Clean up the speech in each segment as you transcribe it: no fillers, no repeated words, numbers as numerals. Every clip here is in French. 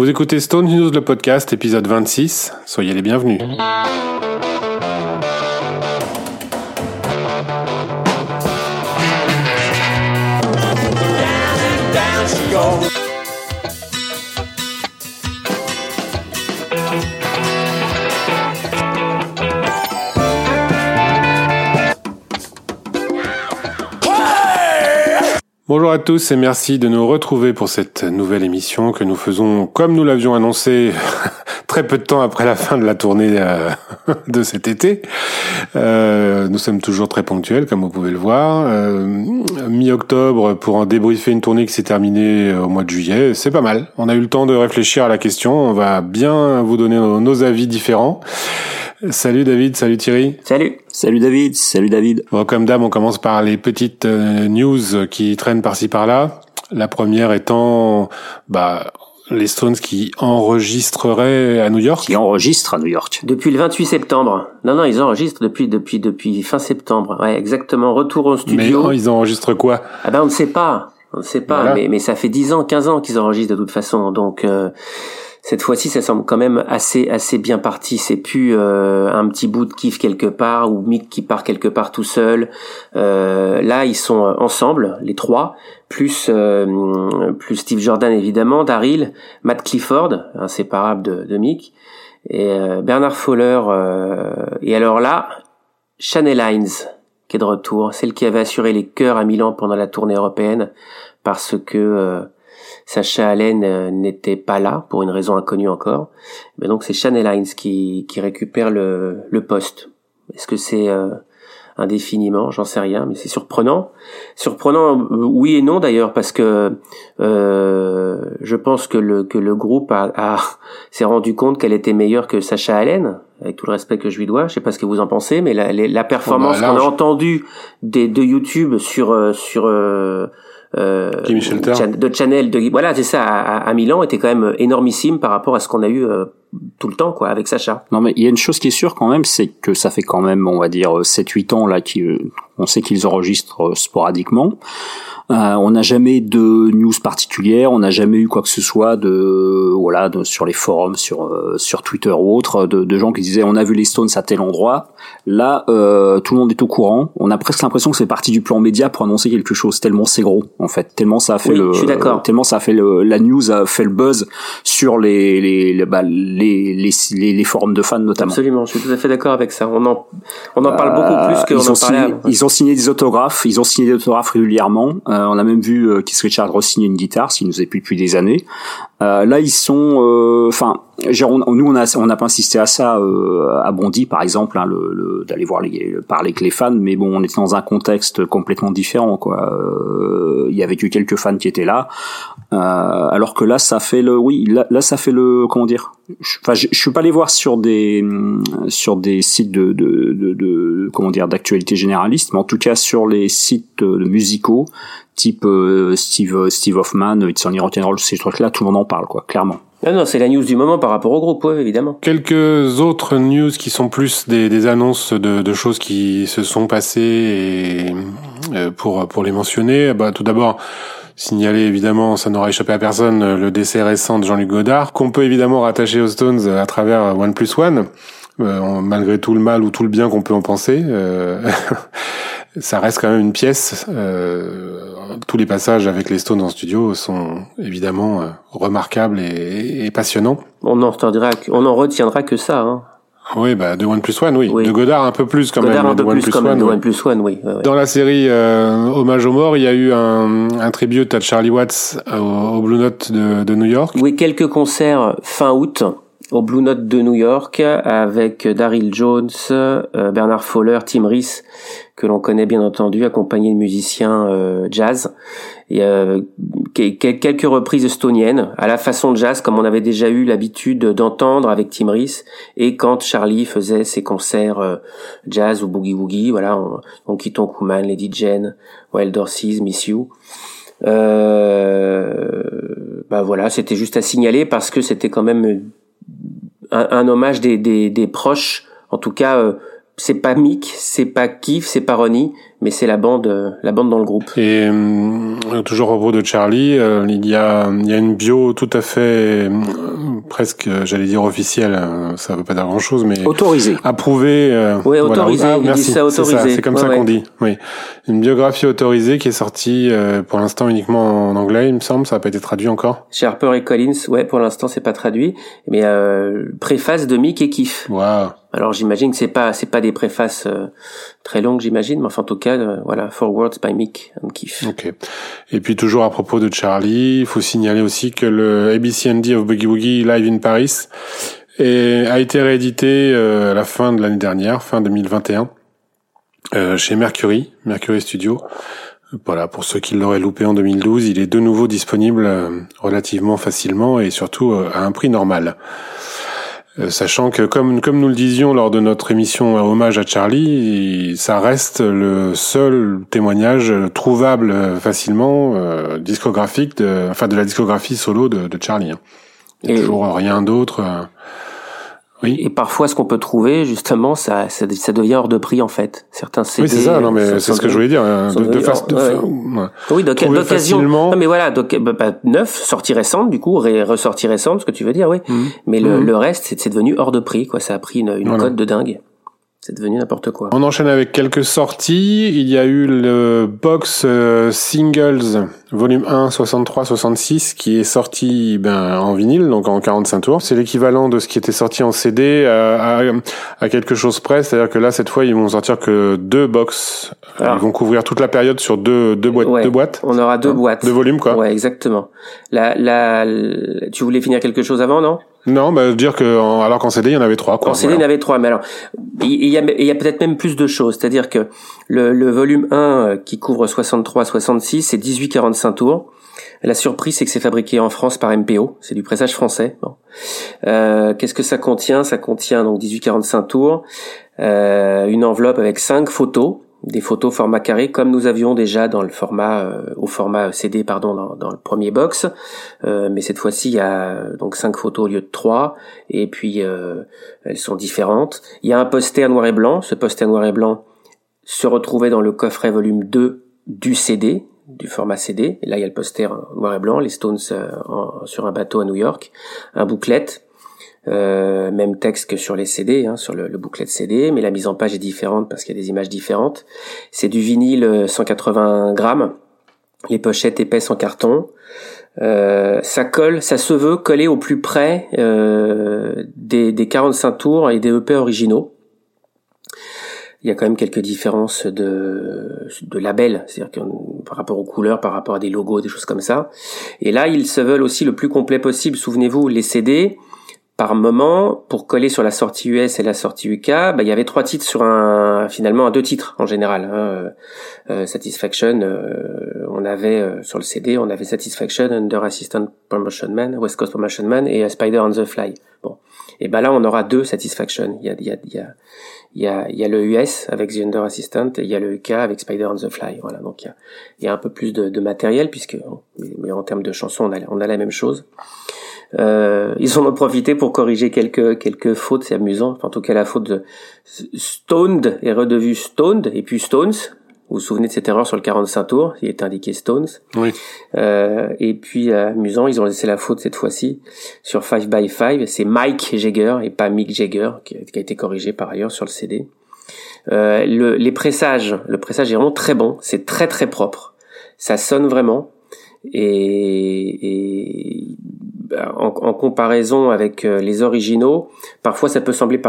Vous écoutez Stone News, le podcast, épisode 26. Soyez les bienvenus. Bonjour à tous et merci de nous retrouver pour cette nouvelle émission que nous faisons comme nous l'avions annoncé très peu de temps après la fin de la tournée de cet été. Nous sommes toujours très ponctuels comme vous pouvez le voir. Mi-octobre pour en débriefer une tournée qui s'est terminée au mois de juillet, c'est pas mal. On a eu le temps de réfléchir à la question, on va bien vous donner nos avis différents. Salut David, salut Thierry. Salut. Salut David, salut David. Bon, comme d'hab, on commence par les petites news qui traînent par-ci par-là. La première étant les Stones qui enregistreraient à New York. Qui enregistrent à New York. Depuis le 28 septembre. Non, ils enregistrent depuis fin septembre. Ouais, exactement. Retour au studio. Mais ils enregistrent quoi ? Ah ben on ne sait pas, voilà. mais ça fait 10 ans, 15 ans qu'ils enregistrent de toute façon, donc... Cette fois-ci, ça semble quand même assez bien parti. C'est plus un petit bout de kiff quelque part ou Mick qui part quelque part tout seul. Là, ils sont ensemble, les trois, plus Steve Jordan évidemment, Daryl, Matt Clifford, inséparable de Mick, et Bernard Fowler. Et alors là, Chanel Haynes qui est de retour, celle qui avait assuré les chœurs à Milan pendant la tournée européenne, parce que Sacha Allen n'était pas là pour une raison inconnue encore. Mais donc c'est Chanel Haynes qui récupère le poste. Est-ce que c'est indéfiniment ? J'en sais rien, mais c'est surprenant. Surprenant, oui et non d'ailleurs, parce que je pense que le groupe s'est rendu compte qu'elle était meilleure que Sacha Allen, avec tout le respect que je lui dois. Je sais pas ce que vous en pensez, mais la performance qu'on a entendue de YouTube de Chanel, voilà, c'est ça, à Milan, était quand même énormissime par rapport à ce qu'on a eu tout le temps, quoi, avec Sacha. Non, mais il y a une chose qui est sûre quand même, c'est que ça fait quand même, on va dire, 7-8 ans là qu'on sait qu'ils enregistrent sporadiquement. On n'a jamais de news particulière, on n'a jamais eu quoi que ce soit sur les forums, sur Twitter ou autre, de gens qui disaient on a vu les Stones à tel endroit. Là, tout le monde est au courant. On a presque l'impression que c'est parti du plan média pour annoncer quelque chose, tellement c'est gros en fait, tellement ça a fait la news a fait le buzz sur les forums de fans notamment. Absolument, je suis tout à fait d'accord avec ça. On en parle beaucoup plus qu'on en parlait avant. Ils ont signé des autographes régulièrement. On a même vu Keith Richards re-signer une guitare, s'il nous est plus depuis des années. Là, ils sont, enfin, nous on a pas insisté à ça à Bondy par exemple, hein, d'aller voir parler avec les fans, mais bon, on était dans un contexte complètement différent, quoi. Il y avait que quelques fans qui étaient là, alors que là, ça fait comment dire. Enfin, je suis pas allé voir sur des sites de comment dire d'actualité généraliste, mais en tout cas sur les sites musicaux type Steve Hoffman, It's Only Rock and Roll, ces trucs-là, tout le monde en parle, quoi, clairement. Non, c'est la news du moment par rapport au groupe, ouais, évidemment. Quelques autres news qui sont plus des annonces de choses qui se sont passées et pour les mentionner, tout d'abord. Signaler évidemment, ça n'aura échappé à personne, le décès récent de Jean-Luc Godard, qu'on peut évidemment rattacher aux Stones à travers One Plus One, malgré tout le mal ou tout le bien qu'on peut en penser. Ça reste quand même une pièce. Tous les passages avec les Stones en studio sont évidemment remarquables et passionnants. On en retiendra que ça, hein. Oui, de One Plus One, oui. De Godard un peu plus quand même. De One Plus One, oui. Dans la série Hommage aux morts, il y a eu un tribute à Charlie Watts au Blue Note de New York. Oui, quelques concerts fin août au Blue Note de New York avec Daryl Jones, Bernard Fowler, Tim Rice, que l'on connaît bien entendu, accompagné de musiciens jazz. Il y a quelques reprises stoniennes à la façon de jazz, comme on avait déjà eu l'habitude d'entendre avec Tim Rice et quand Charlie faisait ses concerts jazz ou boogie woogie, voilà, on quitte Kuman, Lady Jane, Wild Horses, Miss You. Voilà, c'était juste à signaler parce que c'était quand même un hommage des proches, en tout cas. C'est pas Mick, c'est pas Keith, c'est pas Ronnie, mais c'est la bande dans le groupe. Et toujours au propos de Charlie, il y a une bio tout à fait presque, j'allais dire officielle, ça veut pas dire grand chose, mais autorisée, approuvée. Oui, autorisée. Voilà. Ah, merci. Ça, autorisé. C'est ça, c'est comme ça qu'on dit. Oui, une biographie autorisée qui est sortie pour l'instant uniquement en anglais, il me semble. Ça n'a pas été traduit encore. Chez Harper et Collins, ouais, pour l'instant c'est pas traduit, mais préface de Mick et Keef. Waouh. Alors j'imagine que c'est pas des préfaces très longues, j'imagine, mais enfin en tout cas voilà, Forwards by Mick and Keef. OK. Et puis toujours à propos de Charlie, il faut signaler aussi que le ABCD of Boogie Woogie Live in Paris a été réédité à la fin de l'année dernière, fin 2021, chez Mercury Studios. Voilà, pour ceux qui l'auraient loupé en 2012, il est de nouveau disponible relativement facilement et surtout à un prix normal. Sachant que, comme nous le disions lors de notre émission Hommage à Charlie, ça reste le seul témoignage trouvable facilement discographique, de la discographie solo de Charlie. Il n'y a toujours rien d'autre. Oui. Et parfois, ce qu'on peut trouver, justement, ça devient hors de prix, en fait. Certains CD. Oui, c'est ça, non, mais c'est ce que je voulais dire. Oui, d'occasion. Non, mais voilà, neuf, sortie récente, du coup, ressortie récente, ce que tu veux dire, oui. Mm-hmm. Mais le reste, c'est devenu hors de prix, quoi. Ça a pris une cote de dingue. C'est devenu n'importe quoi. On enchaîne avec quelques sorties. Il y a eu le box singles volume 1 63-66 qui est sorti en vinyle, donc en 45 tours. C'est l'équivalent de ce qui était sorti en CD à quelque chose près, c'est-à-dire que là cette fois ils vont sortir que deux box. Alors, ils vont couvrir toute la période sur deux boîtes. On aura deux boîtes. Deux volumes quoi. Ouais, exactement. Tu voulais finir quelque chose avant, non ? Non, dire que alors qu'en CD il y en avait trois. En CD il y en avait trois, mais alors il y a peut-être même plus de choses. C'est-à-dire que le volume 1 qui couvre 63-66, c'est 18-45 tours. La surprise, c'est que c'est fabriqué en France par MPO, c'est du pressage français. Bon. Qu'est-ce que ça contient ? Ça contient donc 18-45 tours, une enveloppe avec 5 photos. Des photos format carré comme nous avions déjà dans le format au format CD pardon dans le premier box, mais cette fois-ci il y a donc 5 photos au lieu de 3 et puis elles sont différentes. Il y a un poster noir et blanc. Ce poster noir et blanc se retrouvait dans le coffret volume 2 du CD, du format CD. Et là il y a le poster noir et blanc, les Stones sur un bateau à New York, un booklet. Même texte que sur les CD, sur le booklet de CD, mais la mise en page est différente parce qu'il y a des images différentes. C'est du vinyle 180 grammes, les pochettes épaisses en carton. Ça se veut coller au plus près des 45 tours et des EP originaux. Il y a quand même quelques différences de labels, c'est-à-dire que par rapport aux couleurs, par rapport à des logos, des choses comme ça. Et là, ils se veulent aussi le plus complet possible. Souvenez-vous, les CD... Par moment, pour coller sur la sortie US et la sortie UK, il y avait 3 titres sur finalement 2 titres en général. Satisfaction, on avait sur le CD, on avait Satisfaction, Under Assistant Promotion Man, West Coast Promotion Man et Spider on the Fly. Bon, et là on aura 2 Satisfaction. Il y a le US avec The Under Assistant et il y a le UK avec Spider on the Fly. Voilà, donc il y a un peu plus de matériel puisque, mais en termes de chansons, on a la même chose. Ils en ont profité pour corriger quelques fautes, c'est amusant. Enfin, en tout cas, la faute de Stoned est redevenue Stoned et puis Stones. Vous vous souvenez de cette erreur sur le 45 tours, il est indiqué Stones. Oui. Et puis, amusant, ils ont laissé la faute cette fois-ci sur 5x5, c'est Mike Jagger et pas Mick Jagger qui a été corrigé par ailleurs sur le CD. Les pressages, le pressage est vraiment très bon, c'est très très propre. Ça sonne vraiment et en comparaison avec les originaux, parfois ça peut sembler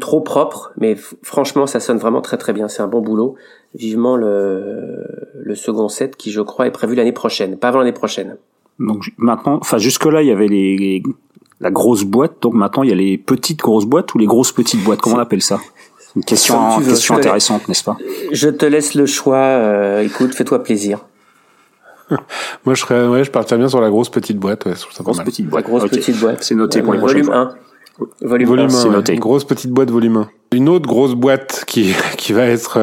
trop propre, mais franchement ça sonne vraiment très très bien, c'est un bon boulot. Vivement le second set qui je crois est prévu l'année prochaine, pas avant l'année prochaine. Donc maintenant, enfin jusque là il y avait la grosse boîte, donc maintenant il y a les petites grosses boîtes ou les grosses petites boîtes, comment on appelle ça ? Une question intéressante, n'est-ce pas ? Je te laisse le choix, écoute, fais-toi plaisir. Moi, je partirais bien sur la grosse petite boîte. Ouais, je trouve ça pas mal. Petite boîte, c'est noté pour les prochains volume 1. Volume 1, c'est noté. Une grosse petite boîte volume 1. Une autre grosse boîte qui va être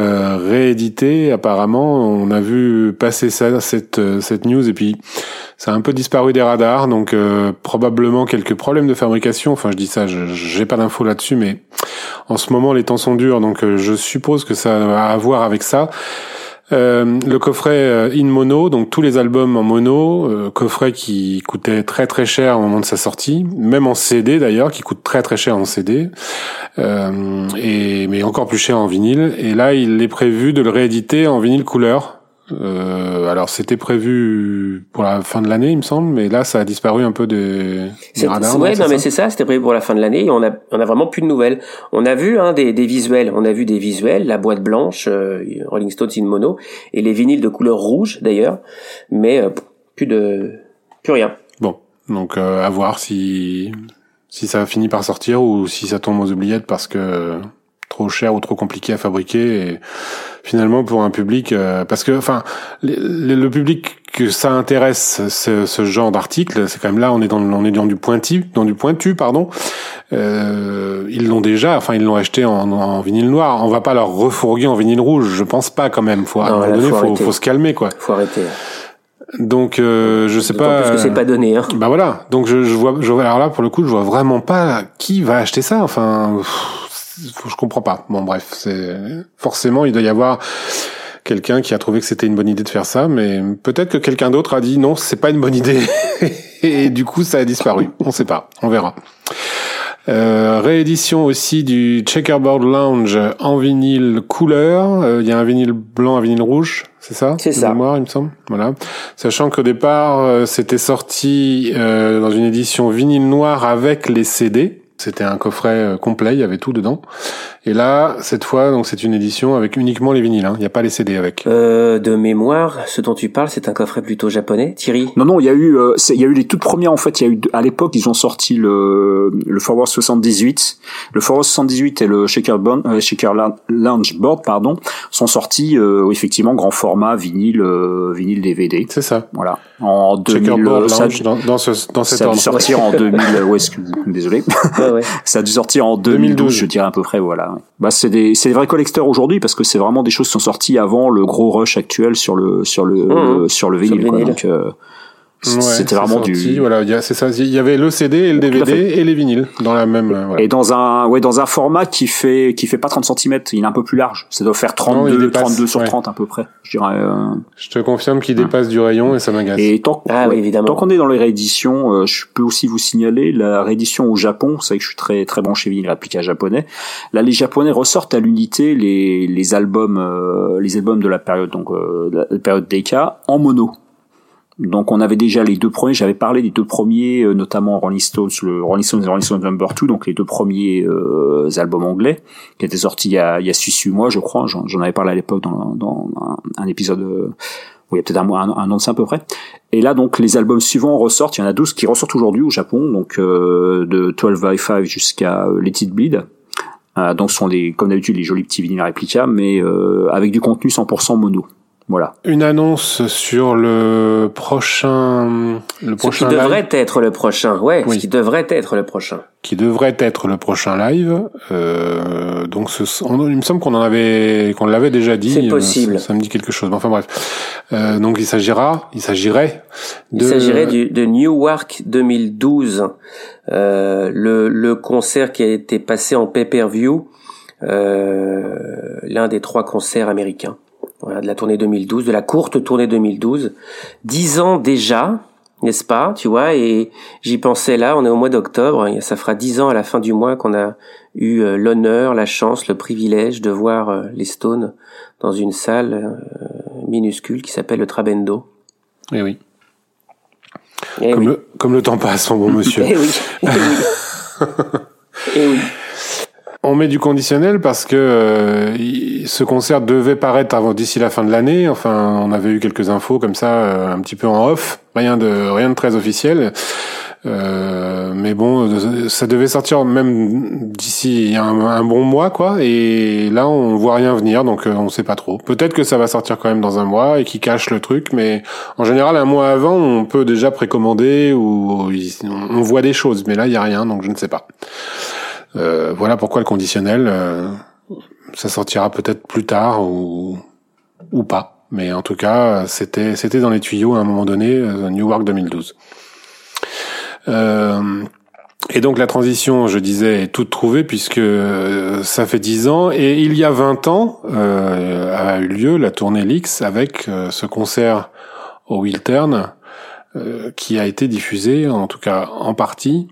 rééditée, apparemment. On a vu passer ça, cette news, et puis ça a un peu disparu des radars, donc probablement quelques problèmes de fabrication. Enfin, je dis ça, j'ai pas d'infos là-dessus, mais en ce moment, les temps sont durs, donc je suppose que ça a à voir avec ça. Le coffret in mono, donc tous les albums en mono, coffret qui coûtait très très cher au moment de sa sortie, même en CD d'ailleurs, qui coûte très très cher en CD, mais encore plus cher en vinyle. Et là, il est prévu de le rééditer en vinyle couleur. Alors c'était prévu pour la fin de l'année, il me semble, mais là ça a disparu un peu des radars. Ouais, non mais c'est ça, c'était prévu pour la fin de l'année. Et on a vraiment plus de nouvelles. On a vu des visuels, la boîte blanche, Rolling Stones in mono, et les vinyles de couleur rouge d'ailleurs, mais plus rien. Bon, donc à voir si ça finit par sortir ou si ça tombe aux oubliettes parce que trop cher ou trop compliqué à fabriquer, et finalement pour un public parce que le public que ça intéresse, ce genre d'article, c'est quand même là, on est dans du pointu, pardon. Ils l'ont déjà, ils l'ont acheté en vinyle noir. On va pas leur refourguer en vinyle rouge, je pense pas quand même. Faut se calmer quoi. Faut arrêter. Donc je sais pas. Parce que c'est pas donné. Hein. Bah voilà. Donc je vois. Alors là pour le coup, je vois vraiment pas qui va acheter ça. Je comprends pas. Bon, bref, forcément, il doit y avoir quelqu'un qui a trouvé que c'était une bonne idée de faire ça, mais peut-être que quelqu'un d'autre a dit non, c'est pas une bonne idée. Et du coup, ça a disparu. On sait pas. On verra. Réédition aussi du Checkerboard Lounge en vinyle couleur. Il y a un vinyle blanc, un vinyle rouge, c'est ça? C'est ça. De mémoire, il me semble. Voilà. Sachant qu'au départ, c'était sorti, dans une édition vinyle noir avec les CD. C'était un coffret complet, il y avait tout dedans. Et là, cette fois, donc c'est une édition avec uniquement les vinyles. Il n'y a pas les CD avec. De mémoire, ce dont tu parles, c'est un coffret plutôt japonais, Thierry. Non, il y a eu les toutes premières. En fait, il y a eu à l'époque, ils ont sorti le Forward 78, et le Shaker Lounge Board, sont sortis effectivement grand format vinyle DVD. C'est ça. Voilà. En 2000. Shaker Board Lounge dans cet ordre. Ça a dû sortir en 2000. Ouais, désolé. Ouais. Ça a dû sortir en 2012, je dirais à peu près, voilà. Bah c'est des vrais collecteurs aujourd'hui parce que c'est vraiment des choses qui sont sorties avant le gros rush actuel sur le vinyle. Donc c'était vraiment sorti, c'est ça, il y avait le CD et le DVD et les vinyles dans la même Et dans un format qui fait pas 30 cm, il est un peu plus large. Ça doit faire 32 sur 30 à peu près, je dirais. Je te confirme qu'il dépasse du rayon et ça m'agace. Et tant qu'on est dans les rééditions, je peux aussi vous signaler la réédition au Japon. Vous savez que je suis très très branché vinyle appliqué à japonais. Là les japonais ressortent à l'unité les albums de la période donc la période Decca en mono. Donc on avait déjà les deux premiers, j'avais parlé des deux premiers, notamment Rolling Stones Number 2, donc les deux premiers albums anglais, qui étaient sortis il y a 6-8 mois je crois, j'en avais parlé à l'époque dans un épisode, il y a peut-être un an de ça à peu près. Et là donc les albums suivants ressortent, il y en a 12 qui ressortent aujourd'hui au Japon, donc de 12 by 5 jusqu'à Let It Bleed. Donc ce sont comme d'habitude les jolis petits vinyles réplica, mais avec du contenu 100% mono. Voilà. Une annonce sur le prochain live. Qui devrait être le prochain live. Donc, il me semble qu'on l'avait déjà dit. C'est possible. Ça me dit quelque chose. Enfin bref. Donc, il s'agirait de Newark 2012. Le concert qui a été passé en pay-per-view. L'un des 3 concerts américains. Voilà, de la tournée 2012, de la courte tournée 2012. 10 ans déjà, n'est-ce pas, tu vois, et j'y pensais là, on est au mois d'octobre, ça fera 10 ans à la fin du mois qu'on a eu l'honneur, la chance, le privilège de voir les Stones dans une salle minuscule qui s'appelle le Trabendo. Eh oui. Comme le temps passe, mon bon monsieur. Eh oui. Eh oui. On met du conditionnel parce que ce concert devait paraître d'ici la fin de l'année. Enfin, on avait eu quelques infos comme ça, un petit peu en off, rien de très officiel. Mais bon, ça devait sortir même d'ici un bon mois, quoi. Et là, on voit rien venir, donc on sait pas trop. Peut-être que ça va sortir quand même dans un mois et qu'ils cachent le truc, mais en général, un mois avant, on peut déjà précommander ou on voit des choses. Mais là, il y a rien, donc je ne sais pas. Voilà pourquoi le conditionnel, ça sortira peut-être plus tard ou pas. Mais en tout cas, c'était dans les tuyaux à un moment donné, Newark 2012. Et donc la transition, je disais, est toute trouvée puisque ça fait 10 ans. Et il y a 20 ans a eu lieu la tournée Leaks avec ce concert au Wiltern qui a été diffusé, en tout cas en partie,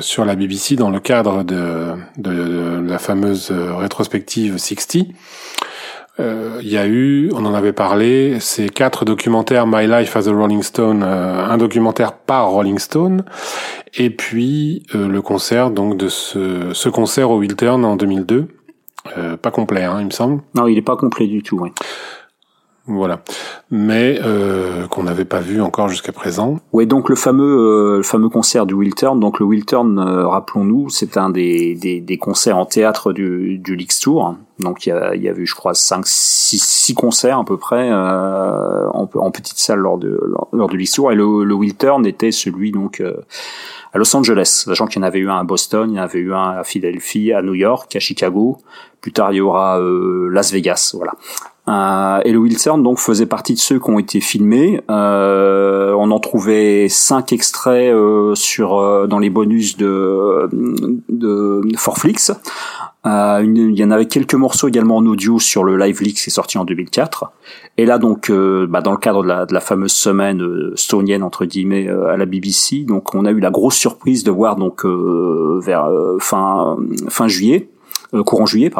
sur la BBC dans le cadre de la fameuse rétrospective 60. Il y a eu, on en avait parlé, ces 4 documentaires My Life as a Rolling Stone, un documentaire par Rolling Stone, et puis le concert donc de ce concert au Wiltern en 2002, pas complet, hein, il me semble. Non, il est pas complet du tout, oui. Voilà, mais qu'on n'avait pas vu encore jusqu'à présent. Ouais, donc le fameux concert du Wiltern. Donc le Wiltern, rappelons-nous, c'est un des concerts en théâtre du League's Tour. Donc il y a eu, je crois, 6 concerts à peu près en petite salle lors du League's Tour. Et le Wiltern était celui donc à Los Angeles, sachant qu'il y en avait eu un à Boston, il y en avait eu un à Philadelphie, à New York, à Chicago. Plus tard, il y aura Las Vegas, voilà. Et le Wiltern donc faisait partie de ceux qui ont été filmés. On en trouvait 5 extraits dans les bonus de Four Flicks. Il y en avait quelques morceaux également en audio sur le Live Leaks qui est sorti en 2004. Et là donc, dans le cadre de la fameuse semaine stonienne entre guillemets à la BBC, donc on a eu la grosse surprise de voir donc vers courant juillet,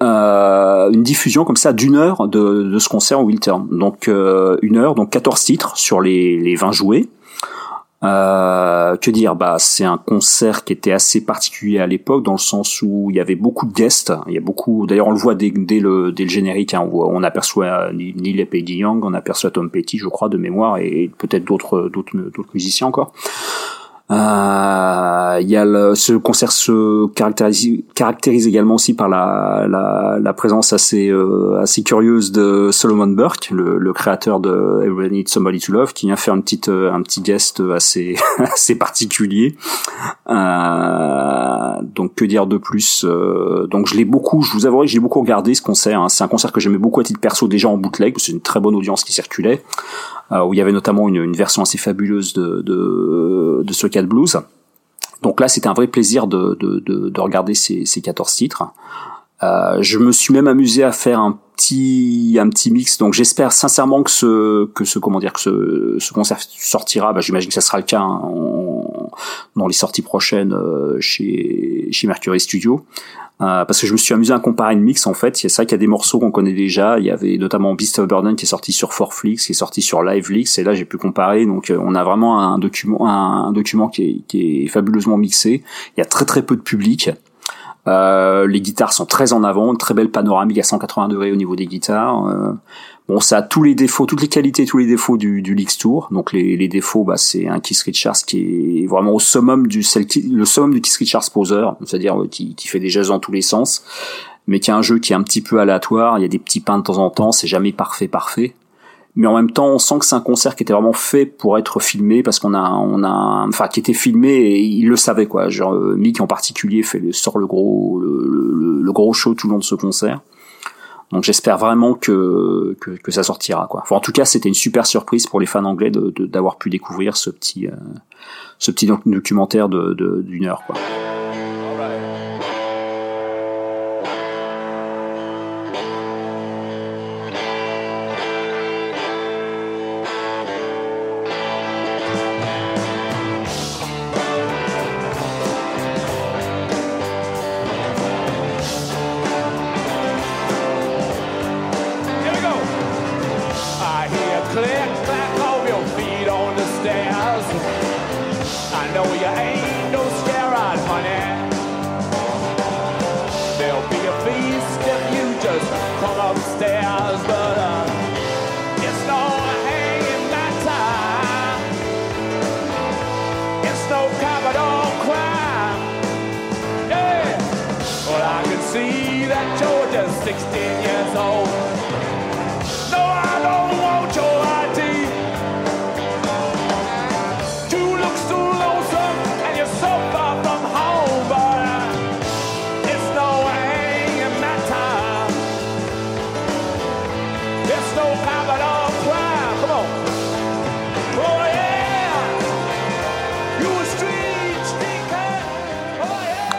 une diffusion comme ça d'une heure de ce concert au Wiltern. Donc une heure, donc 14 titres sur les 20 joués. Que dire, c'est un concert qui était assez particulier à l'époque dans le sens où il y avait beaucoup de guests. Il y a beaucoup, d'ailleurs on le voit dès le générique, hein, on aperçoit Neil et Peggy Young, on aperçoit Tom Petty, je crois de mémoire, et peut-être d'autres musiciens encore. Il y a ce concert se caractérise également aussi par la présence assez curieuse de Solomon Burke, le créateur de Everybody Needs Somebody to Love, qui vient faire un petit guest assez particulier. Donc que dire de plus? Donc je vous avouerai que j'ai beaucoup regardé ce concert, hein. C'est un concert que j'aimais beaucoup à titre perso, déjà en bootleg, c'est une très bonne audience qui circulait, où il y avait notamment une version assez fabuleuse de ce cas de blues. Donc là, c'était un vrai plaisir de regarder ces 14 titres. Je me suis même amusé à faire un petit mix. Donc j'espère sincèrement que ce concert sortira. J'imagine que ça sera le cas, hein, dans les sorties prochaines chez Mercury Studios. Parce que je me suis amusé à comparer une mix en fait. C'est vrai qu'il y a des morceaux qu'on connaît déjà. Il y avait notamment Beast of Burden qui est sorti sur Four Flicks, qui est sorti sur Live Leaks. Et là, j'ai pu comparer. Donc, on a vraiment un document qui est fabuleusement mixé. Il y a très très peu de public. Les guitares sont très en avant, une très belle panoramique à 180 degrés au niveau des guitares. Ça a tous les défauts, toutes les qualités, tous les défauts du League's Tour. Donc les défauts, c'est un Keith Richards qui est vraiment au summum du Keith Richards poseur, c'est-à-dire qui fait des gestes dans tous les sens, mais qui a un jeu qui est un petit peu aléatoire. Il y a des petits pains de temps en temps, c'est jamais parfait. Mais en même temps, on sent que c'est un concert qui était vraiment fait pour être filmé, parce qui était filmé et il le savait, quoi. Genre, Mick en particulier sort le gros show tout le long de ce concert. Donc, j'espère vraiment que ça sortira, quoi. Enfin, en tout cas, c'était une super surprise pour les fans anglais d'avoir pu découvrir ce petit documentaire d'une heure, quoi.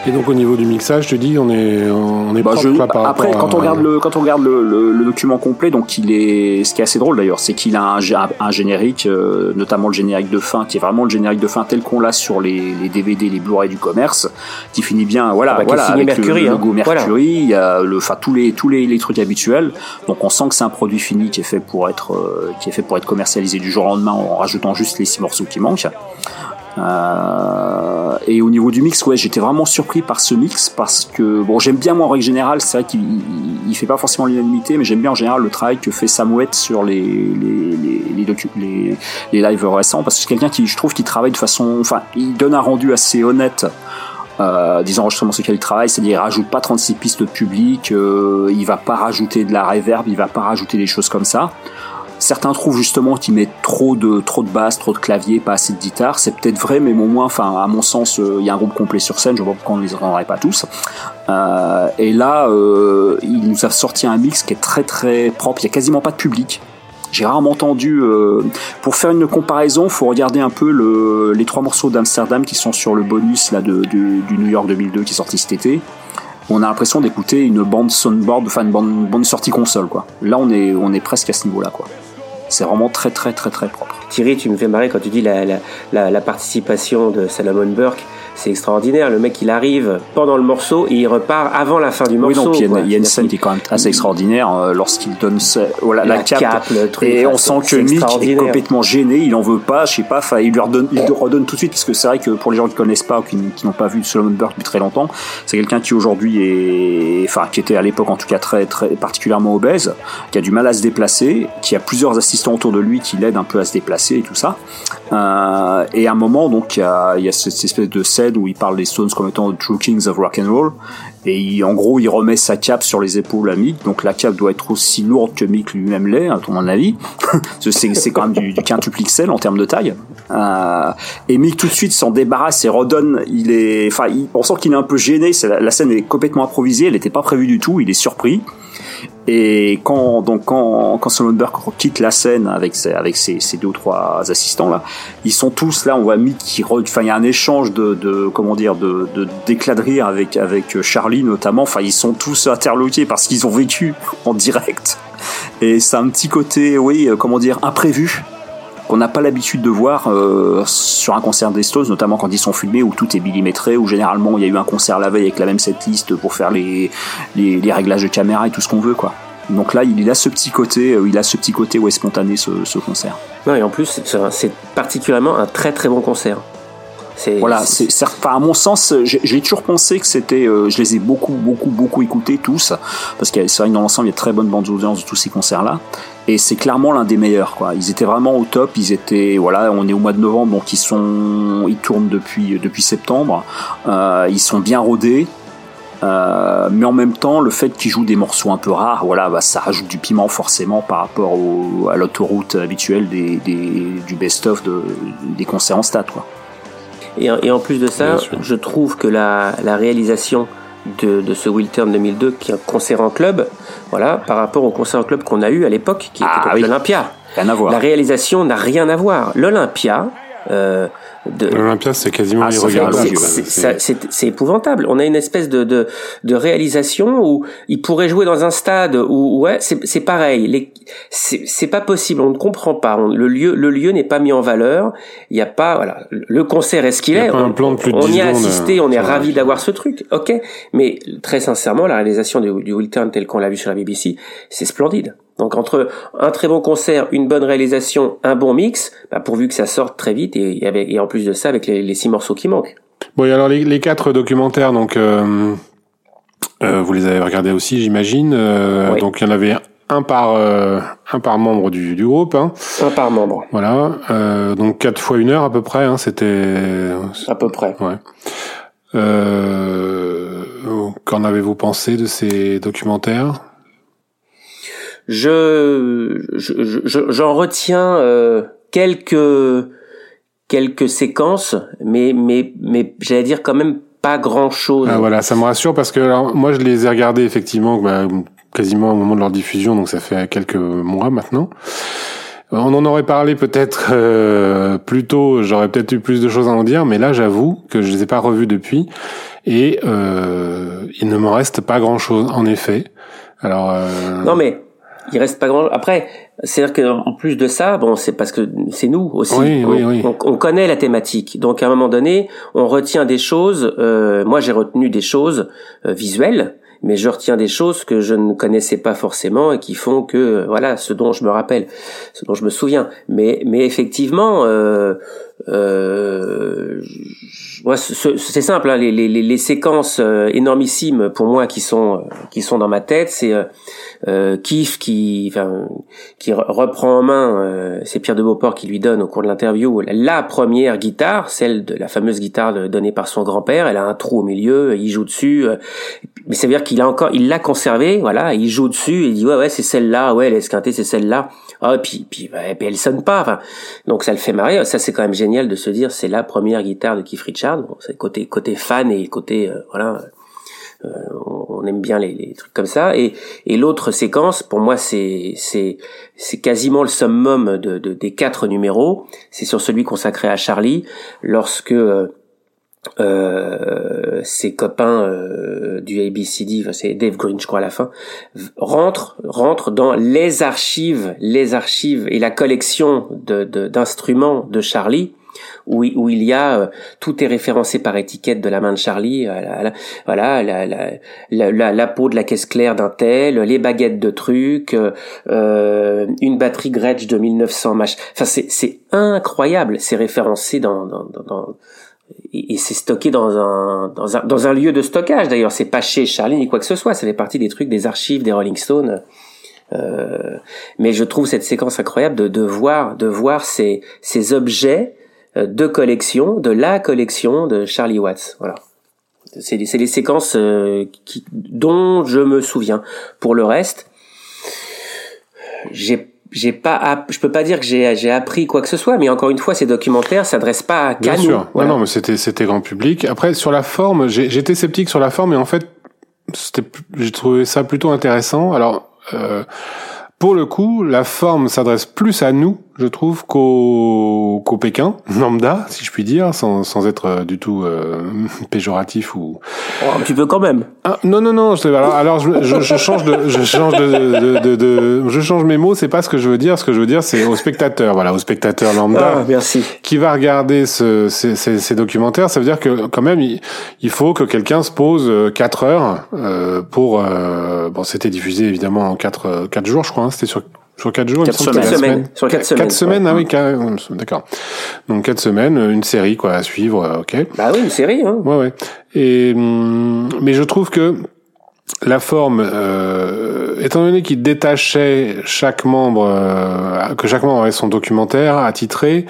Et donc au niveau du mixage, je te dis, on est bah, propre là par après, rapport à... quand on regarde le document complet, donc il est, ce qui est assez drôle d'ailleurs, c'est qu'il a un générique, notamment le générique de fin, qui est vraiment le générique de fin tel qu'on l'a sur les DVD, les Blu-ray du commerce, qui finit bien, voilà, avec Mercury, le logo Mercury, il y a tous les trucs habituels. Donc on sent que c'est un produit fini qui est fait pour être commercialisé du jour au lendemain en rajoutant juste les 6 morceaux qui manquent. Et au niveau du mix, ouais, j'étais vraiment surpris par ce mix parce que bon, j'aime bien moi en règle générale, c'est vrai qu'il il fait pas forcément l'unanimité, mais j'aime bien en général le travail que fait Samouette sur les lives récents, parce que c'est quelqu'un qui, je trouve, qui travaille de façon, enfin, il donne un rendu assez honnête. Des enregistrements sur lesquels il travaille, c'est-à-dire il rajoute pas 36 pistes de public, il va pas rajouter de la reverb, il va pas rajouter des choses comme ça. Certains trouvent justement qu'il met trop de basse, trop de clavier, pas assez de guitare. C'est peut-être vrai, mais au moins, enfin, à mon sens, il y a un groupe complet sur scène. Je vois pourquoi on ne les entendrait pas tous. Et là, il nous a sorti un mix qui est très très propre. Il y a quasiment pas de public. J'ai rarement entendu. Pour faire une comparaison, faut regarder un peu les 3 morceaux d'Amsterdam qui sont sur le bonus là du New York 2002 qui est sorti cet été. On a l'impression d'écouter une bande soundboard, enfin une bande sortie console, quoi. Là, on est presque à ce niveau-là, quoi. C'est vraiment très très très très propre. Thierry, tu me fais marrer quand tu dis la participation de Solomon Burke. C'est extraordinaire, le mec il arrive pendant le morceau et il repart avant la fin du morceau. Oui, donc il y a une scène qui est quand même assez extraordinaire lorsqu'il donne la cape le truc, et on sent que Mick est complètement gêné, il en veut pas, je sais pas, il le redonne tout de suite, parce que c'est vrai que pour les gens qui connaissent pas ou qui n'ont pas vu Solomon Burke depuis très longtemps, c'est quelqu'un qui aujourd'hui est, enfin qui était à l'époque en tout cas très très particulièrement obèse, qui a du mal à se déplacer, qui a plusieurs assistants autour de lui qui l'aident un peu à se déplacer et tout ça. Et à un moment donc il y a cette espèce de scène où il parle des Stones comme étant True Kings of Rock and Roll, et en gros il remet sa cape sur les épaules à Mick, donc la cape doit être aussi lourde que Mick lui-même l'est à mon avis. c'est quand même du quintuplexel en termes de taille, et Mick tout de suite s'en débarrasse et redonne, on sent qu'il est un peu gêné, la scène est complètement improvisée, elle n'était pas prévue du tout, il est surpris. Et quand Solomon Burke quitte la scène avec ses 2 ou 3 assistants là, ils sont tous là, on voit Mick il y a un échange de d'éclats de rire avec Charlie notamment, enfin ils sont tous interloqués parce qu'ils ont vécu en direct. Et c'est un petit côté, oui, imprévu, qu'on n'a pas l'habitude de voir sur un concert des Stones, notamment quand ils sont filmés, où tout est millimétré, où généralement il y a eu un concert la veille avec la même setlist pour faire les réglages de caméra et tout ce qu'on veut, quoi. Donc là, il a ce petit côté où est spontané ce concert. Non, et en plus, c'est particulièrement un très très bon concert. À mon sens, j'ai toujours pensé que c'était, je les ai beaucoup écoutés tous, parce que c'est vrai que dans l'ensemble il y a de très bonnes bandes audiences de tous ces concerts là, et c'est clairement l'un des meilleurs, quoi. Ils étaient vraiment au top, on est au mois de novembre, donc ils tournent depuis septembre, ils sont bien rodés. Mais en même temps, le fait qu'ils jouent des morceaux un peu rares, ça rajoute du piment forcément par rapport à l'autoroute habituelle du best-of des concerts en stade, quoi. Et en plus de ça, je trouve que la réalisation de ce Wiltern 2002, qui est un concert en club, par rapport au concert en club qu'on a eu à l'époque, qui était l'Olympia. Rien à voir. La réalisation n'a rien à voir. L'Olympia, l'Olympia, c'est quasiment irregardable. C'est épouvantable. On a une espèce de réalisation où ils pourraient jouer dans un stade où c'est pareil. C'est pas possible. On ne comprend pas. Le lieu n'est pas mis en valeur. Il y a pas, le concert est ce qu'il est. On y a assisté. On est ravi d'avoir ce truc. Ok. Mais très sincèrement, la réalisation du Wiltern tel qu'on l'a vu sur la BBC, c'est splendide. Donc entre un très bon concert, une bonne réalisation, un bon mix, pourvu que ça sorte très vite et en plus de ça avec les 6 morceaux qui manquent. Bon, et alors les 4 documentaires, donc vous les avez regardés aussi, j'imagine. Oui. Donc il y en avait un par membre du groupe. Hein. Un par membre. Voilà. Donc 4 fois 1 heure à peu près. Hein, c'était à peu près. Ouais. Qu'en avez-vous pensé de ces documentaires ? J'en retiens quelques séquences, mais j'allais dire quand même pas grand chose. Ah voilà, ça me rassure parce que moi je les ai regardés effectivement quasiment au moment de leur diffusion, donc ça fait quelques mois maintenant. On en aurait parlé peut-être plus tôt, j'aurais peut-être eu plus de choses à en dire, mais là j'avoue que je les ai pas revus depuis et il ne m'en reste pas grand-chose, en effet. Alors non mais il reste pas grand. Après, c'est-à-dire qu'en plus de ça, bon, c'est parce que c'est nous aussi. Oui, oui. On connaît la thématique. Donc à un moment donné, on retient des choses. Moi, j'ai retenu des choses visuelles, mais je retiens des choses que je ne connaissais pas forcément et qui font que voilà, ce dont je me rappelle, ce dont je me souviens. Mais effectivement, ouais, c'est simple. Hein, les séquences énormissimes pour moi qui sont dans ma tête, c'est Keef qui reprend en main, c'est Pierre de Beauport qui lui donne au cours de l'interview la première guitare, celle de la fameuse guitare donnée par son grand-père. Elle a un trou au milieu, il joue dessus, mais ça veut dire il l'a conservée, voilà, il joue dessus, il dit ouais c'est celle-là, ouais l'esquinté c'est celle-là, ah puis elle sonne pas, enfin, donc ça le fait marrer. Ça c'est quand même génial de se dire c'est la première guitare de Keith Richards. Bon, c'est côté fan et côté voilà. On aime bien les trucs comme ça et l'autre séquence pour moi c'est quasiment le summum des 4 numéros. C'est sur celui consacré à Charlie lorsque ses copains du ABCD, enfin, c'est Dave Green je crois à la fin, rentre dans les archives et la collection d'instruments de Charlie. Où il y a tout est référencé par étiquette de la main de Charlie, voilà la peau de la caisse claire d'un tel, les baguettes de trucs, une batterie Gretsch de 1900 mach. Enfin c'est incroyable, c'est référencé dans et c'est stocké dans un lieu de stockage d'ailleurs, c'est pas chez Charlie ni quoi que ce soit, ça fait partie des trucs des archives des Rolling Stones. Mais je trouve cette séquence incroyable de voir ces objets de collection, de la collection de Charlie Watts. Voilà. C'est les séquences dont je me souviens. Pour le reste, je peux pas dire que j'ai appris quoi que ce soit, mais encore une fois, ces documentaires s'adressent pas à qu'à nous. Bien sûr. Voilà. Non, mais c'était grand public. Après, sur la forme, j'étais sceptique sur la forme, mais en fait, j'ai trouvé ça plutôt intéressant. Alors, pour le coup, la forme s'adresse plus à nous, je trouve, qu'au Pékin, lambda, si je puis dire, sans être du tout péjoratif ou... Oh, un petit peu quand même. Ah, non. Je change mes mots. C'est pas ce que je veux dire. Ce que je veux dire, c'est au spectateur. Voilà, au spectateur lambda. Ah, merci. Qui va regarder ces documentaires. Ça veut dire que quand même, il faut que quelqu'un se pose 4 heures pour. Bon, c'était diffusé évidemment en 4 jours, je crois. Hein, c'était sur 4 jours, 4 semaines. Sur 4 semaines. 4 semaines, ouais. Ah oui, d'accord. Donc 4 semaines, une série quoi à suivre, OK. Bah oui, une série hein. Ouais. Et mais je trouve que la forme étant donné qu'il détachait chaque membre que chaque membre avait son documentaire attitré,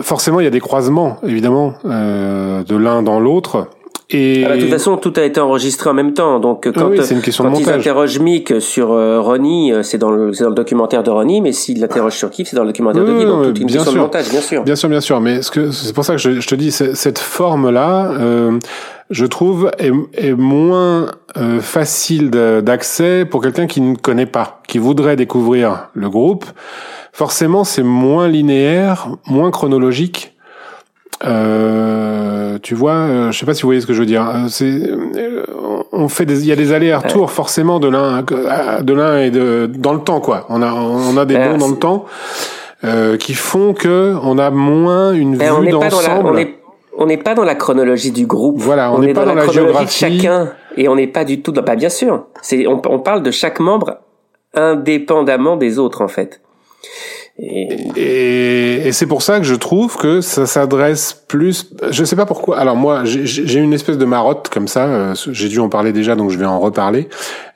forcément il y a des croisements évidemment de l'un dans l'autre. Et... Ah bah, de toute façon, tout a été enregistré en même temps. Donc, quand ils interrogent Mick sur Ronnie, c'est dans le documentaire de Ronnie, mais s'ils l'interrogent sur Keith, c'est dans le documentaire de Keith. Donc, tout est une question de montage, bien sûr. Bien sûr. Mais c'est pour ça que je te dis, cette forme-là, je trouve, est moins facile d'accès pour quelqu'un qui ne connaît pas, qui voudrait découvrir le groupe. Forcément, c'est moins linéaire, moins chronologique. Tu vois, je sais pas si vous voyez ce que je veux dire. Il y a des allers-retours forcément de l'un et dans le temps quoi. On a des bons dans le temps qui font que on a moins une vue d'ensemble. On n'est pas dans la chronologie du groupe. Voilà, on n'est pas dans la géographie de chacun et on n'est pas du tout. Bah bien sûr, on parle de chaque membre indépendamment des autres en fait. Et c'est pour ça que je trouve que ça s'adresse plus. Je sais pas pourquoi. Alors moi, j'ai une espèce de marotte comme ça. J'ai dû en parler déjà, donc je vais en reparler.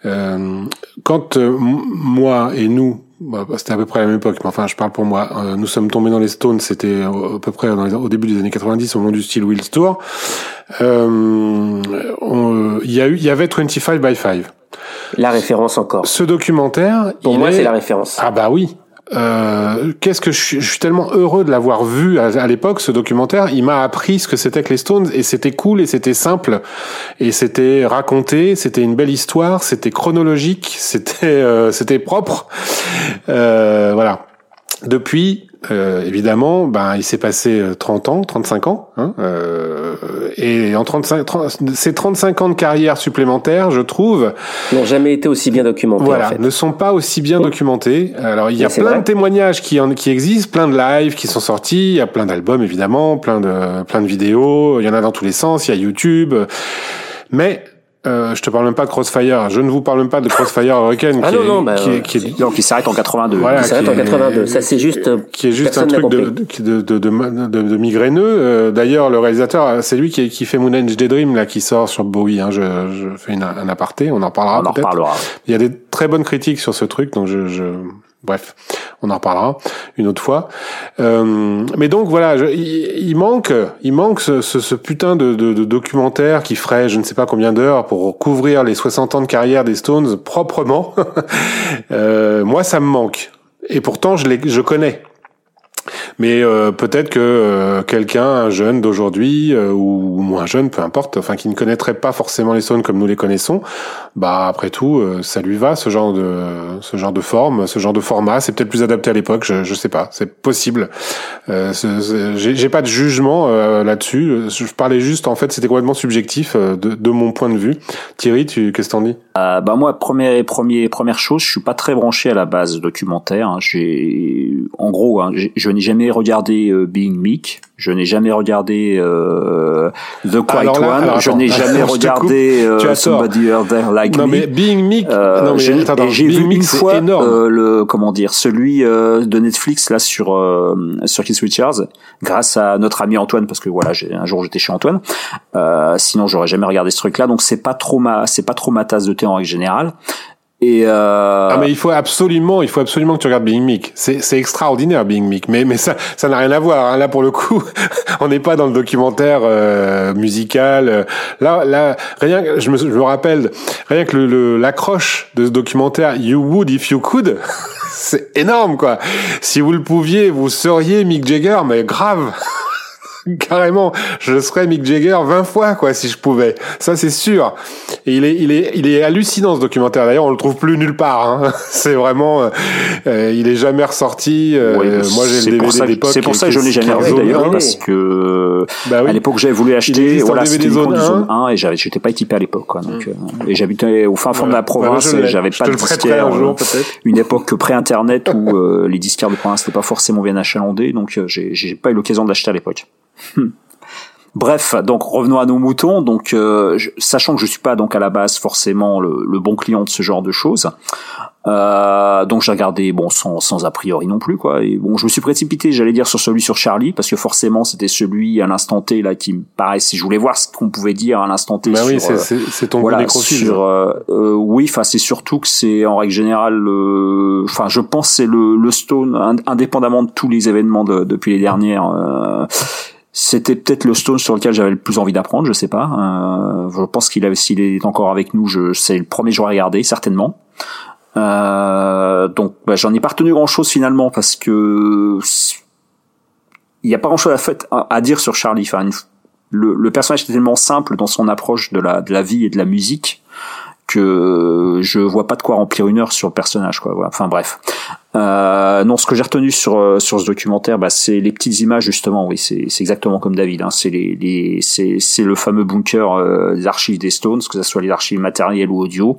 Quand moi et nous, bah, c'était à peu près à la même époque. Mais enfin, je parle pour moi. Nous sommes tombés dans les Stones. C'était à peu près au début des années 90, au moment du style Will's Tour. Il y avait 25 by 5. La référence encore. Ce documentaire. Pour moi, c'est la référence. Ah bah oui. Qu'est-ce que je suis tellement heureux de l'avoir vu à l'époque, ce documentaire. Il m'a appris ce que c'était que les Stones et c'était cool et c'était simple et c'était raconté, c'était une belle histoire, c'était chronologique, c'était propre. Voilà. Depuis, évidemment, ben, il s'est passé 30 ans, 35 ans, hein, et en 35 ans de carrière supplémentaire, je trouve, n'ont jamais été aussi bien documentés. Voilà, en fait, ne sont pas aussi bien documentés. Alors, il y a plein de témoignages qui existent, plein de lives qui sont sortis, il y a plein d'albums évidemment, plein de vidéos, il y en a dans tous les sens, il y a YouTube, mais je te parle même pas de Crossfire. Je ne vous parle même pas de Crossfire Hurricane, qui s'arrête en 82. Voilà, qui s'arrête en 82. Ça, c'est juste, qui est juste un truc de migraineux. D'ailleurs, le réalisateur, c'est lui qui fait Moonage Daydream, là, qui sort sur Bowie, hein. Je fais un aparté. On en parlera peut-être. On en reparlera. Il y a des très bonnes critiques sur ce truc, donc bref, on en reparlera une autre fois. Mais donc voilà, il manque ce putain de documentaire qui ferait je ne sais pas combien d'heures pour couvrir les 60 ans de carrière des Stones proprement. Moi, ça me manque. Et pourtant, je connais. Mais peut-être que quelqu'un, un jeune d'aujourd'hui ou moins jeune, peu importe, enfin qui ne connaîtrait pas forcément les Stones comme nous les connaissons, bah après tout, ça lui va ce genre de forme, ce genre de format. C'est peut-être plus adapté à l'époque, je sais pas, c'est possible. J'ai pas de jugement là-dessus. Je parlais juste, en fait, c'était complètement subjectif de mon point de vue. Thierry, qu'est-ce que t'en dis ? Bah moi, première chose, je suis pas très branché à la base documentaire. Hein. Je n'ai jamais regardé Being Mick, je n'ai jamais regardé The Quiet One, je n'ai jamais regardé Somebody There Like Me. Mais Being Mick, j'ai vu une fois celui de Netflix là sur Keith Richards, grâce à notre ami Antoine, parce que voilà, un jour j'étais chez Antoine. Sinon j'aurais jamais regardé ce truc là, donc c'est pas trop ma tasse de thé en règle générale. Ah mais il faut absolument que tu regardes Being Mick. C'est extraordinaire Being Mick, mais ça n'a rien à voir. Hein. Là pour le coup, on n'est pas dans le documentaire musical. Là rien, je me rappelle rien que l'accroche de ce documentaire You Would If You Could. C'est énorme quoi. Si vous le pouviez, vous seriez Mick Jagger, mais grave. Carrément, je serais Mick Jagger 20 fois quoi si je pouvais. Ça c'est sûr. Et il est hallucinant ce documentaire. D'ailleurs, on le trouve plus nulle part. Hein. C'est vraiment, il est jamais ressorti. Oui, moi j'ai le DVD d'époque. C'est pour ça que je l'ai jamais regardé d'ailleurs parce que à l'époque j'avais voulu acheter. Voilà, c'était zone 1 et j'étais pas équipé à l'époque. Quoi, donc, et j'habitais au fin fond de la province. Et j'avais pas de disquaire. Une époque pré-internet où les disquaires de province n'étaient pas forcément bien achalandés, donc j'ai pas eu l'occasion d'acheter à l'époque. Bref, donc revenons à nos moutons. Donc, sachant que je suis pas donc à la base forcément le bon client de ce genre de choses, donc j'ai regardé sans a priori non plus quoi. Et bon, je me suis précipité, j'allais dire sur celui sur Charlie parce que forcément c'était celui à l'instant T là qui me paraissait. Je voulais voir ce qu'on pouvait dire à l'instant T. Bah sur, oui, c'est ton voilà, nécrophile. Oui, enfin c'est surtout que c'est en règle générale, enfin je pense que c'est le Stone indépendamment de tous les événements depuis les dernières. C'était peut-être le Stone sur lequel j'avais le plus envie d'apprendre, je sais pas. Je pense s'il est encore avec nous, c'est le premier jour à regarder, certainement. Donc, j'en ai pas retenu grand-chose finalement parce que il y a pas grand-chose à dire sur Charlie. Enfin, le personnage était tellement simple dans son approche de la vie et de la musique que je vois pas de quoi remplir une heure sur le personnage, quoi. Voilà. Enfin, bref. Non, ce que j'ai retenu sur ce documentaire, c'est les petites images justement. Oui, c'est exactement comme David. Hein, c'est le fameux bunker des archives des Stones, que ça soit les archives matérielles ou audio.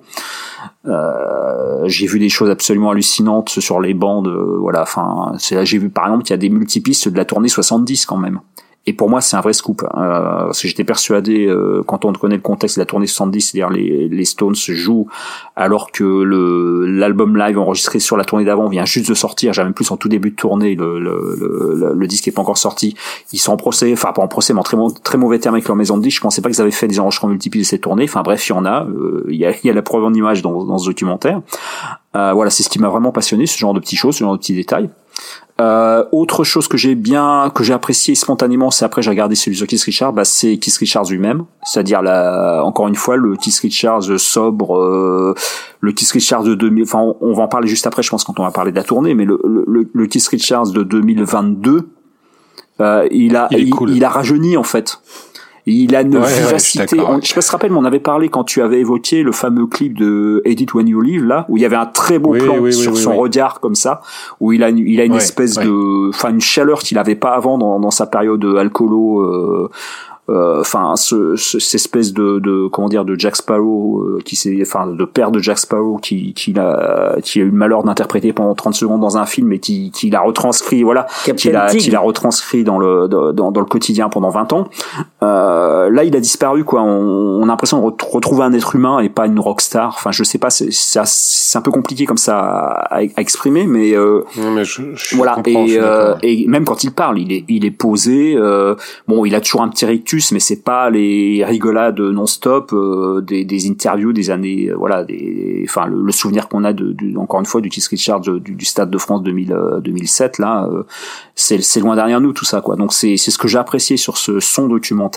J'ai vu des choses absolument hallucinantes sur les bandes. Voilà. Enfin, c'est là j'ai vu par exemple qu'il y a des multipistes de la tournée 70 quand même. Et pour moi, c'est un vrai scoop. Parce que j'étais persuadé, quand on connaît le contexte de la tournée 70, c'est-à-dire les Stones jouent alors que l'album live enregistré sur la tournée d'avant vient juste de sortir. J'avais même plus en tout début de tournée, le disque est pas encore sorti. Ils sont en procès, enfin pas en procès, mais en très, très mauvais terme avec leur maison de disque. Je pensais pas qu'ils avaient fait des enregistrements multiples de cette tournée. Enfin bref, il y en a. Il y a la preuve en image dans ce documentaire. Voilà, c'est ce qui m'a vraiment passionné, ce genre de petites choses, ce genre de petits détails. Autre chose que j'ai apprécié spontanément, c'est après j'ai regardé celui sur Keith Richards, c'est Keith Richards lui-même, c'est-à-dire encore une fois le Keith Richards sobre, le Keith Richards de 2000, enfin on va en parler juste après je pense quand on va parler de la tournée, mais le Keith Richards de 2022, il a rajeuni en fait. Il a une vivacité. Je sais pas si tu te rappelles, mais on avait parlé quand tu avais évoqué le fameux clip de Edit When You Leave, là, où il y avait un très beau plan sur son regard comme ça, où il a une espèce de, enfin, une chaleur qu'il avait pas avant dans sa période alcoolo, enfin, cette espèce de comment dire, de Jack Sparrow, de père de Jack Sparrow qui a eu le malheur d'interpréter pendant 30 secondes dans un film et qui l'a retranscrit, voilà, qui l'a retranscrit dans le quotidien pendant 20 ans. Là, il a disparu, quoi. On a l'impression de retrouver un être humain et pas une rockstar. Enfin, je sais pas, c'est un peu compliqué comme ça à exprimer, mais voilà. Et même quand il parle, il est posé. Bon, il a toujours un petit rectus, mais c'est pas les rigolades non-stop des interviews des années, enfin le souvenir qu'on a de encore une fois du Keith Richards du Stade de France 2007 là, c'est loin derrière nous tout ça, quoi. Donc c'est ce que j'ai apprécié sur son documentaire.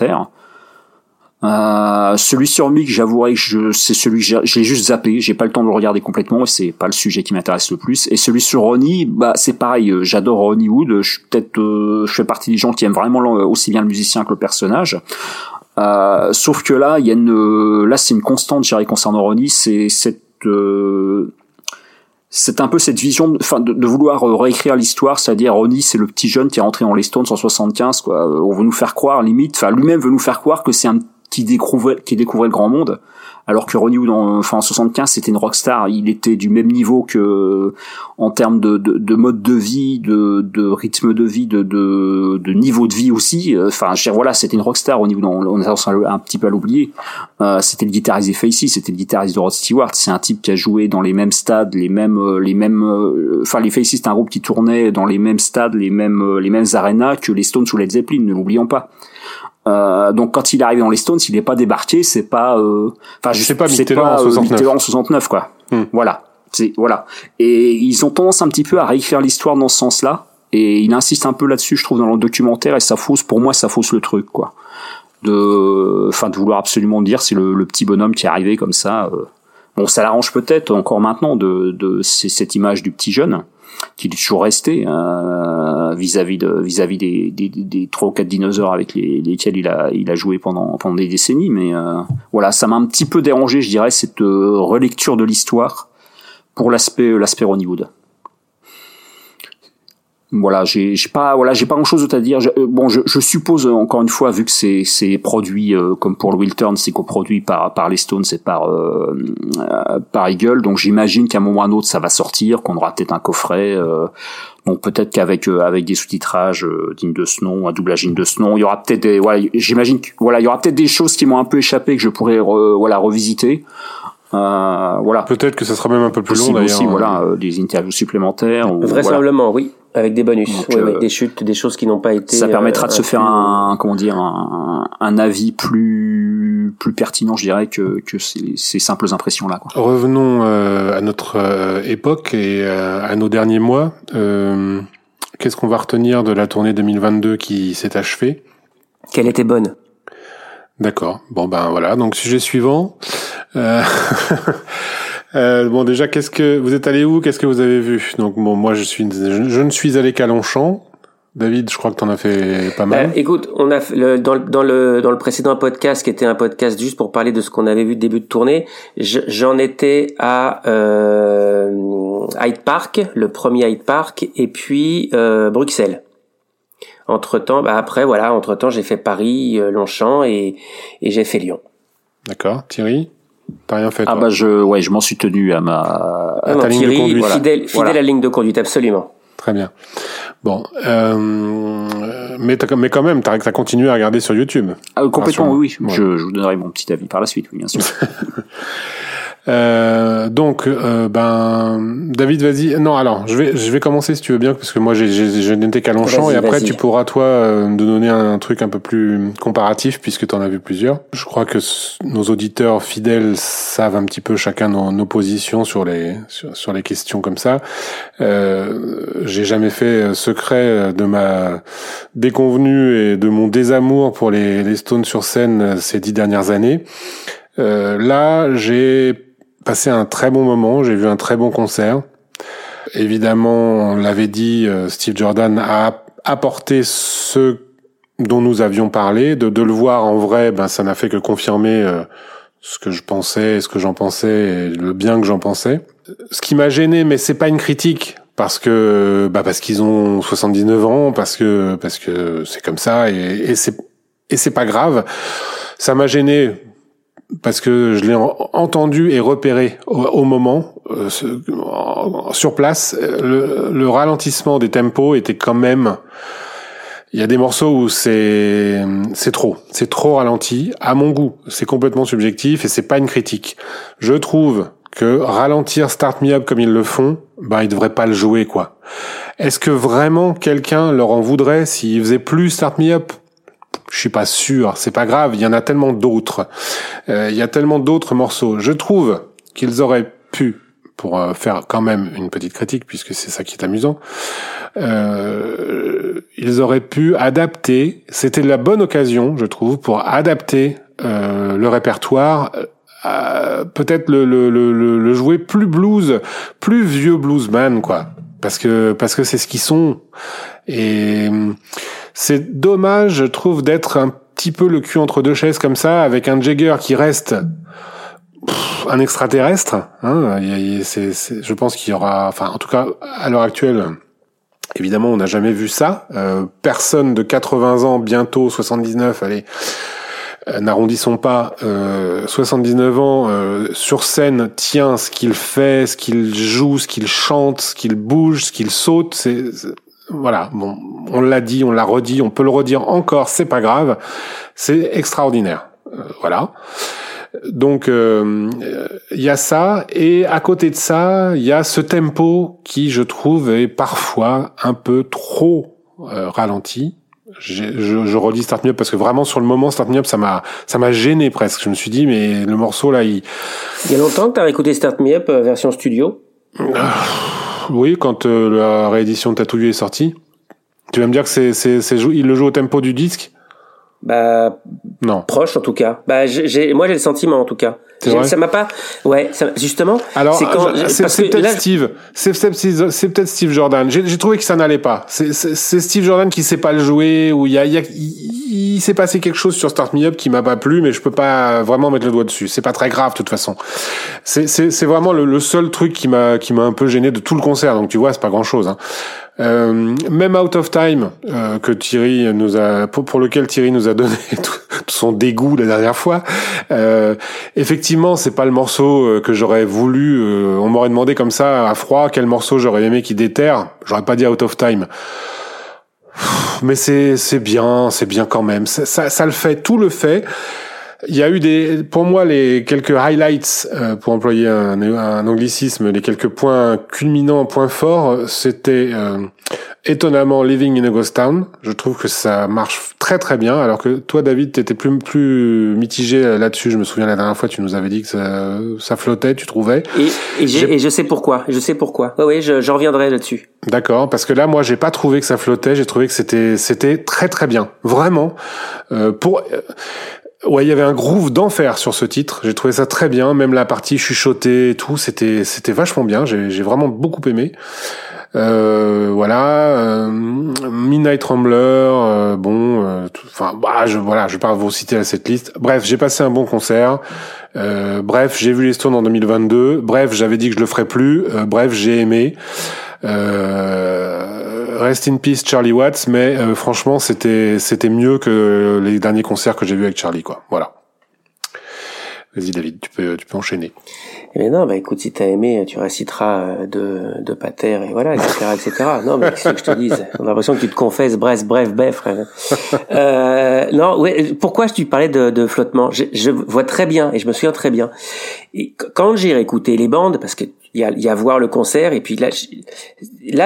Celui sur Mick, j'avouerai que c'est celui que j'ai juste zappé, j'ai pas le temps de le regarder complètement, c'est pas le sujet qui m'intéresse le plus. Et celui sur Ronnie, bah c'est pareil, j'adore Ronnie Wood, je fais partie des gens qui aiment vraiment aussi bien le musicien que le personnage. Sauf que là, c'est une constante, je dirais, concernant Ronnie, c'est c'est un peu cette vision de vouloir réécrire l'histoire, c'est-à-dire Ronnie, c'est le petit jeune qui est rentré dans les Stones en 75, quoi. On veut nous faire croire, limite, enfin lui-même veut nous faire croire que c'est un qui découvrait le grand monde, alors que Ronnie Wood en 75 c'était une rockstar, il était du même niveau que en termes de mode de vie, de rythme de vie, de niveau de vie aussi, enfin je veux dire, voilà, c'était une rockstar Ronnie Wood, on a tendance un petit peu à l'oublier. C'était le guitariste des Faces, c'était le guitariste de Rod Stewart, c'est un type qui a joué dans les mêmes stades, enfin les Faces c'est un groupe qui tournait dans les mêmes stades, les mêmes arénas que les Stones ou Led Zeppelin, ne l'oublions pas. Donc quand il est arrivé dans les Stones, il n'est pas débarqué, c'est pas, enfin Mitterrand en 69, quoi. Voilà, Et ils ont tendance un petit peu à réécrire l'histoire dans ce sens-là, et il insiste un peu là-dessus, je trouve, dans le documentaire, et ça fausse le truc, quoi. De vouloir absolument dire c'est le petit bonhomme qui est arrivé comme ça. Bon, ça l'arrange peut-être encore maintenant de cette image du petit jeune qui est toujours resté vis-à-vis des 3 ou 4 dinosaures avec lesquels il a joué pendant des décennies, mais voilà, ça m'a un petit peu dérangé, je dirais, cette relecture de l'histoire pour l'aspect Hollywood. Voilà, j'ai pas grand-chose d'autre à dire. Je suppose, encore une fois, vu que c'est produit comme pour le Wiltern, c'est coproduit par les Stones et par Eagle, donc j'imagine qu'à un moment ou à un autre ça va sortir, qu'on aura peut-être un coffret, donc peut-être qu'avec des sous-titrages dignes de ce nom, un doublage digne de ce nom, il y aura peut-être il y aura peut-être des choses qui m'ont un peu échappé que je pourrais revisiter. Peut-être que ça sera même un peu plus long d'ailleurs. Aussi, des interviews supplémentaires. Vraisemblablement, oui. Avec des bonus, donc, avec des chutes, des choses qui n'ont pas été. Ça permettra de se faire un avis plus pertinent, je dirais, que ces simples impressions-là, quoi. Revenons à notre époque et à nos derniers mois. Qu'est-ce qu'on va retenir de la tournée 2022 qui s'est achevée ? Qu'elle était bonne. D'accord. Bon ben voilà. Donc sujet suivant. Bon, déjà, qu'est-ce que vous êtes allé où? Qu'est-ce que vous avez vu? Donc, bon, moi, je ne suis allé qu'à Longchamp. David, je crois que t'en as fait pas mal. Écoute, on a dans le précédent podcast, qui était un podcast juste pour parler de ce qu'on avait vu de début de tournée. J'en étais à Hyde Park, le premier Hyde Park, et puis Bruxelles. Entre-temps, j'ai fait Paris, Longchamp et j'ai fait Lyon. D'accord, Thierry. T'as rien fait, toi. Ah bah je m'en suis tenu à ta ligne de conduite. Fidèle à la ligne de conduite, absolument. Très bien. Bon, mais quand même, t'as continué à regarder sur YouTube. Ah, complètement, oui. Ouais. Je vous donnerai mon petit avis par la suite, oui, bien sûr. David, vas-y. Non, alors, je vais commencer si tu veux bien, parce que moi, j'ai n'étais qu'à Longchamp, et après, tu pourras, toi, nous donner un truc un peu plus comparatif, puisque t'en as vu plusieurs. Je crois que nos auditeurs fidèles savent un petit peu chacun nos positions sur les questions comme ça. J'ai jamais fait secret de ma déconvenue et de mon désamour pour les Stones sur scène ces 10 dernières années. Là, j'ai passé un très bon moment, j'ai vu un très bon concert. Évidemment, on l'avait dit, Steve Jordan a apporté ce dont nous avions parlé, de le voir en vrai, ben ça n'a fait que confirmer ce que je pensais, ce que j'en pensais, et le bien que j'en pensais. Ce qui m'a gêné, mais c'est pas une critique, parce qu'ils ont 79 ans, parce que c'est comme ça, et c'est pas grave. Ça m'a gêné parce que je l'ai entendu et repéré au moment, sur place. Le ralentissement des tempos était quand même... Il y a des morceaux où c'est trop ralenti, à mon goût. C'est complètement subjectif et c'est pas une critique. Je trouve que ralentir Start Me Up comme ils le font, ils devraient pas le jouer, quoi. Est-ce que vraiment quelqu'un leur en voudrait s'ils faisaient plus Start Me Up? Je suis pas sûr, c'est pas grave, il y en a tellement d'autres. Il y a tellement d'autres morceaux. Je trouve qu'ils auraient pu, pour faire quand même une petite critique, puisque c'est ça qui est amusant, ils auraient pu adapter, c'était la bonne occasion, je trouve, pour adapter le répertoire, peut-être le jouer plus blues, plus vieux bluesman, quoi. Parce que c'est ce qu'ils sont. Et c'est dommage, je trouve, d'être un petit peu le cul entre deux chaises comme ça, avec un Jagger qui reste un extraterrestre. Hein. Je pense qu'il y aura... Enfin, en tout cas, à l'heure actuelle, évidemment, on n'a jamais vu ça. Personne de 80 ans, bientôt 79, allez, n'arrondissons pas, 79 ans, sur scène, tient ce qu'il fait, ce qu'il joue, ce qu'il chante, ce qu'il bouge, ce qu'il saute, c'est voilà, bon, on l'a dit, on l'a redit, on peut le redire encore, c'est pas grave, c'est extraordinaire. Voilà. Donc il y a ça, et à côté de ça, il y a ce tempo qui, je trouve, est parfois un peu trop ralenti. Je redis Start Me Up parce que vraiment sur le moment Start Me Up ça m'a gêné presque. Je me suis dit mais le morceau là il y a longtemps que t'as réécouté Start Me Up version studio? Oui, quand la réédition de Tatouillé est sortie. Tu vas me dire que il le joue au tempo du disque? Non. Proche en tout cas. Moi j'ai le sentiment en tout cas. Ça m'a pas. Ouais, ça, justement. Alors c'est peut-être Steve Jordan. J'ai trouvé que ça n'allait pas. C'est Steve Jordan qui sait pas le jouer, ou il s'est passé quelque chose sur Start Me Up qui m'a pas plu, mais je peux pas vraiment mettre le doigt dessus. C'est pas très grave de toute façon. C'est vraiment le seul truc qui m'a un peu gêné de tout le concert. Donc tu vois, c'est pas grand-chose. Hein. Même Out of Time que Thierry nous a pour lequel Thierry nous a donné tout son dégoût la dernière fois. Effectivement, c'est pas le morceau que j'aurais voulu. On m'aurait demandé comme ça à froid quel morceau j'aurais aimé qui déterre. J'aurais pas dit Out of Time. Mais c'est bien quand même. Ça le fait, tout le fait. Il y a eu pour moi, les quelques highlights, pour employer un anglicisme, les quelques points culminants, points forts, c'était étonnamment Living in a Ghost Town. Je trouve que ça marche très très bien, alors que toi, David, t'étais plus mitigé là-dessus. Je me souviens la dernière fois, tu nous avais dit que ça flottait, tu trouvais. Et je sais pourquoi. Oui, j'en reviendrai là-dessus. D'accord, parce que là, moi, j'ai pas trouvé que ça flottait. J'ai trouvé que c'était très très bien, vraiment. Ouais, il y avait un groove d'enfer sur ce titre. J'ai trouvé ça très bien. Même la partie chuchotée et tout, c'était vachement bien. J'ai vraiment beaucoup aimé. Midnight Rambler, je vais pas vous citer cette liste. Bref, j'ai passé un bon concert. J'ai vu les Stones en 2022. J'avais dit que je le ferais plus. J'ai aimé. Rest in peace Charlie Watts, mais franchement c'était mieux que les derniers concerts que j'ai vus avec Charlie, quoi. Voilà. Vas-y David, tu peux enchaîner. Mais non, écoute, si t'as aimé, tu réciteras de Pater et voilà, etc. Non, mais qu'est-ce que je te dise? On a l'impression que tu te confesses, bref. Non, ouais. Pourquoi tu parlais de flottement? Je vois très bien et je me souviens très bien. Et quand j'ai réécouté les bandes, parce que il y a voir le concert, et puis là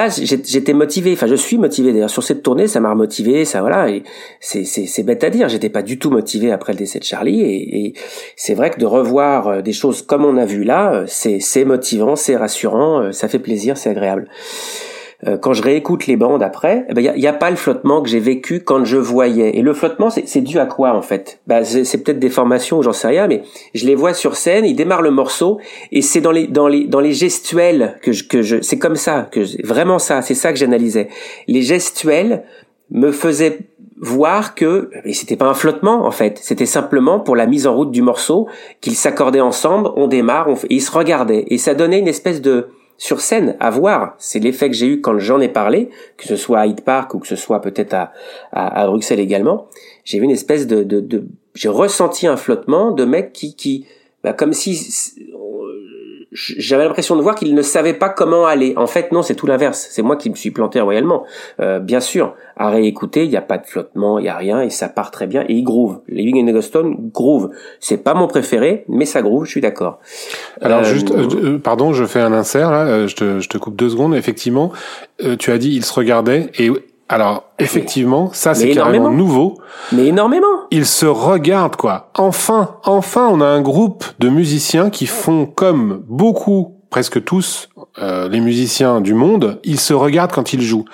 j'étais motivé. Enfin, je suis motivé d'ailleurs sur cette tournée. Ça m'a remotivé, ça voilà. Et c'est bête à dire. J'étais pas du tout motivé après le décès de Charlie, et c'est vrai que de revoir des choses comme on a vu là, c'est motivant, c'est rassurant, ça fait plaisir, c'est agréable. Quand je réécoute les bandes après, il y a pas le flottement que j'ai vécu quand je voyais. Et le flottement, c'est dû à quoi en fait? C'est peut-être des formations, j'en sais rien, mais je les vois sur scène, ils démarrent le morceau et c'est dans les gestuels que je c'est comme ça, vraiment ça, c'est ça que j'analysais. Les gestuels me faisaient voir que, et c'était pas un flottement en fait, c'était simplement pour la mise en route du morceau qu'ils s'accordaient ensemble, on démarre, et ils se regardaient, et ça donnait une espèce de sur scène à voir. C'est l'effet que j'ai eu quand j'en ai parlé, que ce soit à Hyde Park ou que ce soit peut-être à Bruxelles également. J'ai vu une espèce de j'ai ressenti un flottement de mecs qui bah comme si j'avais l'impression de voir qu'ils ne savaient pas comment aller. En fait, non, c'est tout l'inverse. C'est moi qui me suis planté royalement. Bien sûr, à réécouter, il n'y a pas de flottement, il n'y a rien, et ça part très bien, et il groove. Living in the Stone groove. C'est pas mon préféré, mais ça groove, je suis d'accord. Alors juste, pardon, je fais un insert, là, je te coupe 2 secondes. Effectivement, tu as dit, ils se regardaient, et... Alors, effectivement, ça c'est carrément nouveau. Mais énormément. Ils se regardent, quoi. Enfin, on a un groupe de musiciens qui font comme beaucoup, presque tous, les musiciens du monde, ils se regardent quand ils jouent.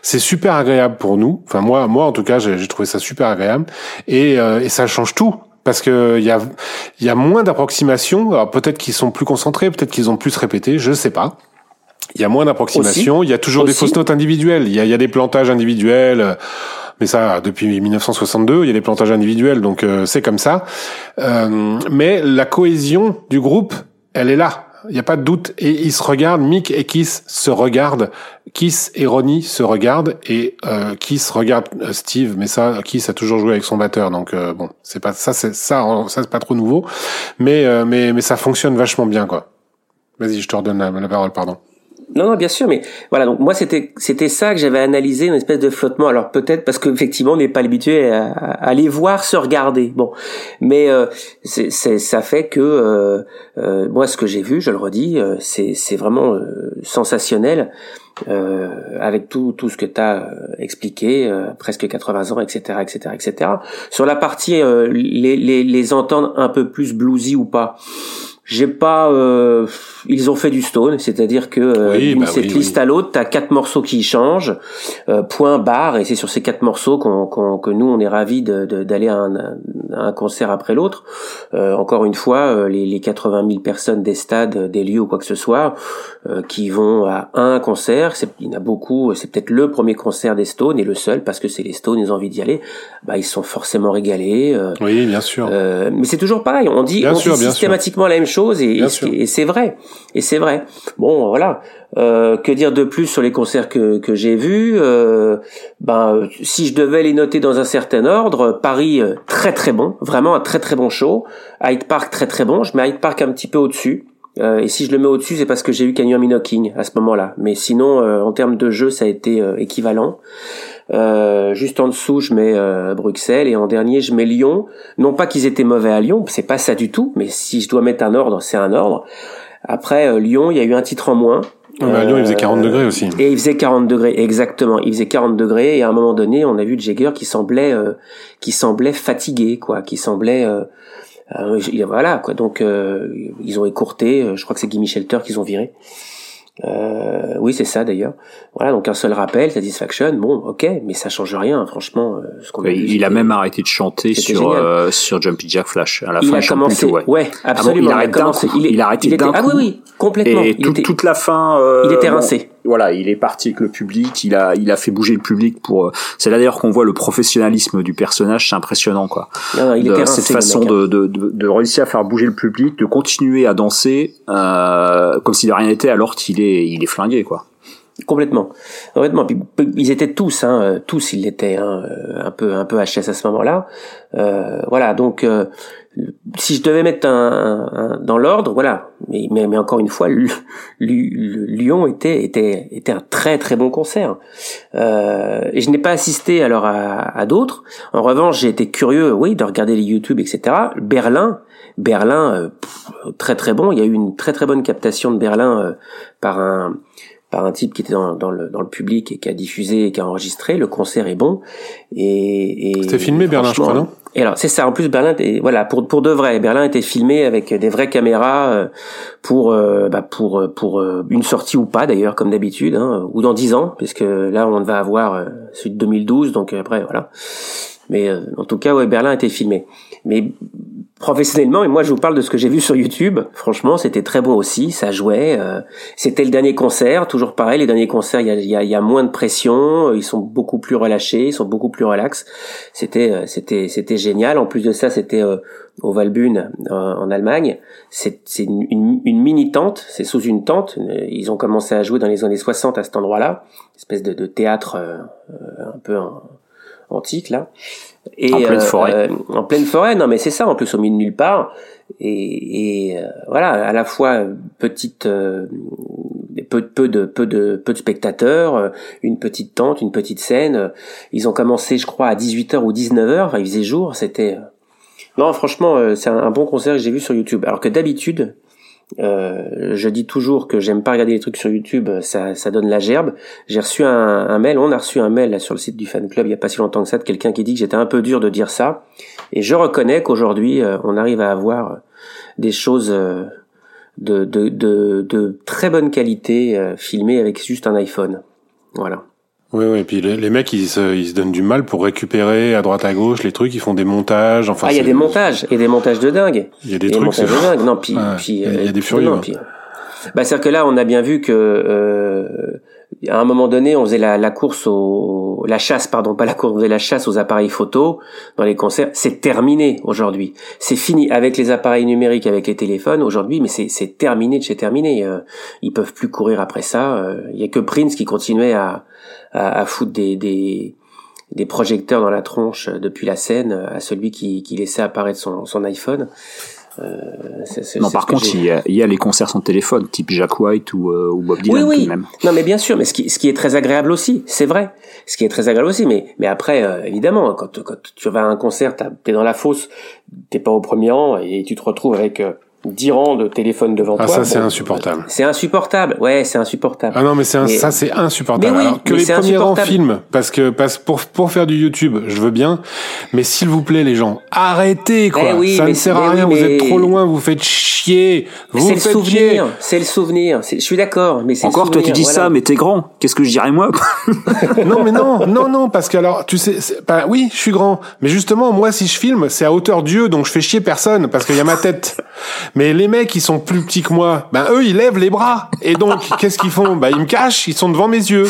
C'est super agréable pour nous. Enfin, moi en tout cas, j'ai trouvé ça super agréable. Et ça change tout. Parce que il y a moins d'approximations. Alors, peut-être qu'ils sont plus concentrés, peut-être qu'ils ont plus répété, je sais pas. Il y a moins d'approximations, il y a toujours des fausses notes individuelles, il y a des plantages individuels, mais ça, depuis 1962, il y a des plantages individuels, donc c'est comme ça. Mais la cohésion du groupe, elle est là, il n'y a pas de doute, et ils se regardent, Mick et Kiss se regardent, Kiss et Ronnie se regardent, et Kiss regarde Steve, mais ça, Kiss a toujours joué avec son batteur, donc bon, c'est pas ça, ça c'est pas trop nouveau, mais ça fonctionne vachement bien, quoi. Vas-y, je te redonne la parole, pardon. Non, bien sûr, mais voilà, donc moi c'était ça que j'avais analysé, une espèce de flottement. Alors peut-être parce qu'effectivement on n'est pas habitué à les voir se regarder. Bon, mais ça fait que moi ce que j'ai vu, je le redis, c'est vraiment sensationnel, avec tout ce que tu as expliqué, presque 80 ans, etc., etc., etc. Sur la partie les entendre un peu plus bluesy ou pas. J'ai pas, ils ont fait du Stone, c'est-à-dire que d'une setlist à l'autre, t'as 4 morceaux qui changent, point barre, et c'est sur ces 4 morceaux que nous on est ravis d'aller à un concert après l'autre. Encore une fois, les 80 000 personnes des stades, des lieux ou quoi que ce soit, qui vont à un concert, il y en a beaucoup, c'est peut-être le premier concert des Stone et le seul parce que c'est les Stone, ils ont envie d'y aller, bah ils sont forcément régalés. Oui, bien sûr. Mais c'est toujours pareil, on dit systématiquement la même chose. Et c'est vrai. Bon, voilà. Que dire de plus sur les concerts que j'ai vus? Si je devais les noter dans un certain ordre, Paris très très bon, vraiment un très très bon show. Hyde Park très très bon. Je mets Hyde Park un petit peu au-dessus. Et si je le mets au-dessus, c'est parce que j'ai eu Can You Hear Me Knocking à ce moment-là. Mais sinon, en termes de jeu, ça a été équivalent. Juste en dessous, je mets Bruxelles, et en dernier, je mets Lyon. Non pas qu'ils étaient mauvais à Lyon, c'est pas ça du tout. Mais si je dois mettre un ordre, c'est un ordre. Après Lyon, il y a eu un titre en moins. À Lyon, il faisait 40 degrés aussi. Et il faisait 40 degrés, exactement. Il faisait 40 degrés, et à un moment donné, on a vu Jagger qui semblait fatigué, quoi, voilà, quoi. Donc ils ont écourté. Je crois que c'est Gimme Shelter qu'ils ont viré. Oui, c'est ça d'ailleurs. Voilà, donc un seul rappel, Satisfaction. Bon, ok, mais ça change rien, franchement. Ce qu'on il a même arrêté de chanter sur Jumpy Jack Flash. À la fin, il a commencé. Ouais, absolument. Ah bon, il a arrêté d'un coup. Ah oui, complètement. Et toute la fin. Il était rincé. Voilà, il est parti avec le public. Il a fait bouger le public pour. C'est là d'ailleurs qu'on voit le professionnalisme du personnage. C'est impressionnant, quoi. Non, il était rincé, cette façon de réussir à faire bouger le public, de continuer à danser comme si de rien n'était, alors qu'il est. Il est flingué, quoi. Complètement. Puis, ils étaient tous ils l'étaient, hein, un peu HS à ce moment-là. Voilà, donc si je devais mettre un dans l'ordre, voilà. Mais encore une fois, Lyon était un très très bon concert. Et je n'ai pas assisté alors à d'autres. En revanche, j'ai été curieux, oui, de regarder les YouTube, etc. Berlin, très très bon. Il y a eu une très très bonne captation de Berlin par un type qui était dans le public et qui a diffusé et qui a enregistré. Le concert est bon. C'était filmé, Berlin, je crois, non? Et alors, c'est ça. En plus, Berlin, voilà, pour de vrai. Berlin était filmé avec des vraies caméras pour une sortie ou pas, d'ailleurs, comme d'habitude, hein, ou dans 10 ans, puisque là, on va avoir celui de 2012, donc après, voilà. Mais en tout cas, ouais, Berlin était filmé. Mais professionnellement, et moi je vous parle de ce que j'ai vu sur YouTube, franchement c'était très bon aussi, ça jouait, c'était le dernier concert, toujours pareil, les derniers concerts il y a moins de pression, ils sont beaucoup plus relâchés, ils sont beaucoup plus relax, c'était génial. En plus de ça, c'était au Waldbühne en Allemagne, c'est une mini tente, c'est sous une tente, ils ont commencé à jouer dans les années 60 à cet endroit-là, espèce de théâtre un peu antique là. Et, en pleine forêt. En pleine forêt, non mais c'est ça, en plus au milieu de nulle part, et voilà, à la fois petite, peu de spectateurs, une petite tente, une petite scène. Ils ont commencé, je crois, à 18h ou 19h, enfin il faisait jour, c'était... Non, franchement, c'est un bon concert que j'ai vu sur YouTube, alors que d'habitude... je dis toujours que j'aime pas regarder les trucs sur YouTube, ça donne la gerbe. J'ai reçu un mail, on a reçu un mail là sur le site du fan club il y a pas si longtemps que ça, de quelqu'un qui dit que j'étais un peu dur de dire ça. Et je reconnais qu'aujourd'hui on arrive à avoir des choses de très bonne qualité filmées avec juste un iPhone. Voilà. Oui, et puis les mecs ils se donnent du mal pour récupérer à droite à gauche les trucs, ils font des montages, enfin il y a des montages et des montages de dingue. Il y a des trucs c'est de dingue. Non, puis il y a des furieux. Non, puis... Bah c'est-à-dire que là on a bien vu que à un moment donné, on faisait la chasse aux appareils photo dans les concerts, c'est terminé aujourd'hui. C'est fini avec les appareils numériques, avec les téléphones aujourd'hui, mais c'est terminé de chez terminé. Ils peuvent plus courir après ça, il y a que Prince qui continuait à foutre des projecteurs dans la tronche depuis la scène à celui qui laissait apparaître son iPhone. Non, par contre, il y a les concerts sans téléphone, type Jack White ou Bob Dylan, oui. Tout de même. Non, mais bien sûr, mais ce qui est très agréable aussi, c'est vrai. Ce qui est très agréable aussi, mais après, évidemment, quand tu vas à un concert, t'es dans la fosse, t'es pas au premier rang et tu te retrouves avec 10 rangs de téléphone devant toi. Ah, ça, c'est insupportable. C'est insupportable. Ouais, c'est insupportable. Ah non, mais ça, c'est insupportable. Oui, alors que les premiers rangs filment, parce que pour faire du YouTube, je veux bien, mais s'il vous plaît, les gens, arrêtez, quoi. Ça ne sert à rien, vous êtes trop loin, vous faites chier. Vous faites chier. C'est le souvenir. Je suis d'accord, mais c'est le souvenir. Encore, toi, tu dis ça, mais t'es grand. Qu'est-ce que je dirais, moi? Non, mais non, parce que alors, tu sais, bah, oui, je suis grand. Mais justement, moi, si je filme, c'est à hauteur d'yeux, donc je fais chier personne, parce qu'il y a ma tête. Mais les mecs, ils sont plus petits que moi. Ben, eux, ils lèvent les bras. Et donc, qu'est-ce qu'ils font? Ben, ils me cachent, ils sont devant mes yeux.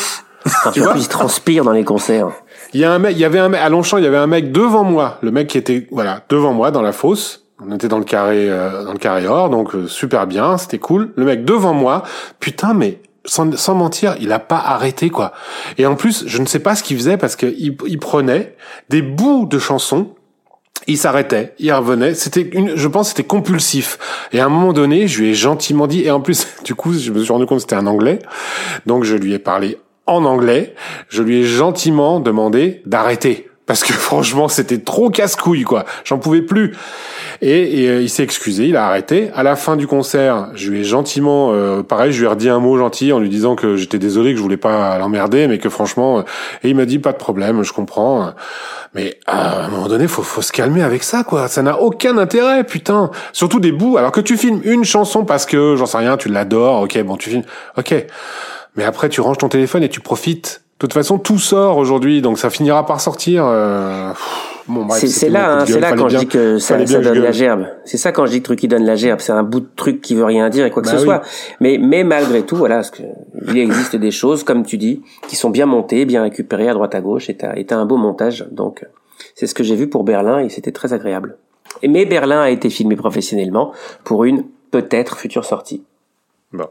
Tu vois, ils transpirent dans les concerts. À Longchamp, il y avait un mec devant moi. Le mec qui était, voilà, devant moi, dans la fosse. On était dans le carré or, donc super bien, c'était cool. Le mec devant moi, putain, mais... Sans mentir, il a pas arrêté, quoi. Et en plus, je ne sais pas ce qu'il faisait, parce que il prenait des bouts de chansons, il s'arrêtait, il revenait. Je pense, c'était compulsif. Et à un moment donné, je lui ai gentiment dit, et en plus, du coup, je me suis rendu compte que c'était un Anglais, donc je lui ai parlé en anglais. Je lui ai gentiment demandé d'arrêter, parce que franchement, c'était trop casse-couille, quoi. J'en pouvais plus. Et il s'est excusé, il a arrêté. À la fin du concert, je lui ai gentiment, pareil, je lui ai redit un mot gentil en lui disant que j'étais désolé, que je voulais pas l'emmerder, mais que franchement, et il m'a dit pas de problème, je comprends. Mais à un moment donné, faut se calmer avec ça, quoi. Ça n'a aucun intérêt, putain. Surtout des bouts. Alors que tu filmes une chanson parce que j'en sais rien, tu l'adores, ok, bon, tu filmes, ok. Mais après, tu ranges ton téléphone et tu profites. De toute façon, tout sort aujourd'hui, donc ça finira par sortir. Bon, bref, c'est là quand je dis que ça donne la gerbe. C'est ça quand je dis que le truc qui donne la gerbe, c'est un bout de truc qui veut rien dire et quoi que ce soit. Mais malgré tout, voilà, parce que il existe des choses, comme tu dis, qui sont bien montées, bien récupérées à droite à gauche, et t'as un beau montage. Donc c'est ce que j'ai vu pour Berlin et c'était très agréable. Mais Berlin a été filmé professionnellement pour une peut-être future sortie. Bon.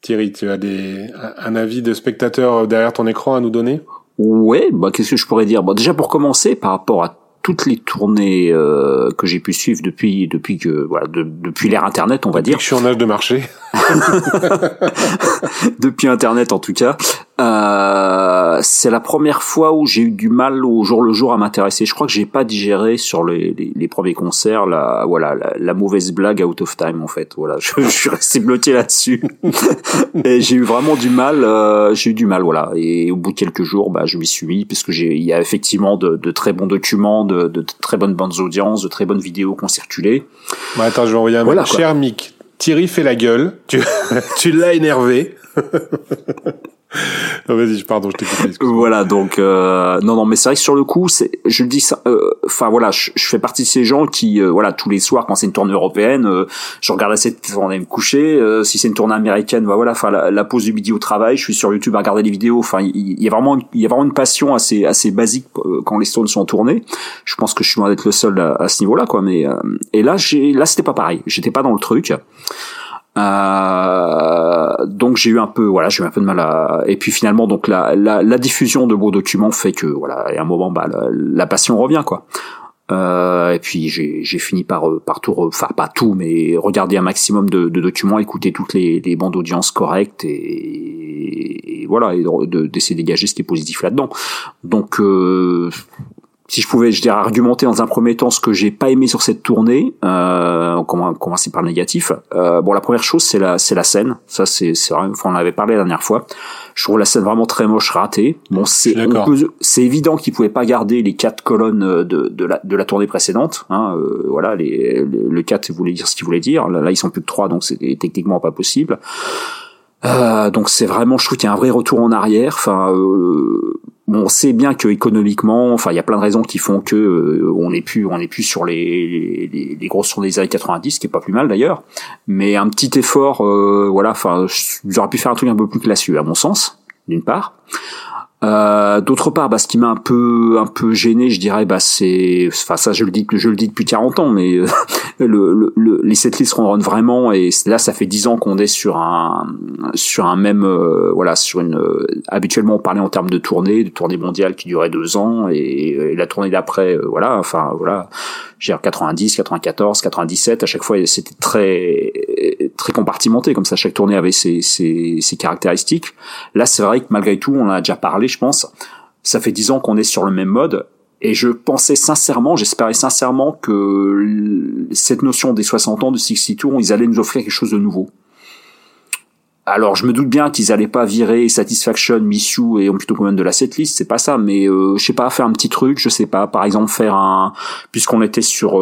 Thierry, tu as un avis de spectateur derrière ton écran à nous donner? Ouais, bah qu'est-ce que je pourrais dire? Bah déjà pour commencer, par rapport à toutes les tournées que j'ai pu suivre depuis que voilà depuis l'ère Internet, on va dire. Je suis en âge de marché. Depuis Internet en tout cas, c'est la première fois où j'ai eu du mal au jour le jour à m'intéresser. Je crois que j'ai pas digéré sur les premiers concerts la mauvaise blague out of time en fait. Voilà, je suis resté bloqué là-dessus. Et j'ai eu vraiment du mal. Voilà. Et au bout de quelques jours, bah je m'y suis mis parce que il y a effectivement de très bons documents, de très bonnes bandes audiences, de très bonnes vidéos qui ont circulé. Bah attends, je vais envoyer un mail. Cher Mick, Thierry fait la gueule. Tu l'as énervé. Non, vas-y, pardon, je t'ai coupé. Voilà, donc non, mais c'est vrai que sur le coup, je le dis, enfin voilà, je fais partie de ces gens qui, voilà, tous les soirs quand c'est une tournée européenne, je regarde assez de tournée me coucher. Si c'est une tournée américaine, bah voilà, enfin la pause du midi au travail, je suis sur YouTube à regarder les vidéos. Enfin, il y a vraiment une passion assez basique quand les Stones sont en tournée. Je pense que je suis loin d'être le seul à ce niveau-là, quoi. Mais et là, c'était pas pareil. J'étais pas dans le truc. Donc j'ai eu un peu de mal à, et puis finalement donc la diffusion de beaux documents fait que voilà, et à un moment bah la passion revient quoi. Et puis j'ai fini par tout, enfin pas tout, mais regarder un maximum de documents, écouter toutes les bandes d'audience correctes et voilà, et d'essayer de dégager ce qui est positif là-dedans. Donc si je pouvais, je dirais, argumenter dans un premier temps ce que j'ai pas aimé sur cette tournée, commencer par le négatif. Bon, la première chose, c'est la scène. Ça, c'est vrai. Enfin, on en avait parlé la dernière fois. Je trouve la scène vraiment très moche, ratée. Bon, c'est évident qu'ils pouvaient pas garder les 4 colonnes de la tournée précédente, hein. Voilà, le 4 voulait dire ce qu'il voulait dire. Là, ils sont plus que 3, donc c'est techniquement pas possible. Donc c'est vraiment, je trouve qu'il y a un vrai retour en arrière. Enfin, on sait bien que économiquement, enfin, il y a plein de raisons qui font que on n'est plus sur les grosses tournées des années 90, ce qui est pas plus mal d'ailleurs. Mais un petit effort, voilà. Enfin, j'aurais pu faire un truc un peu plus classieux, à mon sens, d'une part. D'autre part, bah, ce qui m'a un peu gêné, je dirais, bah, c'est, enfin, ça, je le dis depuis 40 ans, mais, les setlists run vraiment, et là, ça fait 10 ans qu'on est sur un même, voilà, sur une, habituellement, on parlait en termes de tournée mondiale qui durait 2 ans, et la tournée d'après, voilà, enfin, voilà, je veux dire, 90, 94, 97, à chaque fois, c'était très, très compartimenté, comme ça, chaque tournée avait ses caractéristiques. Là, c'est vrai que malgré tout, on en a déjà parlé, je pense. Ça fait 10 ans qu'on est sur le même mode. Et je pensais sincèrement, j'espérais sincèrement que cette notion des 60 ans, de 60 tours, ils allaient nous offrir quelque chose de nouveau. Alors, je me doute bien qu'ils allaient pas virer Satisfaction, Miss You et on plutôt quand même de la setlist, c'est pas ça, mais je sais pas, faire un petit truc, je sais pas, par exemple faire un, puisqu'on était sur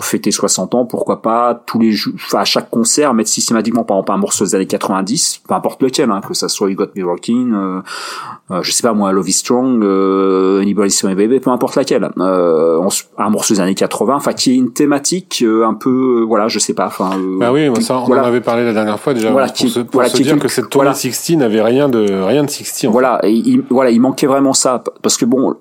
fêter 60 ans, pourquoi pas tous les jours, enfin à chaque concert mettre systématiquement par exemple un morceau des années 90, peu importe lequel, hein, que ça soit You Got Me Rocking, je sais pas moi, Love Is Strong, Anybody's My Baby, peu importe laquelle, un morceau des années 80, enfin qui est une thématique un peu, voilà, je sais pas, enfin. Bah oui, ça on voilà. En avait parlé la dernière fois déjà. Voilà, se dire que cette tournée 60 n'avait rien de 60. Voilà, et il manquait vraiment ça, parce que bon,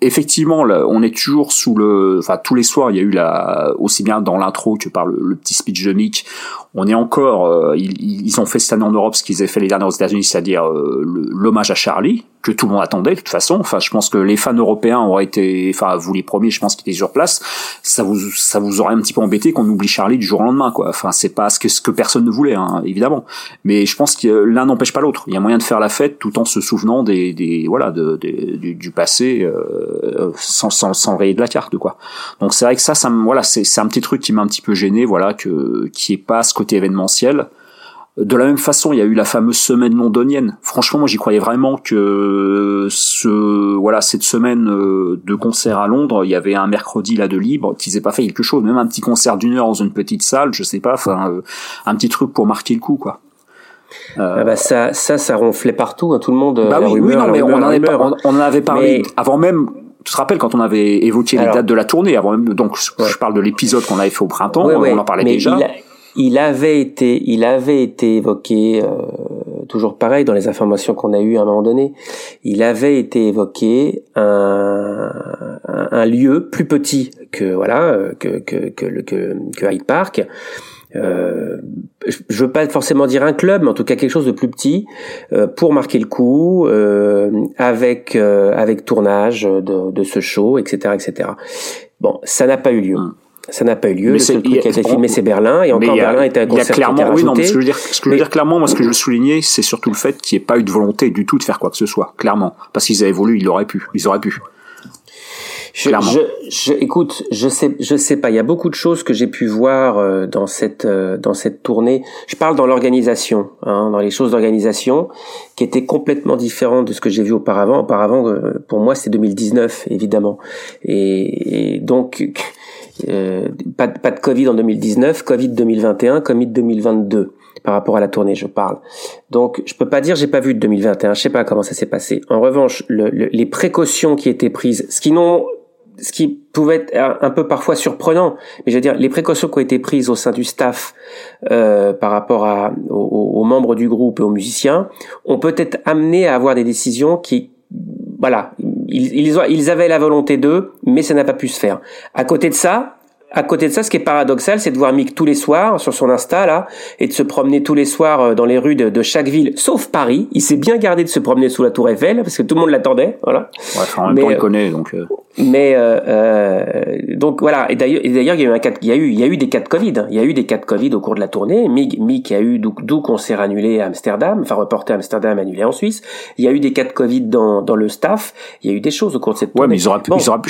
effectivement, là, on est toujours sous le, enfin tous les soirs, il y a eu aussi bien dans l'intro que par le petit speech de Mick, on est encore, ils ont fait cette année en Europe ce qu'ils avaient fait les dernières aux États-Unis, c'est-à-dire l'hommage à Charlie, que tout le monde attendait de toute façon. Enfin, je pense que les fans européens auraient été, enfin vous les premiers, je pense qu'ils étaient sur place. Ça vous aurait un petit peu embêté qu'on oublie Charlie du jour au lendemain, quoi. Enfin, c'est pas ce que personne ne voulait, hein, évidemment. Mais je pense que l'un n'empêche pas l'autre. Il y a moyen de faire la fête tout en se souvenant du passé, sans rayer de la carte, quoi. Donc c'est vrai que c'est un petit truc qui m'a un petit peu gêné, voilà, qui est pas ce côté événementiel. De la même façon, il y a eu la fameuse semaine londonienne. Franchement, moi, j'y croyais vraiment que cette semaine de concert à Londres, il y avait un mercredi là de libre, qu'ils aient pas fait quelque chose, même un petit concert d'1 heure dans une petite salle, je sais pas, enfin, un petit truc pour marquer le coup, quoi. Ça ronflait partout, hein, tout le monde. Bah on en avait parlé avant même. Tu te rappelles quand on avait évoqué les dates de la tournée, avant même. Donc, je parle de l'épisode qu'on avait fait au printemps, on en parlait déjà. Il avait été évoqué, toujours pareil dans les informations qu'on a eues à un moment donné. Il avait été évoqué un lieu plus petit que Hyde Park. Je veux pas forcément dire un club, mais en tout cas quelque chose de plus petit pour marquer le coup, avec tournage de ce show, etc. Bon, ça n'a pas eu lieu. Ça n'a pas eu lieu. Le seul truc qui a été filmé, c'est Berlin. Et encore, Berlin était un concert qui a été rajouté. Oui, non, mais ce que je veux dire clairement, moi, ce que je veux souligner, c'est surtout le fait qu'il n'y ait pas eu de volonté du tout de faire quoi que ce soit, clairement. Parce qu'ils avaient voulu, ils auraient pu. Écoute, je sais pas. Il y a beaucoup de choses que j'ai pu voir dans cette tournée. Je parle dans l'organisation, hein, dans les choses d'organisation, qui étaient complètement différentes de ce que j'ai vu auparavant. Pour moi, c'est 2019, évidemment. Et donc, pas de Covid en 2019, Covid 2021, Covid 2022. par rapport à la tournée, je parle. Donc, je peux pas dire j'ai pas vu de 2021. Je sais pas comment ça s'est passé. En revanche, les précautions qui étaient prises, ce qui pouvait être un peu parfois surprenant, mais je veux dire, les précautions qui ont été prises au sein du staff par rapport aux membres du groupe et aux musiciens, ont peut-être amené à avoir des décisions qui, voilà, ils avaient la volonté d'eux, mais ça n'a pas pu se faire. À côté de ça, ce qui est paradoxal, c'est de voir Mick tous les soirs sur son Insta là, et de se promener tous les soirs dans les rues de chaque ville, sauf Paris. Il s'est bien gardé de se promener sous la Tour Eiffel parce que tout le monde l'attendait, voilà. Ouais, en même temps, on le connaît donc. Donc voilà. Et d'ailleurs, il y a eu des cas de Covid. Il y a eu des cas de Covid au cours de la tournée. Mick a eu d'où concert annulé à Amsterdam, enfin reporté à Amsterdam, annulé en Suisse. Il y a eu des cas de Covid dans le staff. Il y a eu des choses au cours de cette tournée. Ouais, mais ils auraient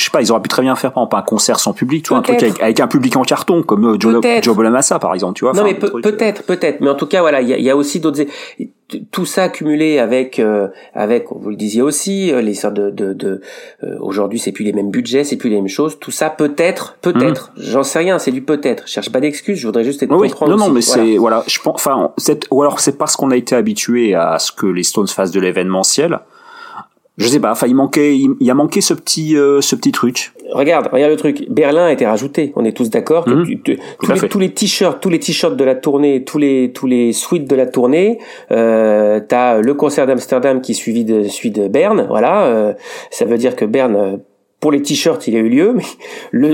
pu très bien faire, par exemple, un concert sans public, tu vois, un truc avec un public en carton comme Joe Bonamassa par exemple, tu vois. Non mais peut-être, mais en tout cas voilà, il y a aussi d'autres, tout ça cumulé avec vous le disiez aussi, les sortes de aujourd'hui c'est plus les mêmes budgets, c'est plus les mêmes choses, tout ça peut-être, j'en sais rien, c'est du peut-être. Je cherche pas d'excuses, je voudrais juste être comprendre. Non, mais voilà. C'est voilà, je pense enfin ou alors c'est parce qu'on a été habitué à ce que les Stones fassent de l'événementiel. Je sais pas, enfin il a manqué ce petit truc. Regarde le truc. Berlin a été rajouté. On est tous d'accord. Mmh. Tous les t-shirts de la tournée, tous les suites de la tournée. T'as le concert d'Amsterdam qui est suivi de Berne. Voilà. Ça veut dire que Berne, pour les t-shirts, il a eu lieu. Mais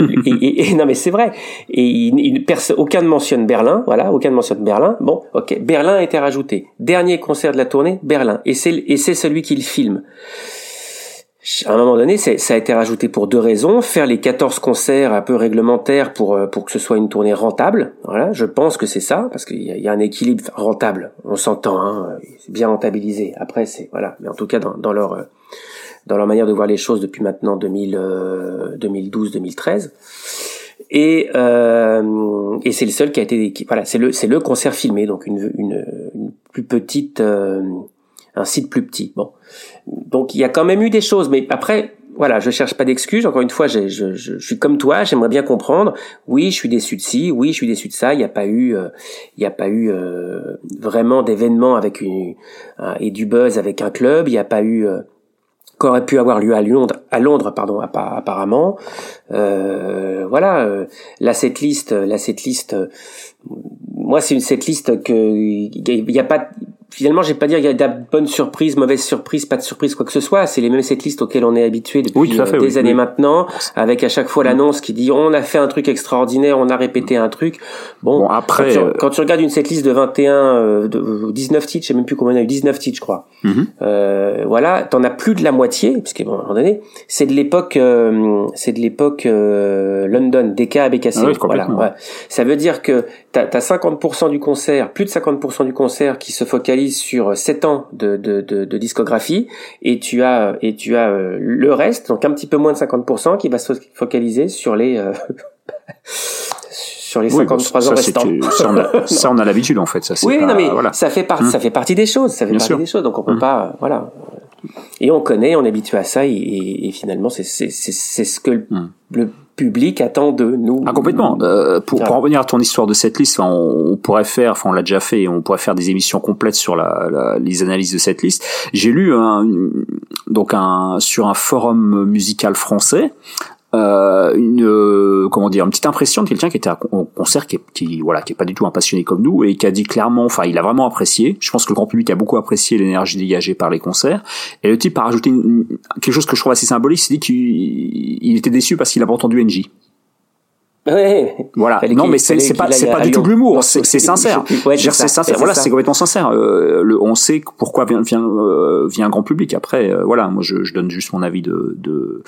non mais c'est vrai. Et aucun ne mentionne Berlin. Voilà. Aucun ne mentionne Berlin. Bon, ok. Berlin a été rajouté. Dernier concert de la tournée, Berlin. Et c'est celui qu'il filme. À un moment donné, ça a été rajouté pour deux raisons. Faire les 14 concerts un peu réglementaires pour que ce soit une tournée rentable. Voilà, je pense que c'est ça, parce qu'il y a un équilibre rentable. On s'entend, hein, c'est bien rentabilisé. Après, c'est voilà, mais en tout cas dans leur manière de voir les choses depuis maintenant 2012-2013. Et c'est le seul qui a été voilà, c'est le concert filmé, donc une plus petite. Un site plus petit. Bon, donc il y a quand même eu des choses, mais après, voilà, je cherche pas d'excuses. Encore une fois, je suis comme toi, j'aimerais bien comprendre. Oui, je suis déçu de ci, oui, je suis déçu de ça. Il y a pas eu vraiment d'événements avec et du buzz avec un club. Il y a pas eu qu'aurait pu avoir lieu à Londres, apparemment. Voilà, la setlist. Moi, c'est une setlist que il y a pas. Finalement, j'ai pas dire il y a de la bonne surprise, mauvaise surprise, pas de surprise, quoi que ce soit. C'est les mêmes setlists auxquelles on est habitué depuis des années maintenant, avec à chaque fois l'annonce qui dit on a fait un truc extraordinaire, on a répété un truc. Bon après, quand tu regardes une setlist de 19 titres, je sais même plus combien on a eu, 19 titres, je crois. Voilà, t'en as plus de la moitié, puisque bon, à un moment donné, c'est de l'époque London, DK à BKC. Ah oui, voilà. Ouais. Ça veut dire que t'as 50% du concert, plus de 50% du concert qui se focalise sur 7 ans de discographie, et tu as le reste, donc un petit peu moins de 50%, qui va se focaliser sur les sur les 53 ans restants. Ça on a l'habitude en fait, ça c'est voilà. ça fait partie des choses, donc on peut pas voilà. Et on est habitué à ça, et finalement c'est ce que le public attend de nous. Ah, complètement. Pour en revenir à ton histoire de cette liste, on pourrait faire, on l'a déjà fait, on pourrait faire des émissions complètes sur les analyses de cette liste. J'ai lu sur un forum musical français, une petite impression de quelqu'un qui était au concert, qui est pas du tout un passionné comme nous, et qui a dit clairement, il a vraiment apprécié. Je pense que le grand public a beaucoup apprécié l'énergie dégagée par les concerts. Et le type a rajouté quelque chose que je trouve assez symbolique, c'est dit qu'il était déçu parce qu'il a pas entendu NJ. Ouais. Voilà. Non, mais c'est pas du tout de l'humour. Non, c'est sincère. C'est sincère. Voilà, c'est complètement sincère. On sait pourquoi vient un grand public. Après, voilà, moi je donne juste mon avis de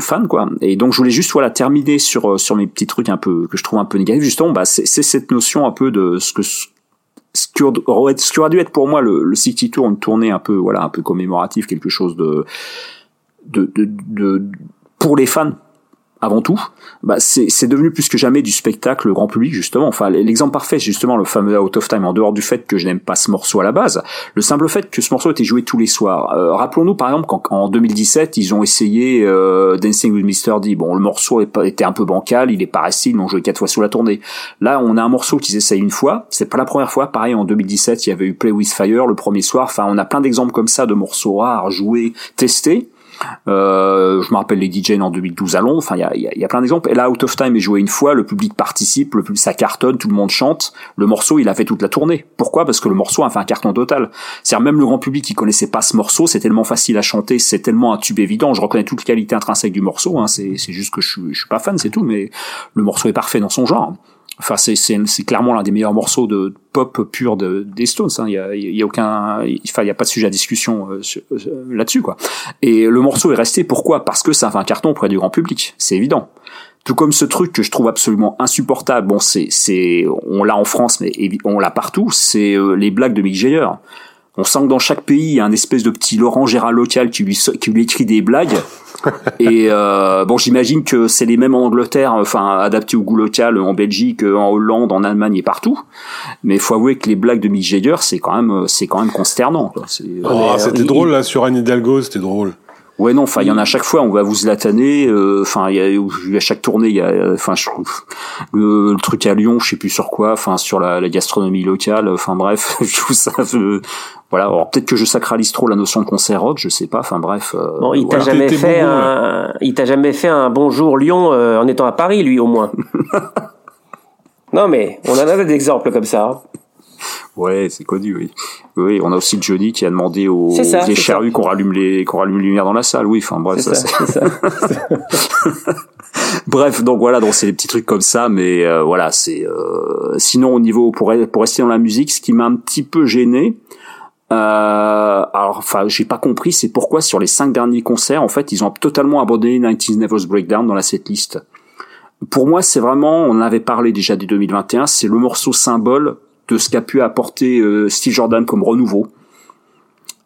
fans, quoi. Et donc je voulais juste terminer sur mes petits trucs un peu que je trouve un peu négatifs, justement. C'est cette notion un peu de ce qui aurait dû être pour moi le City Tour, une tournée un peu commémorative, quelque chose de pour les fans. avant tout, bah c'est devenu plus que jamais du spectacle grand public, justement. Enfin, l'exemple parfait, c'est justement le fameux Out of Time. En dehors du fait que je n'aime pas ce morceau à la base, le simple fait que ce morceau était joué tous les soirs. Rappelons-nous, par exemple, qu'en 2017, ils ont essayé Dancing with Mr. D. Bon, le morceau était un peu bancal, il est pas resté, ils l'ont joué 4 fois sur la tournée. Là, on a un morceau qu'ils essayent une fois, c'est pas la première fois. Pareil, en 2017, il y avait eu Play With Fire le premier soir. Enfin, on a plein d'exemples comme ça de morceaux rares, joués, testés. Je me rappelle les DJ en 2012 à Londres. Enfin, il y a plein d'exemples. Et là, Out of Time est joué une fois, le public participe, le public, ça cartonne, tout le monde chante. Le morceau, il a fait toute la tournée. Pourquoi? Parce que le morceau a fait un carton total. C'est-à-dire, même le grand public qui connaissait pas ce morceau, c'est tellement facile à chanter, c'est tellement un tube évident. Je reconnais toutes les qualités intrinsèques du morceau, hein. C'est juste que je suis pas fan, c'est tout, mais le morceau est parfait dans son genre. Enfin, c'est clairement l'un des meilleurs morceaux de pop pur des Stones, hein. Il y a pas de sujet à discussion là-dessus, quoi. Et le morceau est resté, pourquoi? Parce que ça a fait un carton auprès du grand public, c'est évident. Tout comme ce truc que je trouve absolument insupportable. Bon, on l'a en France, mais on l'a partout. C'est les blagues de Mick Jagger. On sent que dans chaque pays, il y a un espèce de petit Laurent Gérard local qui lui écrit des blagues. Et bon, j'imagine que c'est les mêmes en Angleterre, enfin adaptés au goût local, en Belgique, en Hollande, en Allemagne et partout. Mais faut avouer que les blagues de Mick Jagger, c'est quand même consternant, quoi. C'était drôle là sur Anne Hidalgo, c'était drôle. Ouais, non, enfin, il y en a à chaque fois, on va vous zlataner, enfin, à chaque tournée, il y a, enfin, je trouve, le truc à Lyon, je sais plus sur quoi, enfin, sur la gastronomie locale, enfin, bref, je trouve ça, voilà, alors peut-être que je sacralise trop la notion de concert rock, je sais pas, enfin, bref. Bon, il t'a voilà. Jamais fait bon il t'a jamais fait un bonjour Lyon, en étant à Paris, lui, au moins. Non, mais, on en a des exemples comme ça, hein. Ouais, c'est connu, oui. Oui, on a aussi Johnny qui a demandé aux vieilles charrues qu'on rallume les lumières dans la salle. Oui, enfin bref, c'est ça. Bref, donc voilà, donc c'est des petits trucs comme ça, mais voilà, c'est sinon au niveau pour rester dans la musique, ce qui m'a un petit peu gêné. Alors, enfin, j'ai pas compris, c'est pourquoi sur les 5 derniers concerts, en fait, ils ont totalement abandonné 90s Nervous Breakdown dans la setlist. Pour moi, c'est vraiment, on en avait parlé déjà dès 2021, c'est le morceau symbole de ce qu'a pu apporter Steve Jordan comme renouveau.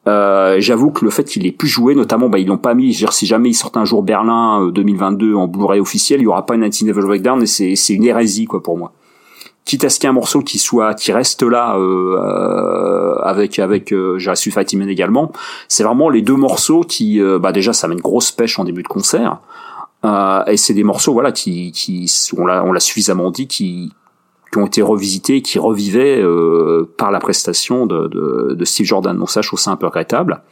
J'avoue que le fait qu'il ait pu jouer, notamment, bah, ils l'ont pas mis. Je veux dire, si jamais ils sortent un jour Berlin 2022 en Blu-ray officiel, il y aura pas une Anti-Never Breakdown, et c'est une hérésie, quoi, pour moi. Quitte à ce qu'il y ait un morceau qui reste là, avec j'ai reçu Fatiman également. C'est vraiment les deux morceaux qui, bah, déjà, ça met une grosse pêche en début de concert. Et c'est des morceaux, voilà, qui, on l'a suffisamment dit, qui ont été revisités, qui revivaient par la prestation de Steve Jordan. Donc ça, je trouve ça un peu regrettable.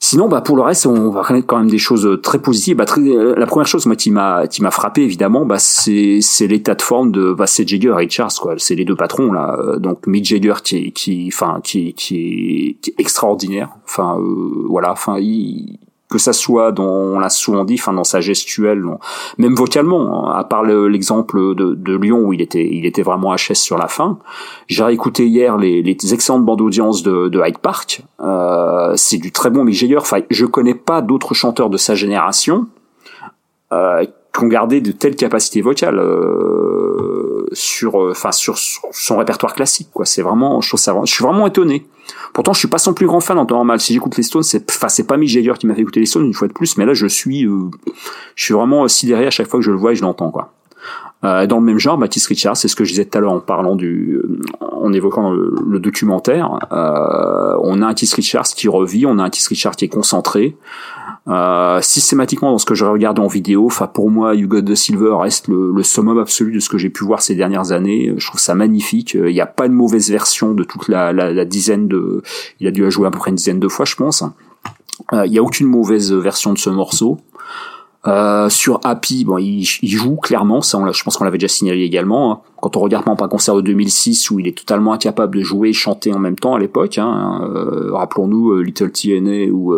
Sinon, bah pour le reste, on va connaître quand même des choses très positives. Bah, la première chose, moi, qui m'a frappé évidemment, bah c'est l'état de forme de c'est Jagger et Richards, quoi. C'est les deux patrons là. Donc Mick Jagger qui est extraordinaire. Enfin voilà. Enfin que ça soit dans, on l'a souvent dit, enfin dans sa gestuelle, même vocalement, hein, à part l'exemple de Lyon où il était vraiment HS sur la fin. J'ai réécouté hier les excellentes bandes d'audience de Hyde Park. C'est du très bon Mick Jagger. Enfin, je connais pas d'autres chanteurs de sa génération qui ont gardé de telles capacités vocales sur son répertoire classique, quoi. C'est vraiment, je suis vraiment étonné. Pourtant, je suis pas son plus grand fan en temps normal. Si j'écoute les Stones, c'est pas Mick Jagger qui m'a fait écouter les Stones une fois de plus, mais là, je suis vraiment sidéré à chaque fois que je le vois et je l'entends, quoi. Dans le même genre, Baptiste Richard, c'est ce que je disais tout à l'heure en évoquant le documentaire. On a un Keith Richards qui revit, on a un Keith Richards qui est concentré. Systématiquement dans ce que je regarde en vidéo, enfin pour moi, You Got the Silver reste le summum absolu de ce que j'ai pu voir ces dernières années. Je trouve ça magnifique. Il n'y a pas de mauvaise version de toute la dizaine de. Il a dû la jouer à peu près une dizaine de fois, je pense. Il n'y a aucune mauvaise version de ce morceau. Sur Happy, bon, il joue clairement, ça, je pense qu'on l'avait déjà signalé également, hein. Quand on regarde par un concert de 2006 où il est totalement incapable de jouer et chanter en même temps à l'époque, hein, rappelons-nous Little TNA ou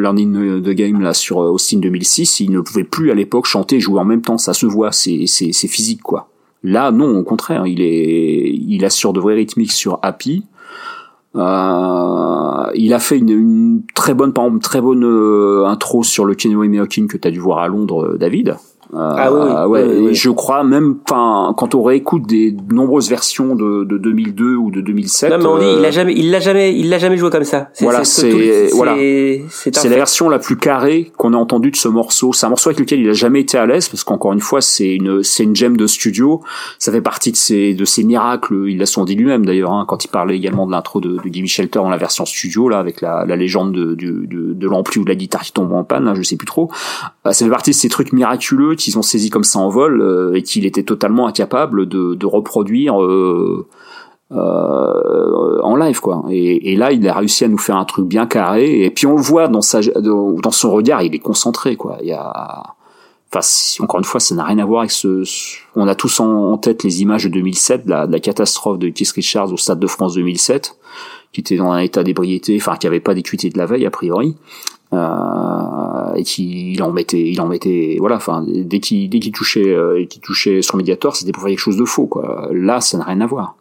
Learning the Game là sur Austin 2006, il ne pouvait plus à l'époque chanter et jouer en même temps, ça se voit, c'est physique, quoi. Là, non, au contraire, il assure de vraies rythmiques sur Happy. Il a fait une très bonne intro sur le Kenny Hawking que t'as dû voir à Londres, David. Et je crois même, enfin, quand on réécoute des nombreuses versions de 2002 ou de 2007. Non, mais on dit, il l'a jamais joué comme ça. C'est la version la plus carrée qu'on ait entendue de ce morceau. C'est un morceau avec lequel il a jamais été à l'aise parce qu'encore une fois, c'est une gemme de studio. Ça fait partie de ses miracles. Il l'a sondi lui-même d'ailleurs, hein, quand il parlait également de l'intro de Gimme Shelter dans la version studio, là, avec la légende de l'ampli ou de la guitare qui tombe en panne, hein, je sais plus trop. Ça fait partie de ces trucs miraculeux qu'ils ont saisi comme ça en vol et qu'il était totalement incapable de reproduire en live, quoi. Et là, il a réussi à nous faire un truc bien carré. Et puis on le voit dans son regard, il est concentré, quoi. Encore une fois, ça n'a rien à voir avec on a tous en tête les images de 2007, de la catastrophe de Keith Richards au Stade de France 2007, qui était dans un état d'ébriété, enfin qui avait pas d'équité de la veille a priori. Et il en mettait, voilà, enfin, dès qu'il touchait son Mediator, c'était pour faire quelque chose de faux, quoi. Là, ça n'a rien à voir.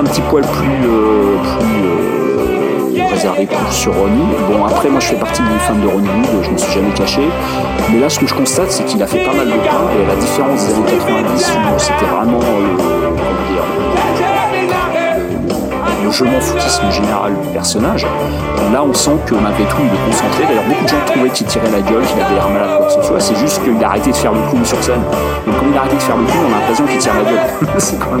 Un petit poil plus réservé sur Ronnie. Bon, après, moi je fais partie d'une fan de Ronnie Wood, je ne me suis jamais caché, mais là ce que je constate, c'est qu'il a fait pas mal de pain, et la différence des années 90 où c'était vraiment le jeu m'en foutisme général du personnage, là on sent que malgré tout il est concentré. D'ailleurs, beaucoup de gens trouvaient qu'il tirait la gueule, qu'il avait l'air malade, quoi que ce soit. C'est juste qu'il a arrêté de faire le clown sur scène, donc comme il a arrêté de faire le clown, on a l'impression qu'il tire la gueule. C'est quand même...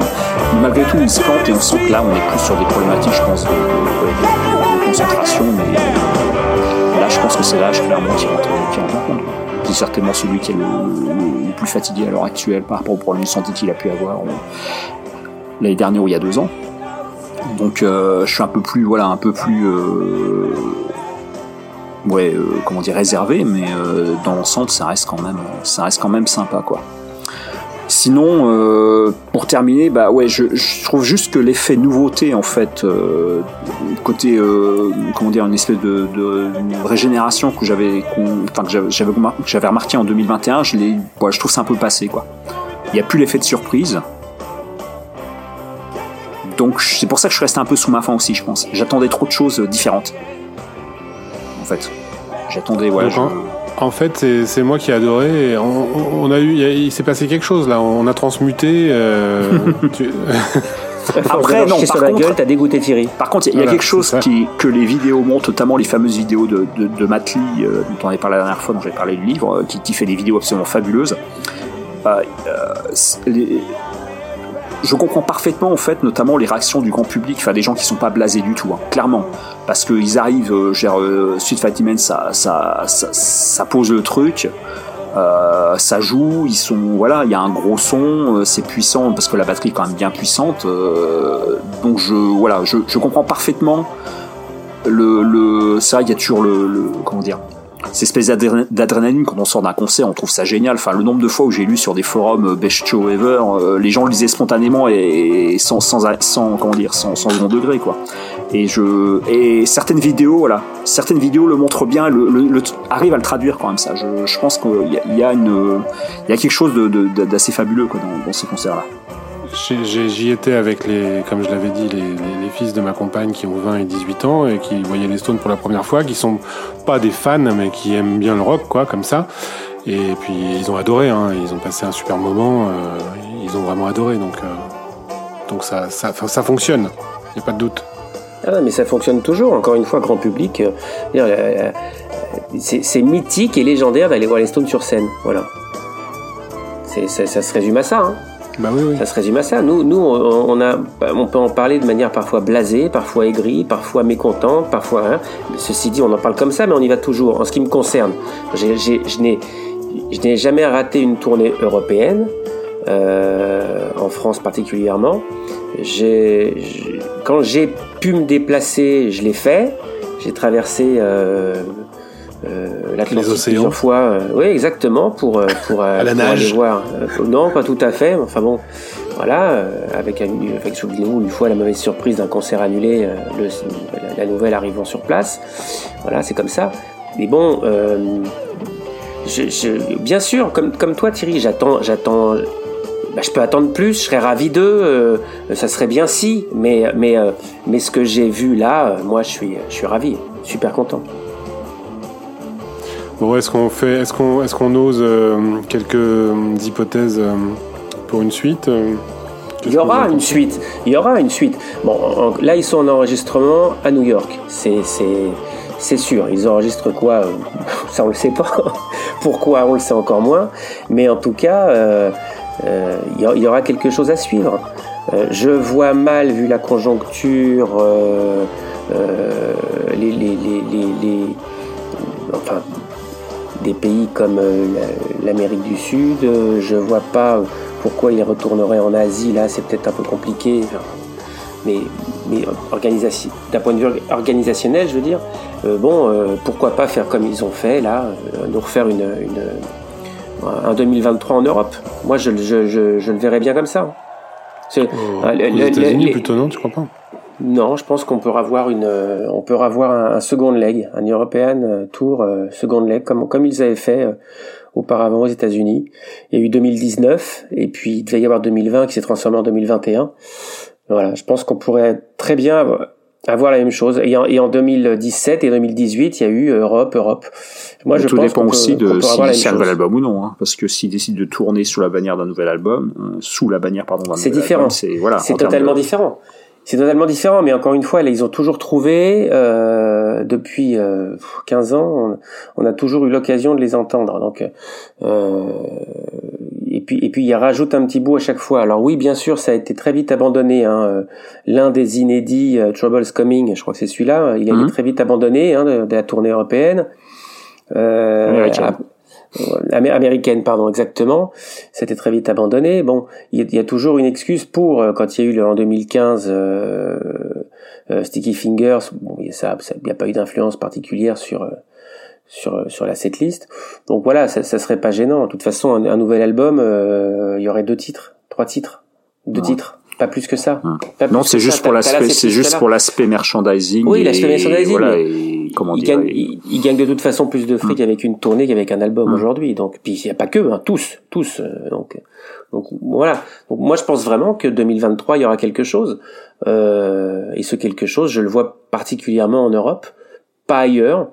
Mais malgré tout, il se plante, et on sent que là on est plus sur des problématiques, je pense, de concentration. Mais là je pense que c'est l'âge clairement qui rentre en compte. C'est certainement celui qui est le plus fatigué à l'heure actuelle par rapport aux problèmes de santé qu'il a pu avoir l'année dernière ou il y a 2 ans. Donc je suis un peu plus réservé, mais dans l'ensemble ça reste quand même sympa, quoi. Sinon, pour terminer, je trouve juste que l'effet nouveauté, en fait, côté une espèce de régénération que j'avais remarqué en 2021, je trouve ça un peu passé, quoi. Il y a plus l'effet de surprise. Donc c'est pour ça que je reste un peu sous ma faim aussi, je pense. J'attendais trop de choses différentes. En fait, en fait, c'est moi qui ai adoré. On a eu, il s'est passé quelque chose là. On a transmuté. Après, non. Par contre, t'as dégoûté Thierry. Par contre, il y a quelque chose que les vidéos montrent, notamment les fameuses vidéos de Matt Lee, dont on avait parlé la dernière fois, dont j'ai parlé du livre, qui fait des vidéos absolument fabuleuses. Je comprends parfaitement, en fait, notamment les réactions du grand public, enfin des gens qui sont pas blasés du tout, hein, clairement, parce que ils arrivent, Street Fighting Man, ça pose le truc, ça joue, ils sont, voilà, il y a un gros son, c'est puissant parce que la batterie est quand même bien puissante, donc je comprends parfaitement le c'est vrai qu'il y a toujours le cette espèce d'adrénaline quand on sort d'un concert, on trouve ça génial. Enfin, le nombre de fois où j'ai lu sur des forums Best Show Ever, les gens le lisaient spontanément et sans second degré, quoi. Et certaines vidéos, le montrent bien, le arrivent à le traduire quand même, ça. Je pense qu'il y a quelque chose d'assez fabuleux, quoi, dans ces concerts-là. J'y étais avec comme je l'avais dit, les fils de ma compagne qui ont 20 et 18 ans et qui voyaient les Stones pour la première fois, qui sont pas des fans mais qui aiment bien le rock, quoi, comme ça. Et puis ils ont adoré, hein, ils ont passé un super moment, ils ont vraiment adoré, donc ça fonctionne, y a pas de doute. Ah mais ça fonctionne toujours, encore une fois, grand public. C'est mythique et légendaire d'aller voir les Stones sur scène, voilà. Ça se résume à ça, hein. Bah oui. Ça se résume à ça. Nous, on peut en parler de manière parfois blasée, parfois aigrie, parfois mécontente, parfois. Hein. Ceci dit, on en parle comme ça, mais on y va toujours. En ce qui me concerne, je n'ai jamais raté une tournée européenne, en France particulièrement. Quand j'ai pu me déplacer, je l'ai fait. J'ai traversé l'Atlantique plusieurs fois. Oui, exactement, pour la nage. Aller voir. Non, pas tout à fait. Enfin bon, voilà, avec souvenez-vous une fois la mauvaise surprise d'un concert annulé, la nouvelle arrivant sur place. Voilà, c'est comme ça. Mais bon, bien sûr, comme toi, Thierry, j'attends. Bah, je peux attendre plus, je serais ravi d'eux, ça serait bien si, mais ce que j'ai vu là, moi je suis ravi, super content. Bon, est-ce qu'on ose quelques hypothèses pour une suite? Il y aura une suite. Bon, là ils sont en enregistrement à New York, c'est sûr. Ils enregistrent quoi? Ça on le sait pas. Pourquoi? On le sait encore moins. Mais en tout cas, il y aura quelque chose à suivre. Je vois mal, vu la conjoncture, enfin, des pays comme l'Amérique du Sud. Je vois pas pourquoi ils retourneraient en Asie. Là, c'est peut-être un peu compliqué. Mais d'un point de vue organisationnel, je veux dire, pourquoi pas faire comme ils ont fait là, nous refaire un 2023 en Europe. Moi, je le verrais bien comme ça. Aux États-Unis, plutôt non, tu crois pas? Non, je pense qu'on peut avoir un second leg, un European Tour second leg, comme ils avaient fait auparavant aux États-Unis. Il y a eu 2019 et puis il devait y avoir 2020 qui s'est transformé en 2021. Voilà, je pense qu'on pourrait très bien avoir la même chose. Et en 2017 et 2018, il y a eu Europe. Moi, je pense qu'on peut avoir la même chose. Tout dépend aussi de s'ils servent à l'album ou non, hein, parce que s'ils décident de tourner sous la bannière d'un nouvel album, c'est différent. C'est totalement différent. C'est totalement différent, mais encore une fois, là, ils ont toujours trouvé, depuis 15 ans, on a toujours eu l'occasion de les entendre. Donc, et puis il rajoute un petit bout à chaque fois. Alors oui, bien sûr, ça a été très vite abandonné. Hein. L'un des inédits, Trouble's Coming, je crois que c'est celui-là, il a été très vite abandonné de la tournée européenne. Américaine, pardon, exactement. C'était très vite abandonné. Bon, il y a toujours une excuse pour quand il y a eu en 2015 Sticky Fingers. Bon, ça n'y a pas eu d'influence particulière sur la setlist. Donc voilà, ça serait pas gênant. De toute façon, un nouvel album, il y aurait trois titres. Pas plus que ça. Non, c'est juste pour l'aspect, merchandising. Oui, l'aspect merchandising. Voilà, comment dire. Il gagne de toute façon plus de fric avec une tournée qu'avec un album aujourd'hui. Donc, puis il n'y a pas que tous. Donc voilà. Donc moi, je pense vraiment que 2023, il y aura quelque chose. Et ce quelque chose, je le vois particulièrement en Europe, pas ailleurs.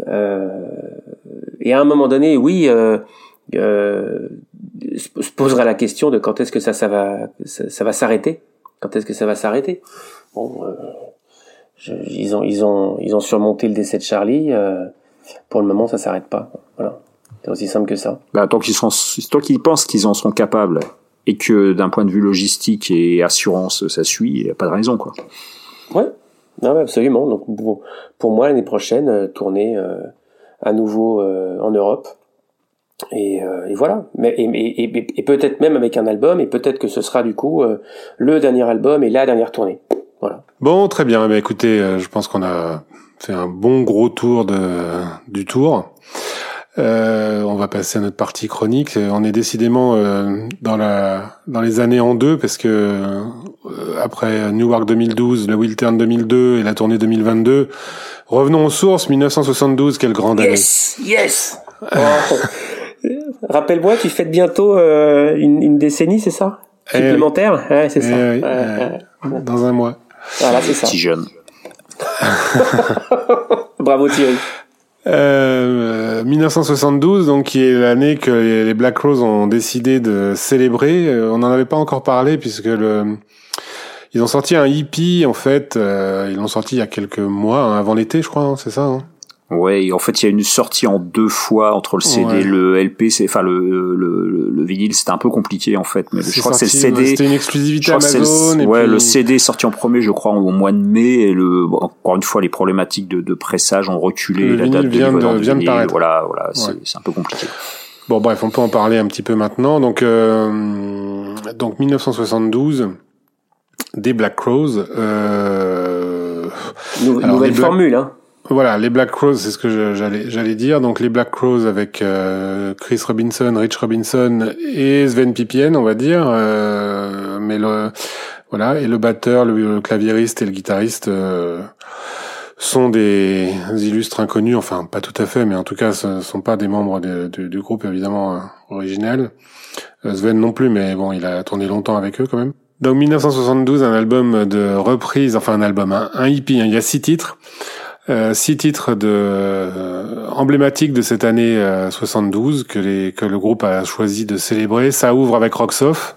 Et à un moment donné, oui. Se posera la question de quand est-ce que ça va s'arrêter. Quand est-ce que ça va s'arrêter? Bon, ils ont surmonté le décès de Charlie. Pour le moment, ça s'arrête pas. Voilà, c'est aussi simple que ça. Bah, tant qu'ils pensent qu'ils en sont capables et que d'un point de vue logistique et assurance, ça suit, il n'y a pas de raison, quoi. Ouais, non, absolument. Donc pour moi, l'année prochaine, tourner à nouveau en Europe. Et voilà. Mais peut-être même avec un album, et peut-être que ce sera du coup le dernier album et la dernière tournée. Voilà. Bon, très bien. Mais écoutez, je pense qu'on a fait un bon gros tour du tour. On va passer à notre partie chronique. On est décidément dans les années en deux, parce que après Newark 2012, le Wiltern 2002 et la tournée 2022, revenons aux sources. 1972, quelle grande année. Yes. Oh. Rappelle-moi, tu fêtes bientôt une décennie, c'est ça? Supplémentaire? Oui. Ouais, c'est ça. Oui. Dans un mois. Voilà, c'est ça. Petit jeune. Bravo Thierry. 1972, donc, qui est l'année que les Black Crowes ont décidé de célébrer. On n'en avait pas encore parlé, puisque ils ont sorti un hippie, en fait. Ils l'ont sorti il y a quelques mois, avant l'été, je crois, c'est ça, hein. Ouais, en fait, il y a une sortie en deux fois entre le CD, le LP, le vinyle, c'était un peu compliqué, en fait, mais je crois que c'est le CD. C'était une exclusivité Amazon. Le CD est sorti en premier, je crois, au mois de mai, et encore une fois, les problématiques de pressage ont reculé, la date de paraître. Voilà, c'est un peu compliqué. Bon, bref, on peut en parler un petit peu maintenant. Donc 1972, des Black Crowes, nouvelle formule, hein. voilà, les Black Crowes, c'est ce que j'allais dire. Donc les Black Crowes avec Chris Robinson, Rich Robinson et Sven Pippien, on va dire. Mais voilà, et le batteur, le claviériste et le guitariste sont des illustres inconnus. Enfin, pas tout à fait, mais en tout cas, ce sont pas des membres du groupe évidemment originel. Sven non plus, mais bon, il a tourné longtemps avec eux quand même. Donc 1972, un album de reprise, enfin un album, un hippie, hein, il y a 6 titres. 6 titres emblématiques de cette année 72 que le groupe a choisi de célébrer. Ça ouvre avec Rock Soft.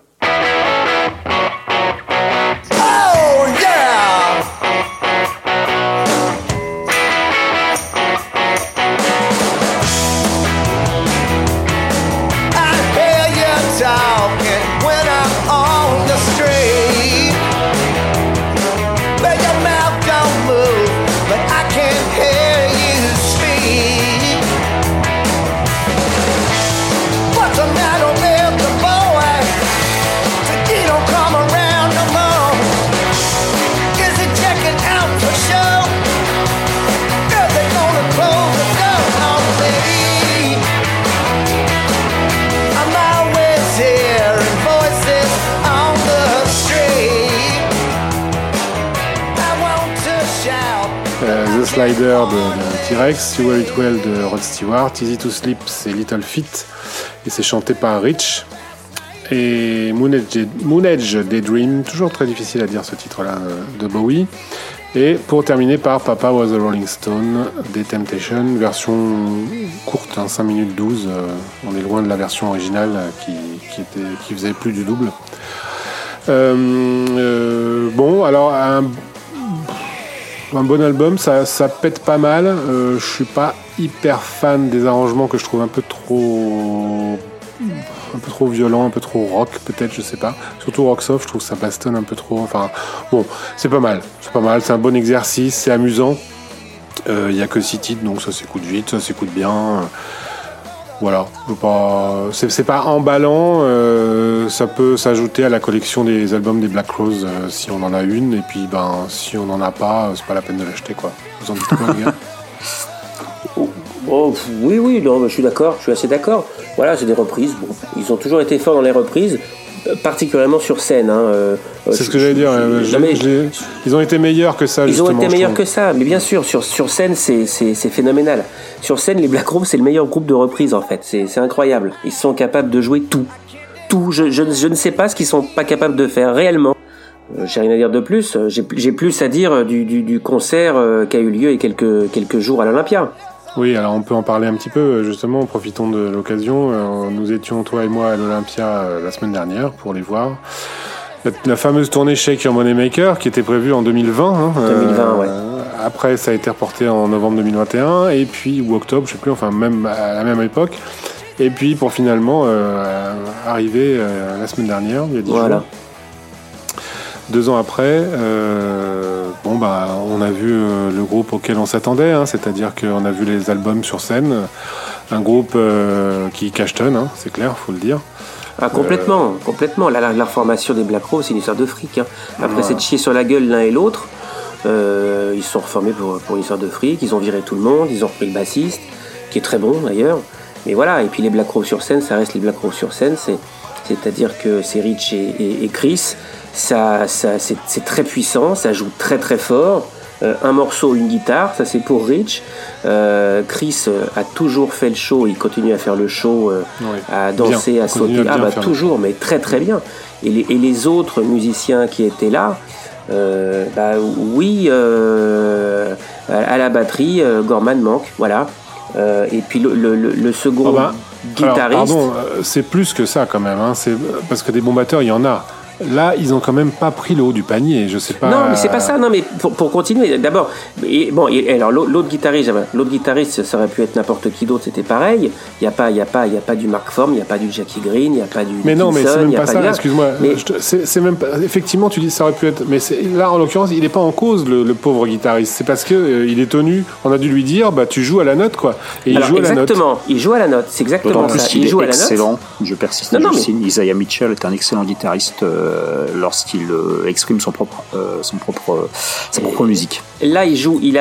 Slider de T-Rex, You Were It Well de Rod Stewart, Easy to Sleep c'est Little Feat et c'est chanté par Rich, et Moonage Daydream, toujours très difficile à dire ce titre-là, de Bowie, et pour terminer par Papa Was a Rolling Stone des Temptations, version courte, hein, 5 minutes 12, on est loin de la version originale qui faisait plus du double. Bon, alors un bon album, ça pète pas mal. Je suis pas hyper fan des arrangements que je trouve un peu trop violent, un peu trop rock peut-être, je sais pas. Surtout Rock Soft, je trouve que ça bastonne un peu trop. Enfin bon, c'est pas mal. C'est un bon exercice, c'est amusant. Il y a que 6 titres, donc ça s'écoute vite, ça s'écoute bien. Voilà, c'est pas emballant, ça peut s'ajouter à la collection des albums des Black Crowes si on en a une, et puis ben si on en a pas, c'est pas la peine de l'acheter quoi. Vous en dites quoi les gars? Oui, non, je suis d'accord, je suis assez d'accord. Voilà, c'est des reprises, bon, ils ont toujours été forts dans les reprises, particulièrement sur scène. Hein. C'est ce que j'allais dire. Ils ont été meilleurs que ça. Ils ont été meilleurs que ça, mais bien sûr, sur scène, c'est phénoménal. Sur scène, les Black Crowes, c'est le meilleur groupe de reprise en fait. C'est incroyable. Ils sont capables de jouer tout. Je ne sais pas ce qu'ils sont pas capables de faire réellement. J'ai rien à dire de plus. J'ai plus à dire du concert qui a eu lieu il y a quelques jours à l'Olympia. Oui, alors on peut en parler un petit peu, justement, profitons de l'occasion. Nous étions, toi et moi, à l'Olympia la semaine dernière pour les voir. La fameuse tournée Shake Your Money Maker qui était prévue en 2020. Hein, 2020, ouais. Après, ça a été reporté en novembre 2021, et puis, ou octobre, je sais plus, enfin, même à la même époque. Et puis, pour finalement arriver la semaine dernière, il y a 10 jours. 2 ans après, on a vu le groupe auquel on s'attendait, hein, c'est-à-dire qu'on a vu les albums sur scène, un groupe qui cachetonne, hein, c'est clair, faut le dire. Ah complètement. La formation des Black Crowes, c'est une histoire de fric. Hein. Après s'être chié sur la gueule l'un et l'autre, ils se sont reformés pour une histoire de fric. Ils ont viré tout le monde, ils ont repris le bassiste, qui est très bon d'ailleurs. Mais voilà, et puis les Black Crowes sur scène, ça reste les Black Crowes sur scène. C'est-à-dire que c'est Rich et Chris. C'est très puissant, ça joue très très fort, un morceau, une guitare, ça c'est pour Rich. Chris a toujours fait le show, il continue à faire le show, oui, à danser, bien, à sauter, toujours, mais très très bien. Et les autres musiciens qui étaient là, à la batterie, Gorman manque, voilà. Et puis le second guitariste... Alors, pardon, c'est plus que ça quand même, hein. C'est parce que des bons batteurs, il y en a. Là, ils ont quand même pas pris le haut du panier, je sais pas. Non, mais c'est pas ça. Non, mais pour continuer, d'abord, l'autre guitariste, ça aurait pu être n'importe qui d'autre, c'était pareil. Il y a pas du Mark Form, il y a pas du Jackie Green, il y a pas du. Mais Dickinson, non, mais c'est même pas ça. Excuse-moi. Mais... C'est même pas. Effectivement, tu dis ça aurait pu être, mais là, en l'occurrence, il est pas en cause le pauvre guitariste. C'est parce que il est tenu. On a dû lui dire, tu joues à la note, quoi. Et il joue à la note. Exactement. Il joue à la note. C'est exactement ça. Il joue à la note. Excellent. Je persiste. Isaiah Mitchell est un excellent guitariste. lorsqu'il exprime sa propre musique. Là,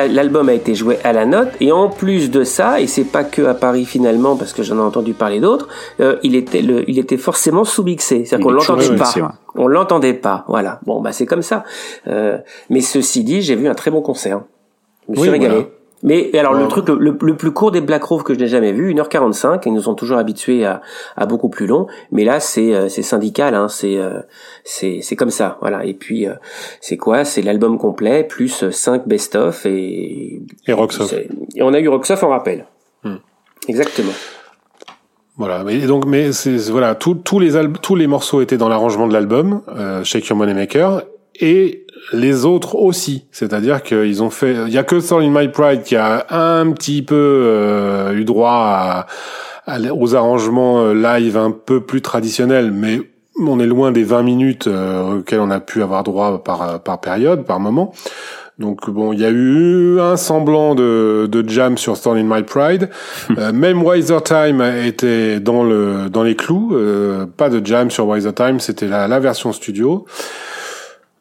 l'album a été joué à la note, et en plus de ça, et c'est pas que à Paris finalement, parce que j'en ai entendu parler d'autres, il était forcément sous-mixé, c'est-à-dire qu'on l'entendait pas. On l'entendait pas, voilà. Bon, bah c'est comme ça. Mais ceci dit, j'ai vu un très bon concert. Je me suis régalé. Voilà. Mais alors le truc le plus court des Black Crowes que je n'ai jamais vu, 1h45, ils nous ont toujours habitués à beaucoup plus long, mais là c'est syndical, hein, c'est comme ça, voilà. Et puis c'est quoi, c'est l'album complet plus 5 best-of et Roxoff. Et on a eu Roxoff en rappel. Exactement. Voilà, et donc tous les morceaux étaient dans l'arrangement de l'album Shake Your Moneymaker, et les autres aussi, c'est-à-dire qu'ils ont fait, il y a que Thorn in My Pride qui a un petit peu eu droit aux arrangements live un peu plus traditionnels, mais on est loin des 20 minutes auxquelles on a pu avoir droit par période, par moment. Donc bon, il y a eu un semblant de jam sur Stone in My Pride. Même Wiser Time était dans les clous. Pas de jam sur Wiser Time, c'était la version studio.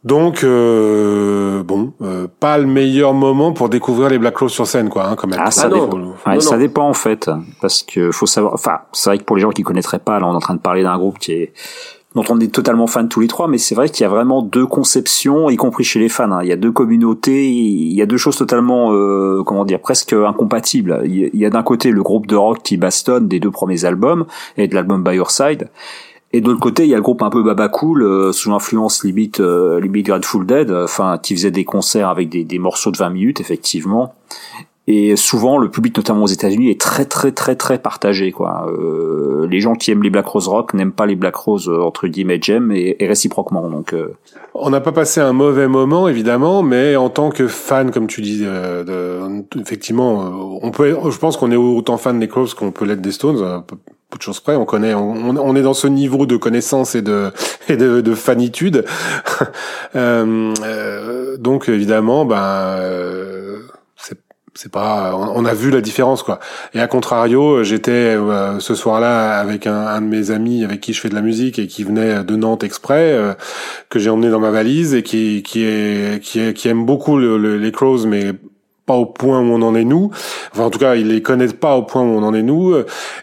Donc pas le meilleur moment pour découvrir les Black Crowes sur scène, quoi, hein, quand même. Ça dépend en fait, parce que faut savoir. Enfin, c'est vrai que pour les gens qui connaîtraient pas, là, on est en train de parler d'un groupe dont on est totalement fan tous les trois, mais c'est vrai qu'il y a vraiment deux conceptions, y compris chez les fans, hein. Il y a deux communautés, il y a deux choses totalement, presque incompatibles. Il y a d'un côté le groupe de rock qui bastonne des deux premiers albums, et de l'album By Your Side, et de l'autre côté, il y a le groupe un peu baba cool, sous l'influence limite Grateful Dead, qui faisait des concerts avec des morceaux de 20 minutes, effectivement. Et souvent, le public, notamment aux États-Unis, est très, très, très, très partagé, quoi. Les gens qui aiment les Black Crowes rock n'aiment pas les Black Crowes entre guillemets jam, et réciproquement. Donc, on n'a pas passé un mauvais moment, évidemment, mais en tant que fan, comme tu dis, effectivement, je pense qu'on est autant fan des Crowes qu'on peut l'être des Stones. Peu de choses près, on est dans ce niveau de connaissance et de fanitude. Donc évidemment, c'est pas, on a vu la différence, quoi. Et à contrario, j'étais ce soir-là avec un de mes amis avec qui je fais de la musique et qui venait de Nantes exprès, que j'ai emmené dans ma valise, et qui aime beaucoup les Crowes, mais pas au point où on en est nous. Enfin, en tout cas, il les connaît pas au point où on en est nous.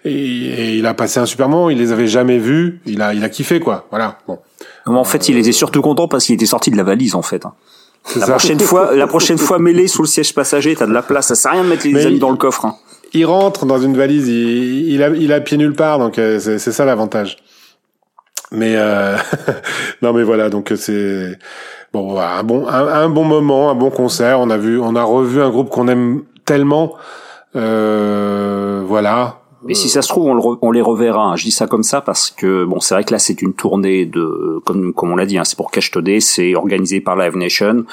Et il a passé un super moment. Il les avait jamais vus. Il a kiffé, quoi. Voilà. Bon. Mais en fait, il était surtout content parce qu'il était sorti de la valise, en fait. La prochaine fois, mets-les sous le siège passager. T'as de la place. Ça sert à rien de mettre les amis dans le coffre, hein. Il rentre dans une valise. Il a pied nulle part. Donc, c'est ça l'avantage. Mais, non, mais voilà. Donc, c'est, bon, un bon moment, un bon concert. On a revu un groupe qu'on aime tellement, voilà. Mais si ça se trouve, on les reverra. Je dis ça comme ça parce que bon, c'est vrai que là, c'est une tournée comme on l'a dit, hein, c'est pour Cash Today, c'est organisé par Live Nation.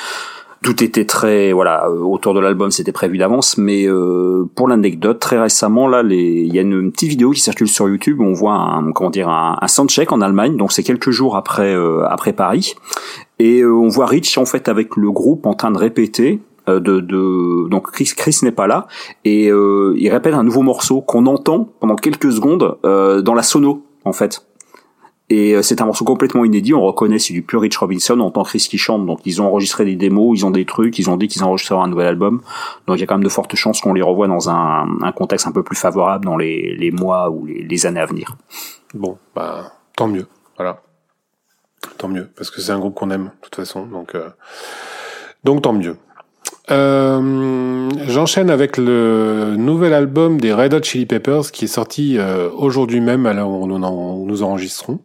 Tout était très, voilà, autour de l'album, c'était prévu d'avance, mais pour l'anecdote, très récemment, là, il y a une petite vidéo qui circule sur YouTube où on voit un soundcheck en Allemagne, donc c'est quelques jours après Paris, et on voit Rich en fait avec le groupe en train de répéter. Donc Chris n'est pas là, et il répète un nouveau morceau qu'on entend pendant quelques secondes dans la sono, en fait. Et c'est un morceau complètement inédit, on reconnaît, c'est du pur Rich Robinson, on entend Chris qui chante, donc ils ont enregistré des démos, ils ont des trucs, ils ont dit qu'ils enregistreront un nouvel album, donc il y a quand même de fortes chances qu'on les revoie dans un contexte un peu plus favorable dans les mois ou les années à venir. Bon, bah tant mieux, voilà. Tant mieux, parce que c'est un groupe qu'on aime, de toute façon, donc tant mieux. J'enchaîne avec le nouvel album des Red Hot Chili Peppers qui est sorti aujourd'hui même à l'heure où nous enregistrons.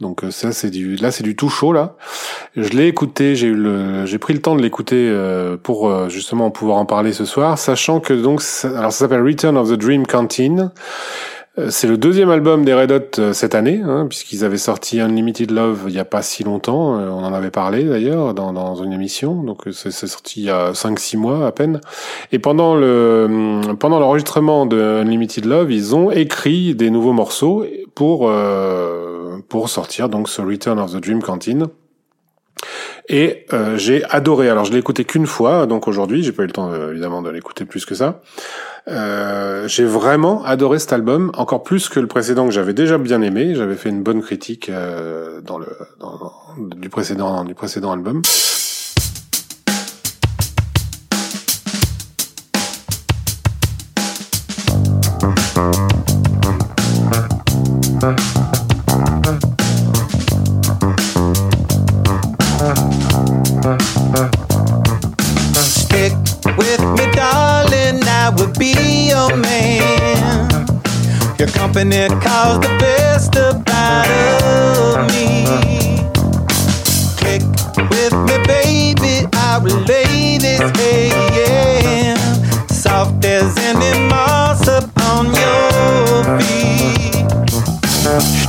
Donc ça c'est du tout chaud là. Je l'ai écouté, j'ai pris le temps de l'écouter pour justement pouvoir en parler ce soir, sachant que ça s'appelle Return of the Dream Canteen. C'est le deuxième album des Red Hot cette année, hein, puisqu'ils avaient sorti Unlimited Love il y a pas si longtemps, on en avait parlé d'ailleurs dans une émission, donc c'est sorti il y a 5-6 mois à peine. Et pendant l'enregistrement de Unlimited Love, ils ont écrit des nouveaux morceaux pour sortir donc ce Return of the Dream Canteen. et j'ai adoré. Alors je l'ai écouté qu'une fois, donc aujourd'hui, j'ai pas eu le temps évidemment de l'écouter plus que ça. J'ai vraiment adoré cet album, encore plus que le précédent que j'avais déjà bien aimé. J'avais fait une bonne critique du précédent album. Stick with me, darling, I will be your man. Your company calls the best about of me. Click with me, baby, I relay this AM. Soft as any moss upon your feet.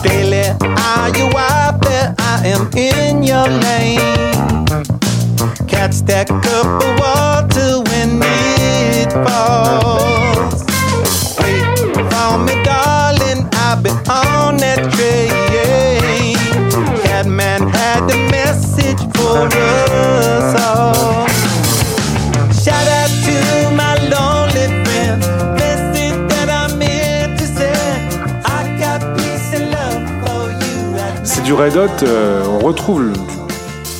Daily, are you out there? I am in your lane. Can't stack up a water when it falls. Wait for me, darling, I'll be on that train. Catman had the message for us all. Shout out to my lonely friends. Du Red Hot, on retrouve le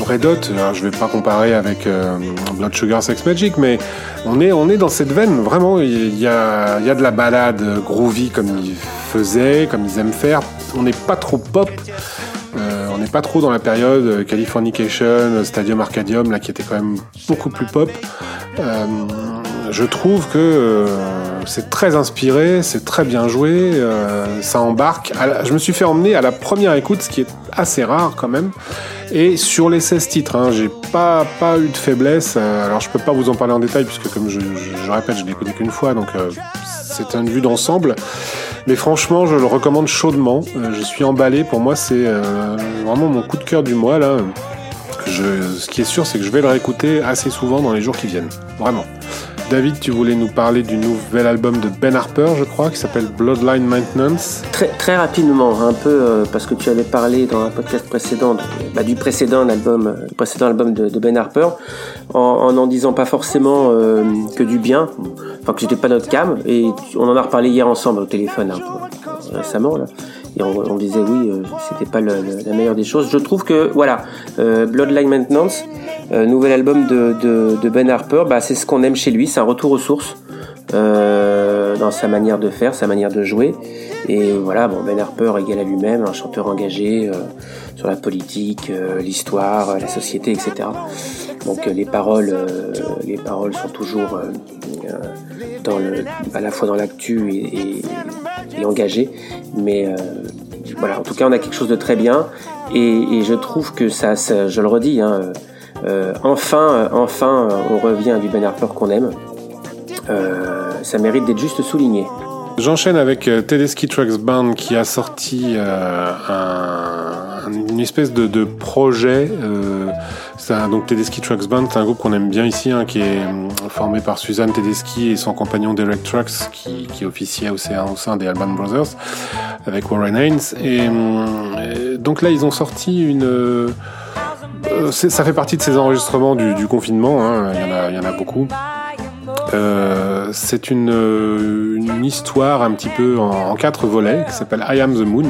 Red Hot. Alors je vais pas comparer avec Blood Sugar Sex Magic, mais on est dans cette veine vraiment. Il y a de la balade groovy comme ils faisaient, comme ils aiment faire. On n'est pas trop pop, on n'est pas trop dans la période Californication, Stadium Arcadium là qui était quand même beaucoup plus pop. Je trouve que c'est très inspiré, c'est très bien joué, ça embarque. Je me suis fait emmener à la première écoute, ce qui est assez rare quand même. Et sur les 16 titres, j'ai pas eu de faiblesse. Alors je peux pas vous en parler en détail puisque comme je répète, je l'ai écouté qu'une fois, donc c'est une vue d'ensemble. Mais franchement, je le recommande chaudement. Je suis emballé. Pour moi, c'est vraiment mon coup de cœur du mois là. Ce qui est sûr, c'est que je vais le réécouter assez souvent dans les jours qui viennent. Vraiment. David, tu voulais nous parler du nouvel album de Ben Harper, je crois, qui s'appelle Bloodline Maintenance. Très, très rapidement, un peu, parce que tu avais parlé dans un podcast précédent du précédent album de Ben Harper, en disant pas forcément que du bien, enfin que c'était pas notre cam, et on en a reparlé hier ensemble au téléphone, récemment, là. Et on disait oui, c'était pas la meilleure des choses. Je trouve que voilà, Bloodline Maintenance, nouvel album de Ben Harper, bah c'est ce qu'on aime chez lui, c'est un retour aux sources dans sa manière de faire, sa manière de jouer. Et voilà, bon, Ben Harper égal à lui-même, un chanteur engagé sur la politique, l'histoire, la société, etc. Donc les paroles sont toujours à la fois dans l'actu et engagées, mais voilà, en tout cas on a quelque chose de très bien et je trouve que ça je le redis, enfin on revient à du Ben Harper qu'on aime, ça mérite d'être juste souligné. J'enchaîne avec Tedeschi Trucks Band qui a sorti une espèce de projet. Donc Tedeschi Trucks Band, c'est un groupe qu'on aime bien ici, qui est formé par Suzanne Tedeschi et son compagnon Derek Trucks, qui officiait au sein des Allman Brothers avec Warren Haynes. Et donc là, ils ont sorti ça fait partie de ces enregistrements du confinement. Il y en a beaucoup. C'est une histoire un petit peu en 4 volets qui s'appelle I Am the Moon.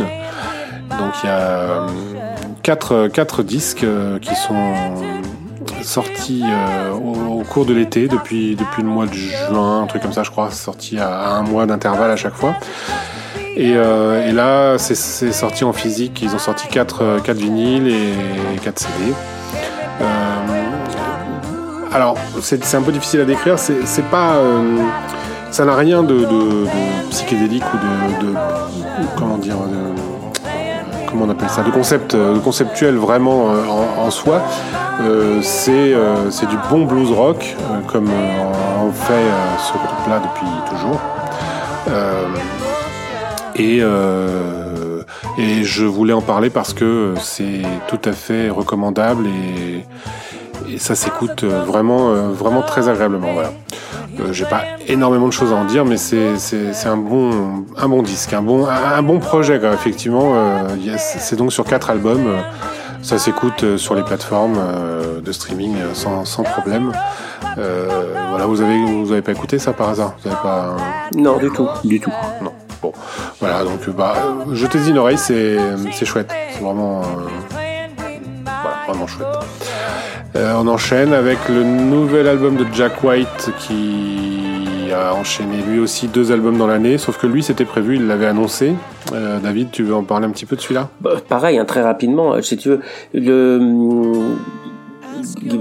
Donc il y a 4 disques qui sont sortis au cours de l'été depuis le mois de juin, un truc comme ça je crois, sortis à un mois d'intervalle à chaque fois. Et là c'est sorti en physique, ils ont sorti 4 vinyles et 4 CD. Alors, c'est un peu difficile à décrire, c'est pas, ça n'a rien de psychédélique ou de comment dire, comment on appelle ça, de conceptuel vraiment en soi. C'est du bon blues rock, comme on fait ce groupe-là depuis toujours. Et je voulais en parler parce que c'est tout à fait recommandable et ça s'écoute vraiment très agréablement. Voilà. J'ai pas énormément de choses à en dire, mais c'est un bon disque, un bon projet. Effectivement, c'est donc sur 4 albums. Ça s'écoute sur les plateformes de streaming sans problème. Voilà, vous avez pas écouté ça par hasard? Vous avez pas... Non, du tout. Non. Bon, voilà, donc jetez-y une oreille, c'est chouette, c'est vraiment vraiment chouette. On enchaîne avec le nouvel album de Jack White qui a enchaîné lui aussi 2 albums dans l'année, sauf que lui c'était prévu, il l'avait annoncé. David, tu veux en parler un petit peu de celui-là? Pareil, hein, très rapidement, si tu veux.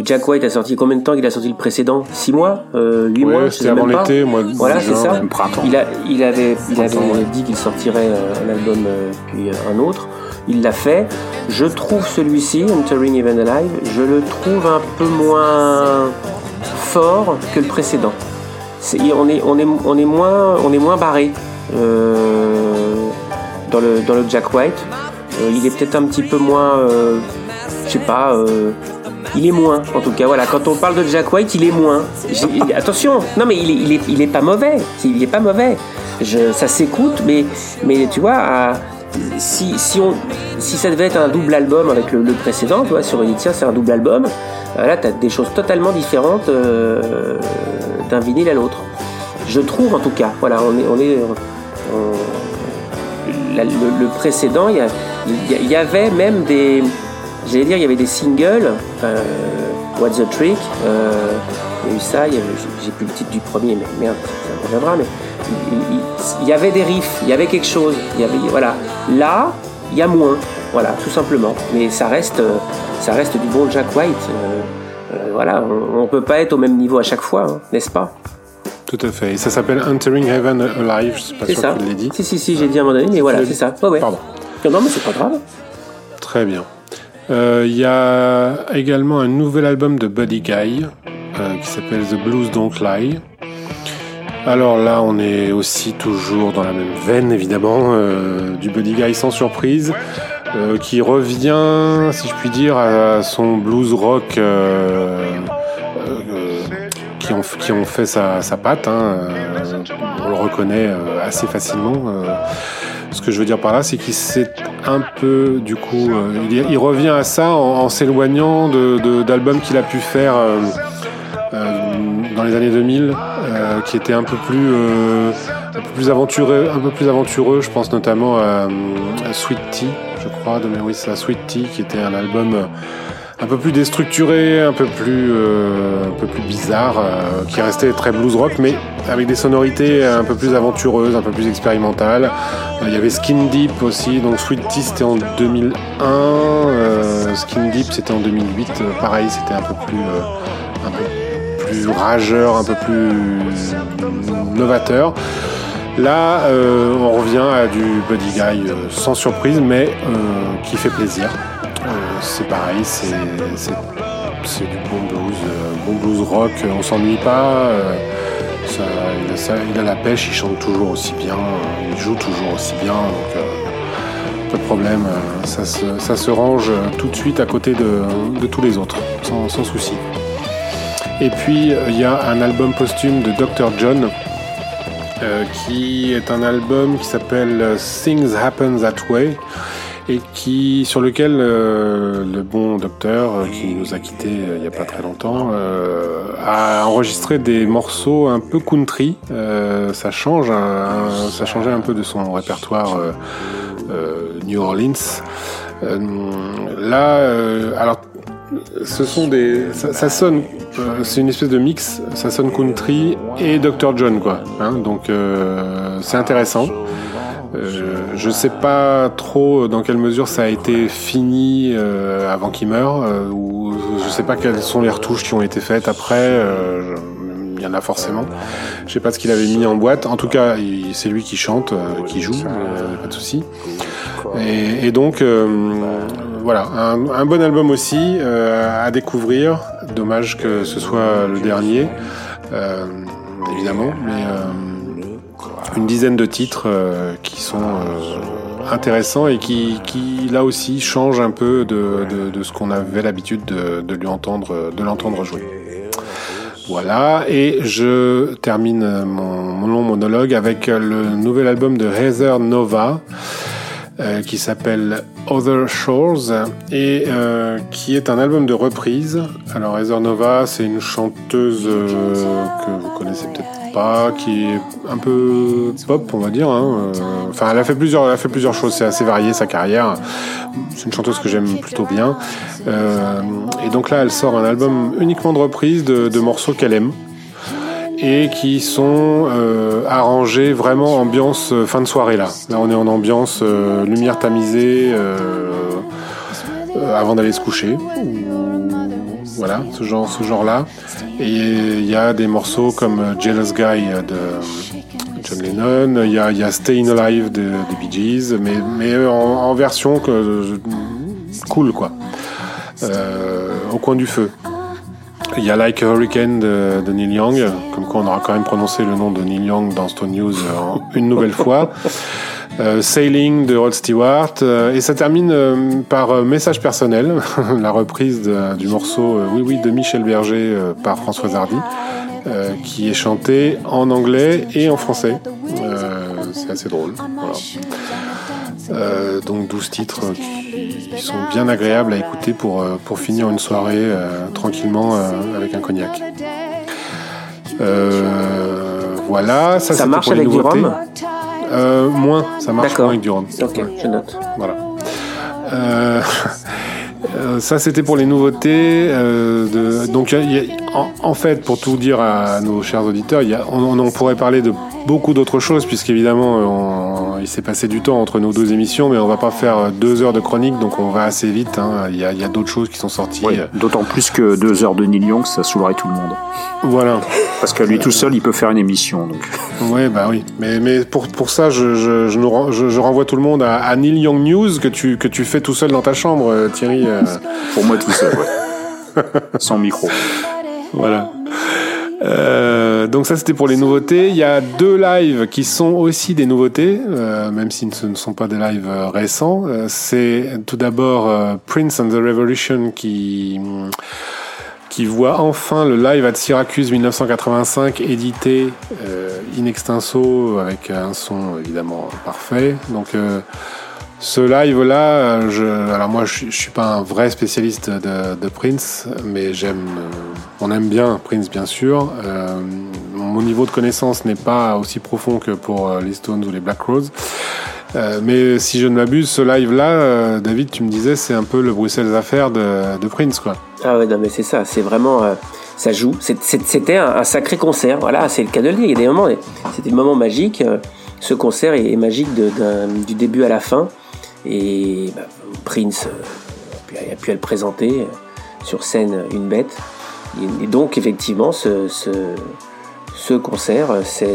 Jack White a sorti combien de temps qu'il a sorti le précédent? 6 mois 8 mois, je sais même pas. C'était avant l'été, moi. Voilà, juin, c'est ça. Même printemps. Il avait dit qu'il sortirait un album puis un autre. Il l'a fait. Je trouve celui-ci, Entering Even Alive, je le trouve un peu moins fort que le précédent. On est moins barré dans le Jack White. Il est peut-être un petit peu moins, je sais pas. Il est moins, en tout cas, voilà. Quand on parle de Jack White, il est moins. Attention, non mais il est pas mauvais. Il est pas mauvais. Ça s'écoute, mais tu vois, si ça devait être un double album avec le précédent, tu vois, sur Editia, c'est un double album. Là, t'as des choses totalement différentes d'un vinyle à l'autre. Je trouve, en tout cas, voilà, le précédent, il y avait même des. J'allais dire, il y avait des singles, What's the Trick, il y a eu ça, j'ai plus le titre du premier, mais merde, ça reviendra, mais il y avait des riffs, il y avait quelque chose, voilà. Là, il y a moins, voilà, tout simplement. Mais ça reste du bon Jack White, voilà, on peut pas être au même niveau à chaque fois, hein, n'est-ce pas? Tout à fait, et ça s'appelle Entering Heaven Alive, je suis pas sûr que tu l'aies dit. Si, j'ai dit à un moment donné, mais voilà, c'est ça. Oh, ouais. Pardon. Non, mais c'est pas grave. Très bien. Y a également un nouvel album de Buddy Guy qui s'appelle The Blues Don't Lie. Alors là, on est aussi toujours dans la même veine, évidemment, du Buddy Guy sans surprise, qui revient, si je puis dire, à son blues rock qui ont fait sa patte. Hein, on le reconnaît assez facilement. Ce que je veux dire par là, c'est qu'il s'est un peu, du coup, il revient à ça en s'éloignant d'albums qu'il a pu faire dans les années 2000, qui étaient un peu plus aventureux. Je pense notamment à Sweet Tea, je crois, de mémoire, c'est Sweet Tea, qui était un album un peu plus déstructuré, un peu plus bizarre, qui restait très blues rock, mais avec des sonorités un peu plus aventureuses, un peu plus expérimentales. Il y avait Skin Deep aussi, donc Sweet Tea c'était en 2001, Skin Deep c'était en 2008, pareil, c'était un peu plus rageur, un peu plus novateur. Là, on revient à du Buddy Guy sans surprise, mais qui fait plaisir. C'est pareil, c'est du bon blues rock, on s'ennuie pas, il a la pêche, il chante toujours aussi bien, il joue toujours aussi bien, donc pas de problème, ça se range tout de suite à côté de tous les autres, sans souci. Et puis il y a un album posthume de Dr. John, qui est un album qui s'appelle Things Happen That Way, et sur lequel le bon docteur qui nous a quittés il n'y a pas très longtemps a enregistré des morceaux un peu country. Ça changeait un peu de son répertoire New Orleans. Là, alors ce sont des, ça sonne, c'est une espèce de mix, ça sonne country et Dr. John, quoi. Hein, donc c'est intéressant. Je sais pas trop dans quelle mesure ça a été fini avant qu'il meure, ou je sais pas quelles sont les retouches qui ont été faites après, il y en a forcément. Je sais pas ce qu'il avait mis en boîte. En tout cas, c'est lui qui chante, qui joue, pas de souci. Et donc voilà, un bon album aussi à découvrir. Dommage que ce soit le dernier, évidemment, mais une dizaine de titres qui sont intéressants et qui là aussi changent un peu de ce qu'on avait l'habitude de l'entendre jouer. Voilà, et je termine mon long monologue avec le nouvel album de Heather Nova, qui s'appelle Other Shores et qui est un album de reprise. Alors Heather Nova, c'est une chanteuse que vous connaissez peut-être pas, qui est un peu pop, on va dire. Enfin, elle a fait plusieurs choses, c'est assez varié sa carrière. C'est une chanteuse que j'aime plutôt bien. Et donc là, elle sort un album uniquement de reprise de morceaux qu'elle aime. Et qui sont arrangés vraiment ambiance fin de soirée là. Là on est en ambiance lumière tamisée avant d'aller se coucher. Voilà, ce genre là. Et il y a des morceaux comme Jealous Guy de John Lennon, il y a Stayin' Alive de Bee Gees, mais en version cool quoi, au coin du feu. Il y a Like a Hurricane de Neil Young, comme quoi on aura quand même prononcé le nom de Neil Young dans Stone News une nouvelle fois. Sailing de Rod Stewart, et ça termine par Message personnel, la reprise du morceau Oui Oui de Michel Berger par Françoise Hardy, qui est chanté en anglais et en français. C'est assez drôle. Voilà. Donc 12 titres qui sont bien agréables à écouter pour finir une soirée tranquillement avec un cognac. Voilà, ça marche avec du rhum. Moins, ça marche moins avec du rhum. Ok, ouais. Je note. Voilà. Ça c'était pour les nouveautés donc en fait pour tout dire à nos chers auditeurs, on pourrait parler de beaucoup d'autres choses puisqu'évidemment il s'est passé du temps entre nos deux émissions, mais on va pas faire 2 heures de chronique, donc on va assez vite hein. Il y a d'autres choses qui sont sorties, ouais, d'autant plus que 2 heures de Neil Young, ça saoulerait tout le monde, voilà, parce que lui tout seul il peut faire une émission donc. Ouais, bah oui, mais pour ça je renvoie tout le monde à Neil Young News que tu fais tout seul dans ta chambre, Thierry. Pour moi tout seul, ouais. Sans micro. Voilà. Donc ça c'était pour les nouveautés. Il y a 2 lives qui sont aussi des nouveautés, même si ce ne sont pas des lives récents. C'est tout d'abord Prince and the Revolution qui voit enfin le live à Syracuse 1985 édité in extenso avec un son évidemment parfait. Donc ce live-là, moi je suis pas un vrai spécialiste de Prince, mais on aime bien Prince bien sûr. Mon niveau de connaissance n'est pas aussi profond que pour les Stones ou les Black Crowes, mais si je ne m'abuse, ce live-là, David, tu me disais, c'est un peu le Bruxelles Affaires de Prince, quoi. Ah ouais, non mais c'est ça, c'est vraiment ça joue. C'était un sacré concert, voilà, c'est le cas de le dire. Il y a des moments, c'était des moments magiques. Ce concert est magique du début à la fin. Et bah, Prince a pu le présenter sur scène, une bête, et donc effectivement ce concert,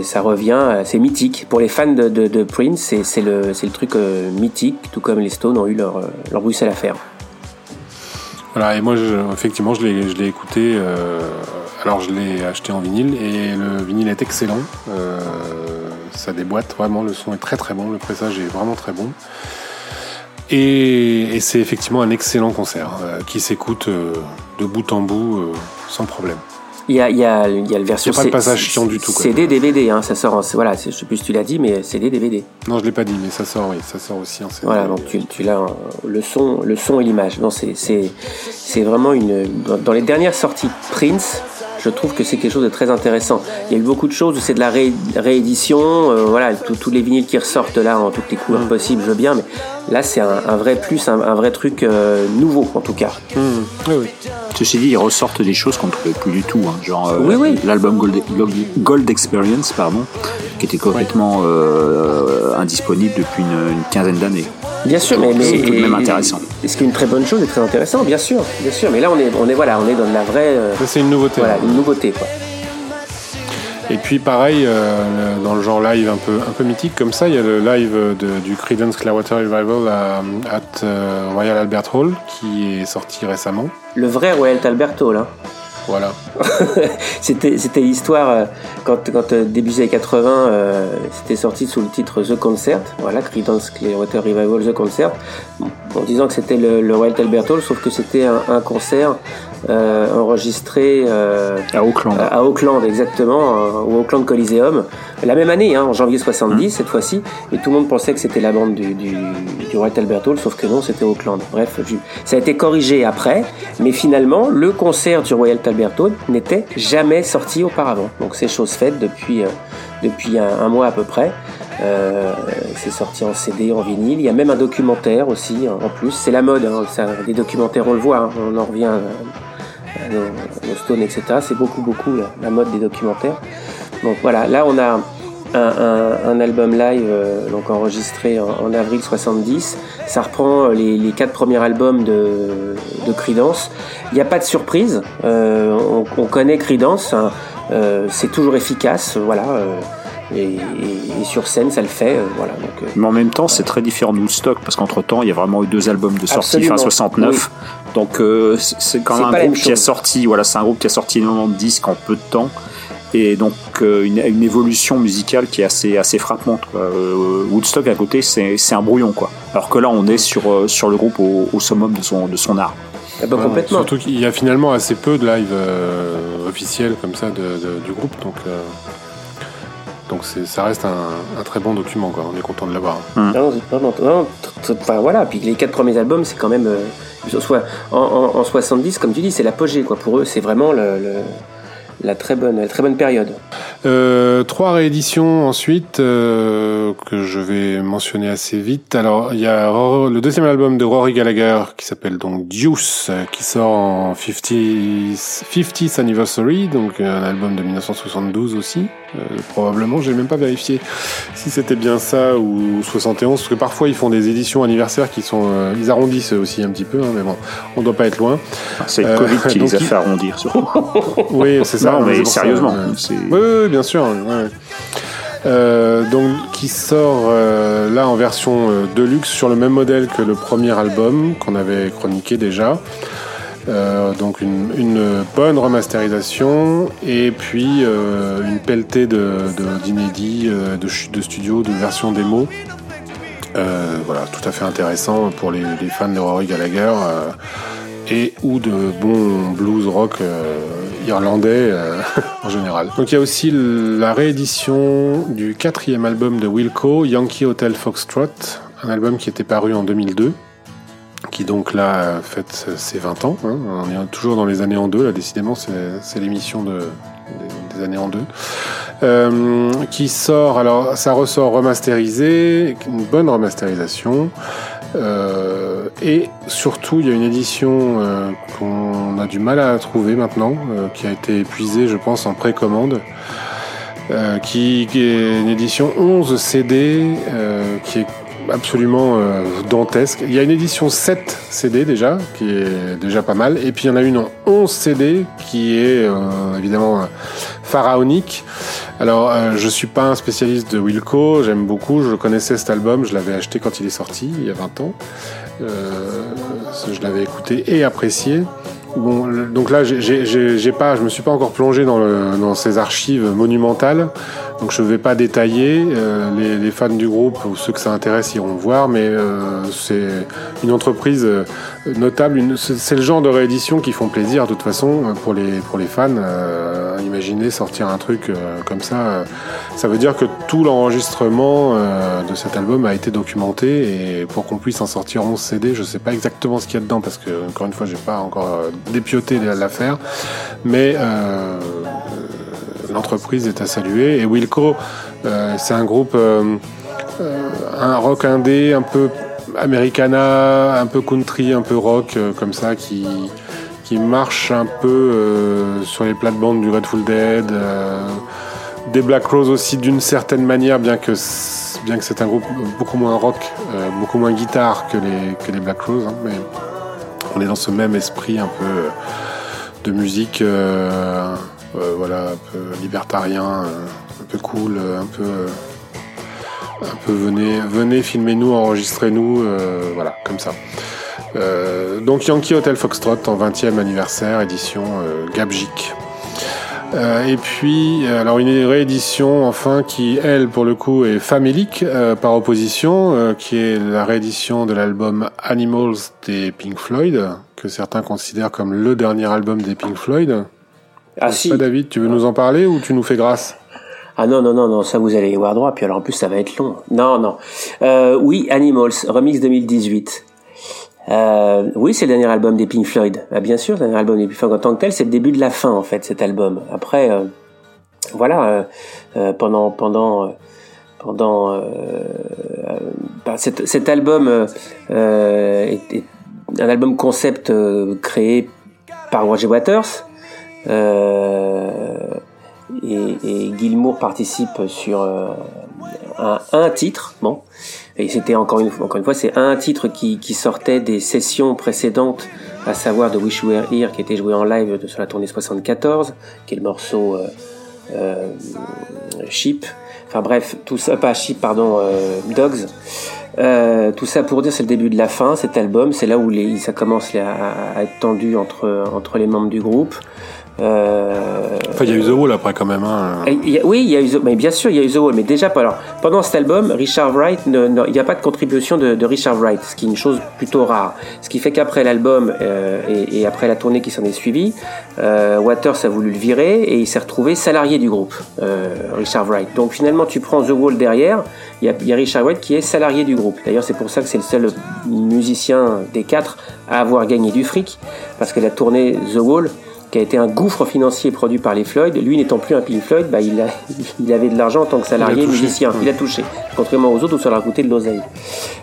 ça revient, c'est mythique pour les fans de Prince, c'est le truc mythique, tout comme les Stones ont eu leur Bruxelles Affaires. Voilà, et moi effectivement je l'ai écouté, alors je l'ai acheté en vinyle et le vinyle est excellent, ça déboîte vraiment, le son est très très bon, le pressage est vraiment très bon. Et c'est effectivement un excellent concert qui s'écoute de bout en bout sans problème. Il y a le version. C'est pas le passage chiant du tout. CD, DVD, hein, ça sort. Voilà, je sais plus si tu l'as dit, mais CD, DVD. Non, je l'ai pas dit, mais ça sort, oui, ça sort aussi en CD. Voilà, donc tu l'as, hein, le son et l'image. Non, c'est vraiment dans les dernières sorties Prince. Je trouve que c'est quelque chose de très intéressant. Il y a eu beaucoup de choses, c'est de la réédition, voilà, tous les vinyles qui ressortent là en toutes les couleurs possibles, je veux bien, mais là c'est un vrai plus, un vrai truc nouveau en tout cas. Mmh. Oui. Ceci dit, ils ressortent des choses qu'on ne trouvait plus du tout, hein, genre oui. L'album Gold Experience, pardon, qui était complètement indisponible depuis une quinzaine d'années. Bien sûr, donc, mais c'est tout de même intéressant. Ce qui est une très bonne chose et très intéressant, bien sûr. Mais là, on est dans la vraie. C'est une nouveauté. Voilà, une nouveauté, quoi. Et puis pareil, dans le genre live un peu mythique comme ça, il y a le live du Creedence Clearwater Revival at Royal Albert Hall qui est sorti récemment. Le vrai Royal Albert Hall, hein. Voilà. c'était l'histoire quand début des années 80, c'était sorti sous le titre The Concert, voilà, Creedence Clearwater Revival The Concert, en disant que c'était le Royal Albert Hall, sauf que c'était un concert enregistré à Auckland, exactement, au Auckland Coliseum, La même année, hein, en janvier 70, cette fois-ci, et tout le monde pensait que c'était la bande du Royal Albert Hall, sauf que non, c'était Auckland. Bref, ça a été corrigé après, mais finalement, le concert du Royal Albert Hall n'était jamais sorti auparavant. Donc c'est chose faite depuis un mois à peu près. C'est sorti en CD, en vinyle. Il y a même un documentaire aussi, en plus. C'est la mode, hein, ça, les documentaires, on le voit, hein, on en revient à nos Stones, etc. C'est beaucoup la mode des documentaires. Donc voilà, là on a un album live donc enregistré en avril 70. Ça reprend les 4 premiers albums de Creedence. Il n'y a pas de surprise, on connaît Creedence, hein, c'est toujours efficace, voilà. Et sur scène ça le fait, voilà. Donc, mais en même temps c'est très différent de Woodstock, parce qu'entre temps il y a vraiment eu 2 albums de sortie fin 69, oui. Donc c'est quand même un groupe qui a sorti, voilà, c'est un groupe qui a sorti énormément de disques en peu de temps, et donc une évolution musicale qui est assez frappante, quoi. Woodstock à côté c'est un brouillon, quoi, alors que là on est sur le groupe au summum de son art. Ah bah, complètement. Surtout qu'il y a finalement assez peu de live officiel comme ça du groupe, donc ça reste un très bon document, quoi. On est content de l'avoir. Non, enfin, voilà. Puis les 4 premiers albums, c'est quand même soit en 70, comme tu dis, c'est l'apogée, quoi. Pour eux, c'est vraiment la très bonne période. 3 rééditions ensuite que je vais mentionner assez vite. Alors il y a le 2e album de Rory Gallagher qui s'appelle donc Deuce, qui sort en 50th anniversary, donc un album de 1972 aussi, probablement. J'ai même pas vérifié si c'était bien ça ou 71, parce que parfois ils font des éditions anniversaires qui sont ils arrondissent aussi un petit peu, hein, mais bon, on doit pas être loin. C'est le Covid qui les a fait arrondir surtout. Oui, c'est ça. Non, mais sérieusement, c'est... Oui, bien sûr. Ouais. Donc qui sort là en version deluxe, sur le même modèle que le premier album qu'on avait chroniqué déjà. Donc une bonne remasterisation, et puis une pelletée d'inédits, de studio, de versions démo. Voilà, tout à fait intéressant pour les fans de Rory Gallagher et ou de bon blues rock irlandais en général. Donc il y a aussi la réédition du 4e album de Wilco, Yankee Hotel Foxtrot, un album qui était paru en 2002, qui donc là fête ses 20 ans, hein. On est toujours dans les années en deux, là décidément c'est l'émission des années en deux, qui sort, alors ça ressort remasterisé, une bonne remasterisation, et surtout il y a une édition qu'on a du mal à trouver maintenant, qui a été épuisée je pense en précommande, qui est une édition 11 CD qui est absolument dantesque. Il y a une édition 7 CD déjà, qui est déjà pas mal, et puis il y en a une en 11 CD qui est évidemment pharaonique. Alors je suis pas un spécialiste de Wilco, j'aime beaucoup, je connaissais cet album, je l'avais acheté quand il est sorti il y a 20 ans, je l'avais écouté et apprécié. Bon, donc là, je me suis pas encore plongé dans ces archives monumentales, donc je vais pas détailler. Les fans du groupe ou ceux que ça intéresse iront voir, mais c'est une entreprise notable. C'est le genre de réédition qui font plaisir de toute façon pour les fans. Imaginez sortir un truc comme ça, ça veut dire que tout l'enregistrement de cet album a été documenté, et pour qu'on puisse en sortir 11 CD, je sais pas exactement ce qu'il y a dedans parce que encore une fois, j'ai pas encore dépioter l'affaire, mais l'entreprise est à saluer. Et Wilco, c'est un groupe, un rock indé, un peu americana, un peu country, un peu rock, comme ça, qui marche un peu sur les plates-bandes du Grateful Dead, des Black Crowes aussi d'une certaine manière, bien que c'est un groupe beaucoup moins rock, beaucoup moins guitare que les Black Crowes, hein, mais on est dans ce même esprit un peu de musique, voilà, un peu libertarien, un peu cool, un peu venez filmez-nous, enregistrez-nous, voilà, comme ça. Donc Yankee Hotel Foxtrot en 20e anniversaire, édition Gabgic. Et puis, alors une réédition enfin qui, elle, pour le coup, est famélique par opposition, qui est la réédition de l'album Animals des Pink Floyd, que certains considèrent comme le dernier album des Pink Floyd. Ah si. David, tu veux nous en parler ou tu nous fais grâce ? Ah non, non, non, non, ça vous allez y avoir droit, puis alors en plus ça va être long. Non, non. Oui, Animals, remix 2018. Oui, c'est le dernier album des Pink Floyd. Ah, bien sûr, le dernier album des Pink Floyd en tant que tel, c'est le début de la fin en fait, cet album. Après, voilà, cet album est un album concept créé par Roger Waters. Et Gilmour participe sur un titre, bon, et c'était encore une fois c'est un titre qui sortait des sessions précédentes, à savoir de Wish You Were Here, qui était joué en live sur la tournée 74, qui est le morceau Sheep, enfin bref, tout ça, pas Sheep, pardon, Dogs. Tout ça pour dire, c'est le début de la fin, cet album, c'est là où ça commence à être tendu entre les membres du groupe. Enfin, il y a eu The Wall après quand même. Hein. Oui, il y a eu, mais bien sûr, il y a eu The Wall, mais déjà alors, pendant cet album, Richard Wright, il n'y a pas de contribution de Richard Wright, ce qui est une chose plutôt rare. Ce qui fait qu'après l'album et après la tournée qui s'en est suivie, Waters a voulu le virer et il s'est retrouvé salarié du groupe, Richard Wright. Donc finalement, tu prends The Wall derrière, il y a Richard Wright qui est salarié du groupe. D'ailleurs, c'est pour ça que c'est le seul musicien des quatre à avoir gagné du fric, parce que la tournée The Wall, qui a été un gouffre financier produit par les Floyd, lui n'étant plus un Pink Floyd, bah, il avait de l'argent en tant que salarié musicien, il a touché, contrairement aux autres où ça leur a coûté de l'oseille.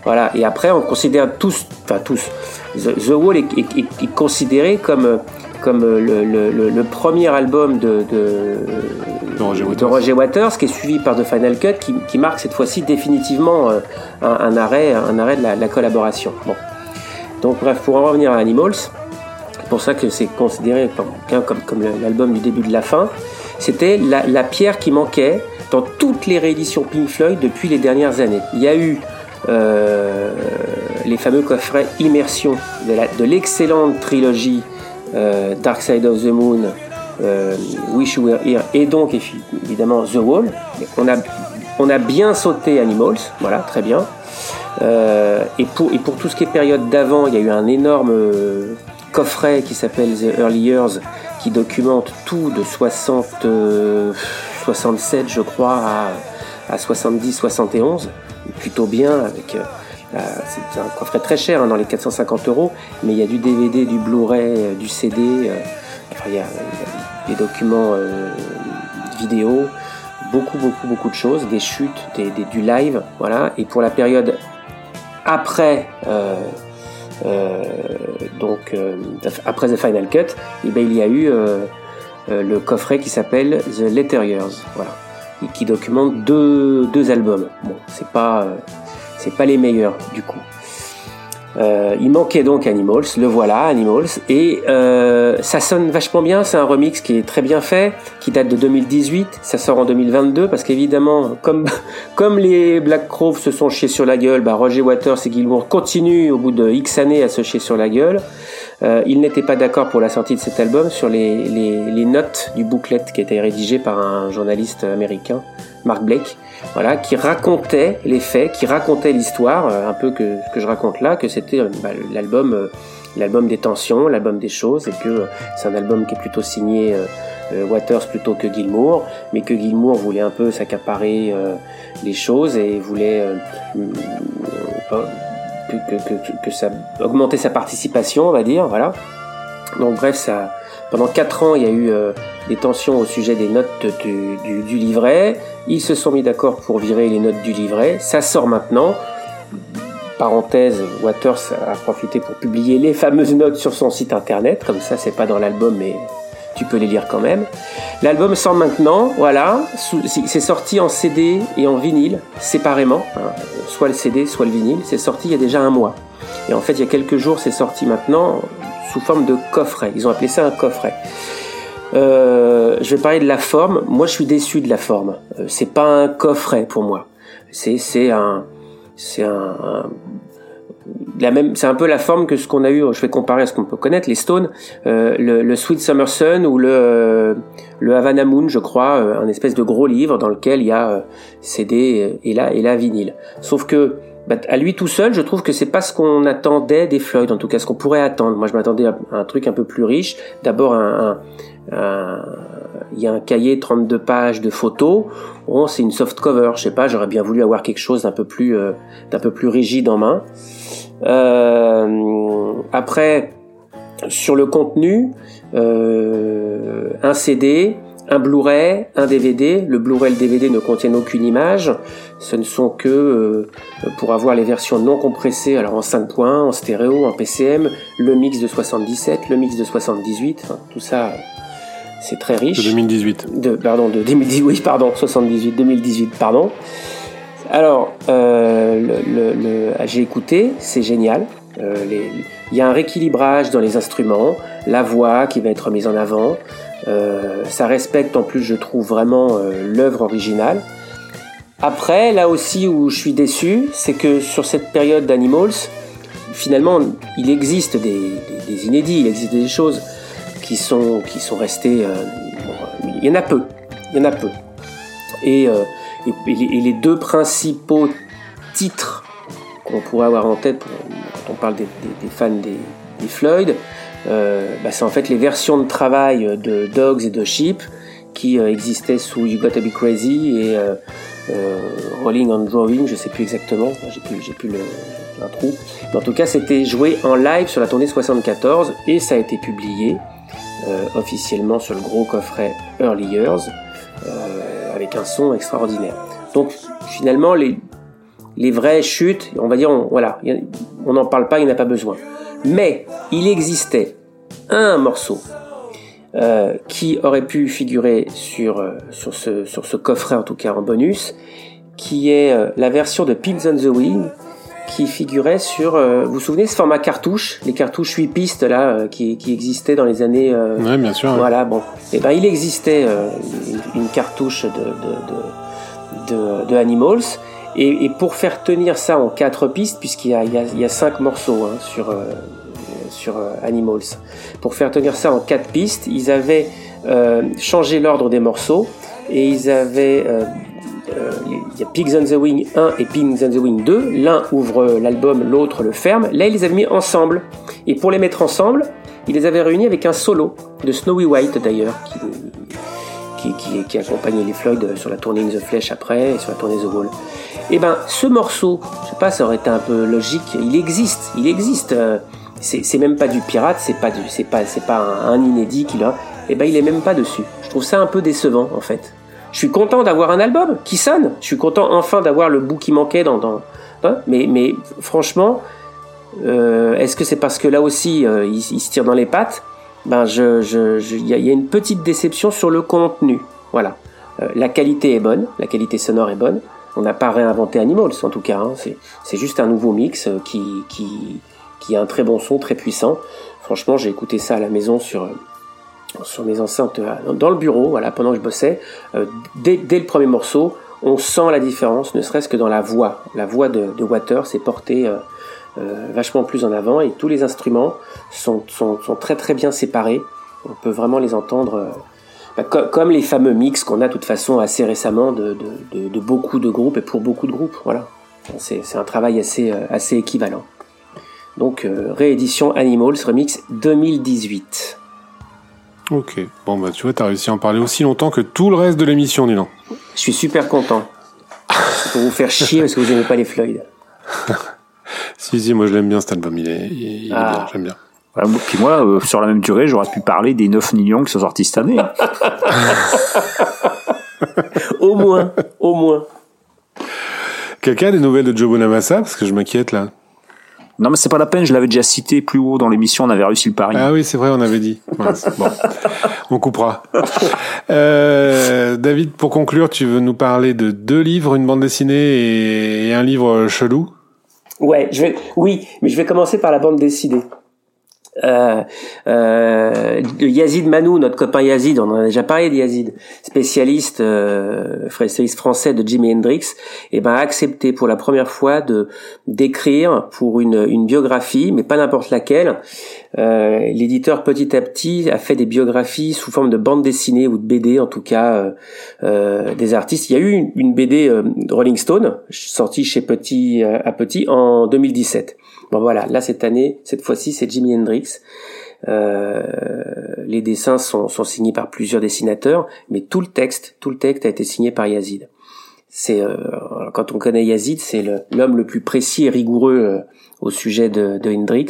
Voilà, et après on considère tous, The Wall est considéré comme le premier album de Roger Waters, qui est suivi par The Final Cut, qui marque cette fois-ci définitivement un arrêt de la collaboration. Bon. Donc bref, pour en revenir à Animals, c'est pour ça que c'est considéré comme l'album du début de la fin. C'était la pierre qui manquait dans toutes les rééditions Pink Floyd depuis les dernières années. Il y a eu les fameux coffrets Immersion de l'excellente trilogie Dark Side of the Moon, Wish You Were Here et donc évidemment The Wall. On a bien sauté Animals, voilà, très bien. Et pour tout ce qui est période d'avant, il y a eu un énorme... coffret qui s'appelle The Early Years, qui documente tout de 67 je crois à 70-71, plutôt bien, avec c'est un coffret très cher, hein, dans les 450 €, mais il y a du DVD, du Blu-ray, du CD, enfin, il y a des documents vidéo, beaucoup de choses, des chutes, du live, voilà. Et pour la période après après The Final Cut, eh ben, il y a eu le coffret qui s'appelle The Later Years, voilà, et qui documente deux albums. Bon, c'est pas les meilleurs du coup. Il manquait donc Animals, le voilà, Animals, et ça sonne vachement bien, c'est un remix qui est très bien fait, qui date de 2018, ça sort en 2022, parce qu'évidemment, comme les Black Crowes se sont chiés sur la gueule, bah Roger Waters et Gilmour continuent au bout de X années à se chier sur la gueule. Ils n'étaient pas d'accord pour la sortie de cet album sur les notes du booklet qui était rédigé par un journaliste américain, Mark Blake, voilà, qui racontait les faits, qui racontait l'histoire, un peu que je raconte là, que c'était l'album des tensions, l'album des choses, et que c'est un album qui est plutôt signé Waters plutôt que Gilmour, mais que Gilmour voulait un peu s'accaparer les choses et voulait que ça augmentait sa participation, on va dire, voilà. Donc bref, ça, pendant 4 ans, il y a eu des tensions au sujet des notes du livret. Ils se sont mis d'accord pour virer les notes du livret. Ça sort maintenant. Parenthèse, Waters a profité pour publier les fameuses notes sur son site internet. Comme ça, c'est pas dans l'album, mais tu peux les lire quand même. L'album sort maintenant, voilà. C'est sorti en CD et en vinyle, séparément. Hein, soit le CD, soit le vinyle. C'est sorti il y a déjà un mois. Et en fait, il y a quelques jours, c'est sorti maintenant sous forme de coffret. Ils ont appelé ça un coffret. Je vais parler de la forme. Moi, je suis déçu de la forme. C'est pas un coffret pour moi. C'est un peu la forme que ce qu'on a eu. Je vais comparer à ce qu'on peut connaître, les Stones, le Sweet Summer Sun ou le Havana Moon, je crois, un espèce de gros livre dans lequel il y a CD et là vinyle. Sauf que à lui tout seul, je trouve que c'est pas ce qu'on attendait des Floyd, en tout cas ce qu'on pourrait attendre. Moi, je m'attendais à un truc un peu plus riche. D'abord, il y a un cahier 32 pages de photos. Bon, c'est une soft cover, je sais pas, j'aurais bien voulu avoir quelque chose d'un peu plus rigide en main. Après, sur le contenu, un CD, un Blu-ray, un DVD. Le Blu-ray et le DVD ne contiennent aucune image. Ce ne sont que pour avoir les versions non compressées, alors en 5 points, en stéréo, en PCM, le mix de 77, le mix de 78, enfin, tout ça, c'est très riche. De 2018. De 2018, oui, pardon, 78, 2018, pardon. Alors, j'ai écouté, c'est génial. Il y a un rééquilibrage dans les instruments, la voix qui va être mise en avant. Ça respecte en plus, je trouve, vraiment l'œuvre originale. Après, là aussi où je suis déçu, c'est que sur cette période d'Animals, finalement, il existe des inédits, il existe des choses qui sont restées. Bon, il y en a peu. Et les deux principaux titres qu'on pourrait avoir en tête quand on parle des fans des Floyd, c'est en fait les versions de travail de Dogs et de Sheep qui existaient sous You Gotta Be Crazy et Rolling and Drawing, je sais plus exactement, j'ai plus un trou. Mais en tout cas, c'était joué en live sur la tournée 74 et ça a été publié officiellement sur le gros coffret Early Years avec un son extraordinaire. Donc finalement, les vraies chutes, on va dire, on n'en parle pas, il n'y en a pas besoin. Mais il existait un morceau qui aurait pu figurer sur ce coffret, en tout cas en bonus, qui est la version de Pins on the Wing, qui figurait sur... vous vous souvenez, ce format cartouche, les cartouches 8 pistes là, qui existaient dans les années... oui, bien sûr. Voilà, bon. Et ben, il existait une cartouche de Animals, et pour faire tenir ça en 4 pistes, puisqu'il y a 5 morceaux hein, sur Animals, pour faire tenir ça en 4 pistes, ils avaient changé l'ordre des morceaux, et ils avaient... il y a Pigs on the Wing 1 et Pigs on the Wing 2, l'un ouvre l'album, l'autre le ferme. Là, ils les avaient mis ensemble, et pour les mettre ensemble, ils les avaient réunis avec un solo de Snowy White d'ailleurs, qui accompagnait les Floyd sur la tournée In the Flesh après, et sur la tournée The Wall. Et ben, ce morceau, je sais pas, ça aurait été un peu logique. Il existe. C'est même pas du pirate, c'est pas un inédit qu'il a. Et ben, il est même pas dessus. Je trouve ça un peu décevant en fait. Je suis content d'avoir un album qui sonne. Je suis content enfin d'avoir le bout qui manquait dans mais franchement, est-ce que c'est parce que là aussi il se tire dans les pattes? Ben il y a une petite déception sur le contenu. Voilà. La qualité est bonne, la qualité sonore est bonne. On n'a pas réinventé Animals en tout cas. Hein. C'est juste un nouveau mix qui a un très bon son, très puissant. Franchement, j'ai écouté ça à la maison sur mes enceintes dans le bureau, voilà, pendant que je bossais. Dès le premier morceau, on sent la différence, ne serait-ce que dans la voix. La voix de Water s'est portée vachement plus en avant, et tous les instruments sont très très bien séparés. On peut vraiment les entendre comme les fameux mix qu'on a de toute façon assez récemment de beaucoup de groupes et pour beaucoup de groupes. Voilà, c'est un travail assez équivalent. Donc réédition Animals Remix 2018. Ok, bon bah tu vois, t'as réussi à en parler aussi longtemps que tout le reste de l'émission, Nilan. Je suis super content. C'est pour vous faire chier parce que vous aimez pas les Floyd. si, moi je l'aime bien cet album, il est bien, j'aime bien. Voilà, puis moi, sur la même durée, j'aurais pu parler des 9 millions qui sont sortis cette année. Au moins. Quelqu'un a des nouvelles de Joe Bonamassa, parce que je m'inquiète là. Non, mais c'est pas la peine, je l'avais déjà cité plus haut dans l'émission, on avait réussi le pari. Ah oui, c'est vrai, on avait dit. Ouais, bon, on coupera. David, pour conclure, tu veux nous parler de 2 livres, une bande dessinée et un livre chelou? Ouais, je vais commencer par la bande dessinée. Yazid Manou, notre copain Yazid, on en a déjà parlé de Yazid, spécialiste français de Jimi Hendrix, et ben a accepté pour la première fois d'écrire pour une biographie, mais pas n'importe laquelle. L'éditeur petit à petit a fait des biographies sous forme de bandes dessinées ou de BD, en tout cas des artistes. Il y a eu une BD Rolling Stone sortie chez Petit à Petit en 2017. Bon voilà, là cette année, cette fois-ci, c'est Jimi Hendrix. Les dessins sont signés par plusieurs dessinateurs, mais tout le texte a été signé par Yazid. C'est quand on connaît Yazid, c'est l'homme le plus précis et rigoureux au sujet de Hendrix,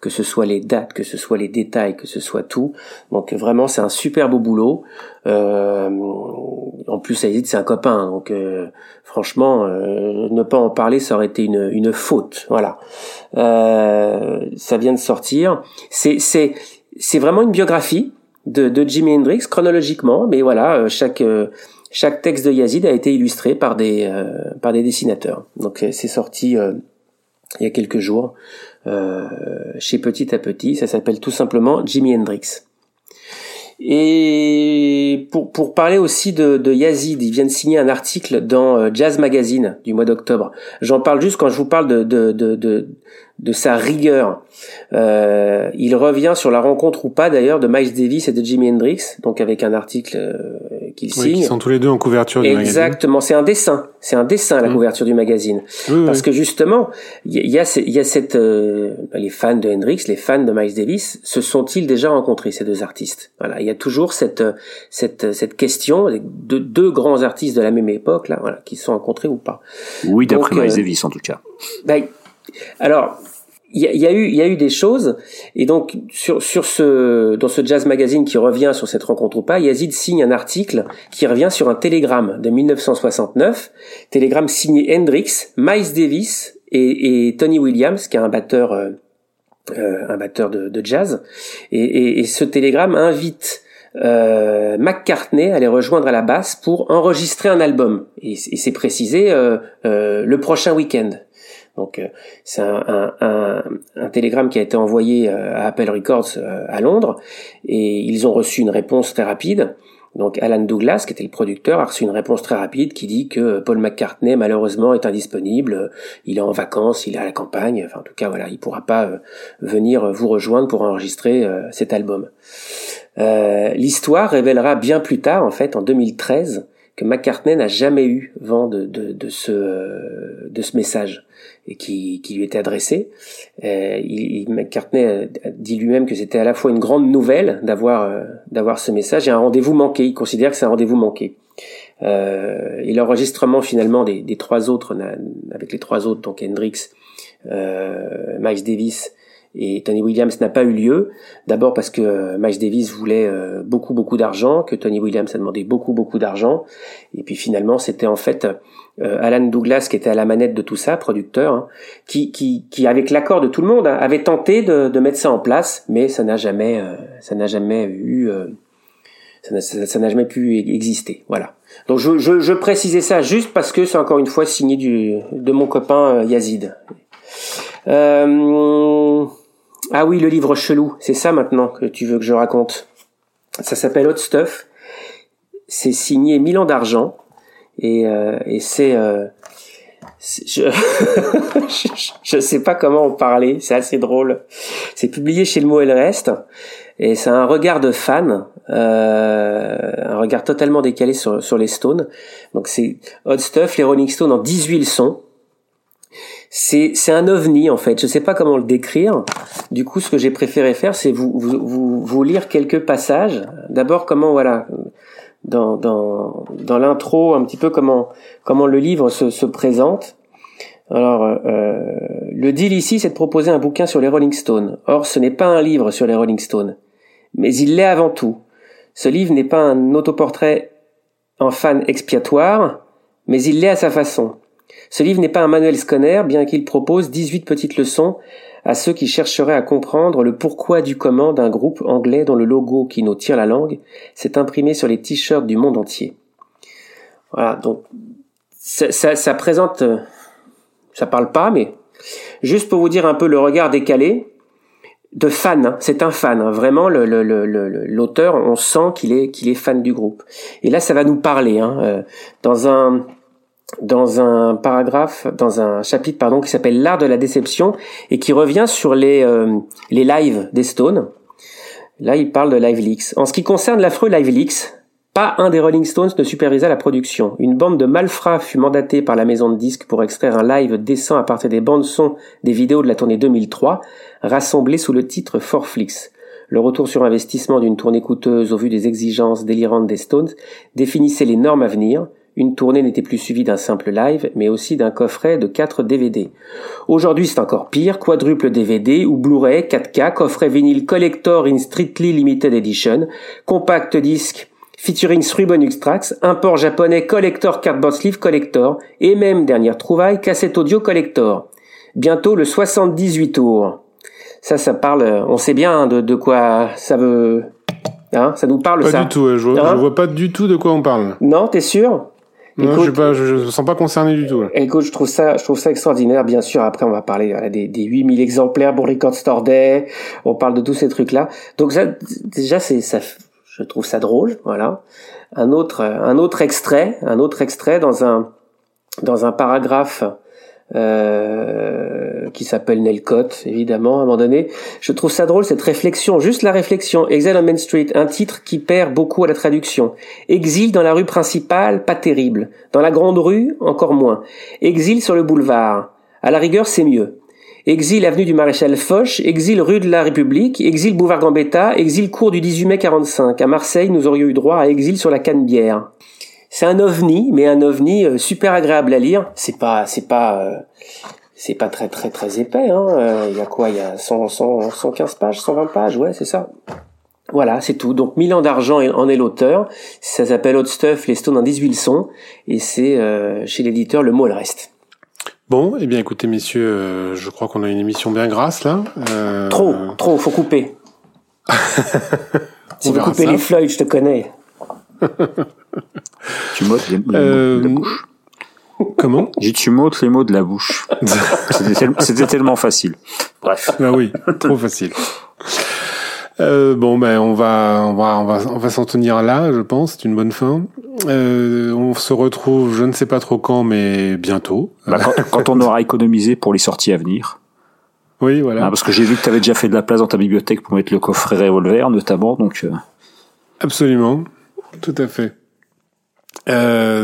que ce soit les dates, que ce soit les détails, que ce soit tout. Donc vraiment, c'est un super beau boulot. En plus, Yazid, c'est un copain, donc franchement, ne pas en parler, ça aurait été une faute. Voilà. Ça vient de sortir. C'est vraiment une biographie de Jimi Hendrix chronologiquement, mais voilà, chaque texte de Yazid a été illustré par des dessinateurs. Donc c'est sorti il y a quelques jours chez Petit à Petit. Ça s'appelle tout simplement Jimi Hendrix. Et pour parler aussi de Yazid, il vient de signer un article dans Jazz Magazine du mois d'octobre. J'en parle juste quand je vous parle de sa rigueur. Il revient sur la rencontre ou pas d'ailleurs de Miles Davis et de Jimi Hendrix, donc avec un article qu'il signe. Qui sont tous les deux en couverture du magazine. Exactement, c'est un dessin la couverture du magazine. Oui, parce que justement, il y a cette les fans de Hendrix, les fans de Miles Davis, se sont-ils déjà rencontrés ces deux artistes? Voilà, il y a toujours cette question de deux grands artistes de la même époque là, voilà, qui se sont rencontrés ou pas. Oui, d'après Miles Davis en tout cas. Alors, il y a eu des choses, et donc dans ce Jazz Magazine qui revient sur cette rencontre ou pas, Yazid signe un article qui revient sur un télégramme de 1969, télégramme signé Hendrix, Miles Davis et Tony Williams, qui est un batteur de jazz, et ce télégramme invite McCartney allait rejoindre à la basse pour enregistrer un album, et c'est précisé le prochain week-end. Donc c'est un télégramme qui a été envoyé à Apple Records à Londres, et ils ont reçu une réponse très rapide. Donc Alan Douglas, qui était le producteur, a reçu une réponse très rapide qui dit que Paul McCartney malheureusement est indisponible, il est en vacances, il est à la campagne, enfin en tout cas voilà, il pourra pas venir vous rejoindre pour enregistrer cet album. L'histoire révélera bien plus tard, en fait en 2013, que McCartney n'a jamais eu vent de ce message et qui lui était adressé. McCartney a dit lui-même que c'était à la fois une grande nouvelle d'avoir ce message et un rendez-vous manqué. Il considère que c'est un rendez-vous manqué. Et l'enregistrement finalement des trois autres, avec les trois autres, donc Hendrix, Miles Davis et Tony Williams, n'a pas eu lieu. D'abord parce que Miles Davis voulait beaucoup d'argent, que Tony Williams a demandé beaucoup d'argent, et puis finalement c'était en fait Alan Douglas qui était à la manette de tout ça, producteur, hein, qui avec l'accord de tout le monde, hein, avait tenté de mettre ça en place, mais ça n'a jamais pu exister. Voilà. Donc je précisais ça juste parce que c'est encore une fois signé de mon copain Yazid. Ah oui, le livre chelou, c'est ça maintenant que tu veux que je raconte. Ça s'appelle Hot Stuff. C'est signé Milan d'Argent et c'est je sais pas comment en parler. C'est assez drôle. C'est publié chez Le Mot et le Reste et c'est un regard de fan, un regard totalement décalé sur les Stones. Donc c'est Hot Stuff, les Rolling Stones en 18 leçons. C'est un ovni en fait, je sais pas comment le décrire. Du coup, ce que j'ai préféré faire, c'est vous lire quelques passages. D'abord, comment voilà, dans l'intro, un petit peu comment le livre se présente. Alors, le deal ici, c'est de proposer un bouquin sur les Rolling Stones. Or, ce n'est pas un livre sur les Rolling Stones, mais il l'est avant tout. Ce livre n'est pas un autoportrait en fan expiatoire, mais il l'est à sa façon. Ce livre n'est pas un manuel scanner, bien qu'il propose 18 petites leçons à ceux qui chercheraient à comprendre le pourquoi du comment d'un groupe anglais dont le logo qui nous tire la langue s'est imprimé sur les t-shirts du monde entier. Voilà, donc ça présente, ça parle pas, mais juste pour vous dire un peu le regard décalé de fan, hein, c'est un fan, hein, vraiment l'auteur, on sent qu'il est fan du groupe. Et là, ça va nous parler, hein, dans un chapitre, qui s'appelle L'art de la déception et qui revient sur les lives des Stones. Là, il parle de Live Leaks. En ce qui concerne l'affreux Live Leaks, pas un des Rolling Stones ne supervisa la production. Une bande de malfrats fut mandatée par la maison de disques pour extraire un live décent à partir des bandes son des vidéos de la tournée 2003, rassemblées sous le titre Four Flicks. Le retour sur investissement d'une tournée coûteuse au vu des exigences délirantes des Stones définissait les normes à venir. Une tournée n'était plus suivie d'un simple live, mais aussi d'un coffret de 4 DVD. Aujourd'hui, c'est encore pire, quadruple DVD ou Blu-ray, 4K, coffret vinyle collector in strictly limited edition, compact disque featuring 3 bonus tracks, import japonais collector cardboard sleeve collector, et même, dernière trouvaille, cassette audio collector. Bientôt le 78 tours. Ça parle, on sait bien hein, de quoi ça veut... Hein, ça nous parle, pas ça. Pas du tout, je vois pas du tout de quoi on parle. Non, t'es sûr ? Non, écoute, je me sens pas concerné du tout. Écoute, je trouve ça extraordinaire. Bien sûr, après, on va parler voilà, des 8000 exemplaires pour Record Store Day. On parle de tous ces trucs-là. Donc, ça, déjà, je trouve ça drôle. Voilà. Un autre extrait dans un paragraphe, qui s'appelle Nelcott, évidemment, à un moment donné. Je trouve ça drôle, cette réflexion, juste la réflexion. Exile on Main Street, un titre qui perd beaucoup à la traduction. Exil dans la rue principale, pas terrible. Dans la grande rue, encore moins. Exil sur le boulevard. À la rigueur, c'est mieux. Exil avenue du Maréchal Foch, exil rue de la République, exil boulevard Gambetta, exil cours du 18 mai 45. À Marseille, nous aurions eu droit à exil sur la Canebière. C'est un ovni, mais un ovni super agréable à lire. C'est pas très très très épais. Hein. Il y a quoi ? Il y a 115 pages, 120 pages, ouais, c'est ça. Voilà, c'est tout. Donc 1000 ans d'argent en est l'auteur. Ça s'appelle Hot Stuff, les Stones en 18 leçons, et c'est chez l'éditeur Le Mot le Reste. Bon, eh bien écoutez messieurs, je crois qu'on a une émission bien grasse là. Trop, faut couper. Si vous coupez ça. Les Floyd, je te connais. Tu m'ôtes les mots de la bouche. Comment ? J'ai dit tu m'ôtes les mots de la bouche. C'était tellement facile. Bref. Ben oui, trop facile. Bon ben on va s'en tenir là, je pense. C'est une bonne fin. On se retrouve, je ne sais pas trop quand, mais bientôt. Bah, quand on aura économisé pour les sorties à venir. Oui, voilà. Ah, parce que j'ai vu que tu avais déjà fait de la place dans ta bibliothèque pour mettre le coffret Revolver, notamment. Donc. Absolument. Tout à fait.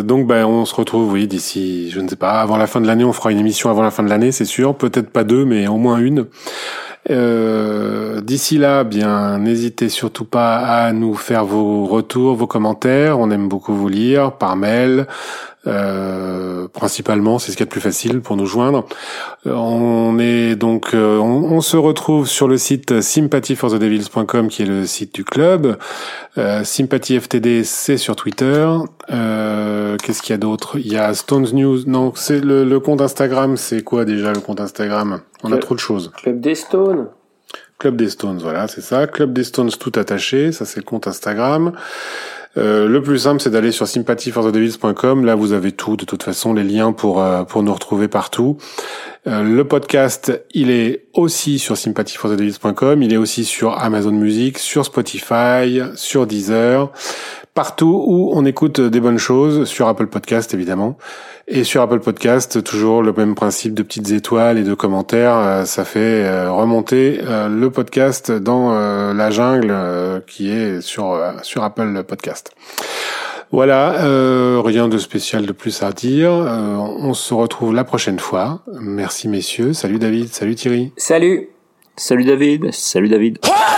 Donc, on se retrouve, oui, d'ici, je ne sais pas, avant la fin de l'année, on fera une émission avant la fin de l'année, c'est sûr. Peut-être pas 2, mais au moins une. D'ici là, n'hésitez surtout pas à nous faire vos retours, vos commentaires. On aime beaucoup vous lire par mail. Principalement, c'est ce qu'il y a de plus facile pour nous joindre. On se retrouve sur le site sympathyforthedevils.com qui est le site du club. SympathyFTD, c'est sur Twitter. Qu'est-ce qu'il y a d'autre ? Il y a Stones News. Non, c'est le compte Instagram. C'est quoi déjà le compte Instagram ? On a trop de choses. Club des Stones. Club des Stones, voilà, c'est ça. Club des Stones tout attaché, ça c'est le compte Instagram. Le plus simple, c'est d'aller sur sympathyforthedevils.com. Là, vous avez tout, de toute façon, les liens pour nous retrouver partout. Le podcast, il est aussi sur sympathyforthedevils.com. Il est aussi sur Amazon Music, sur Spotify, sur Deezer, partout où on écoute des bonnes choses, sur Apple Podcast, évidemment. Et sur Apple Podcast, toujours le même principe de petites étoiles et de commentaires. Ça fait remonter le podcast dans la jungle qui est sur Apple Podcast. Voilà, rien de spécial de plus à dire. On se retrouve la prochaine fois. Merci messieurs. Salut David, salut Thierry. Salut David, salut David. Ah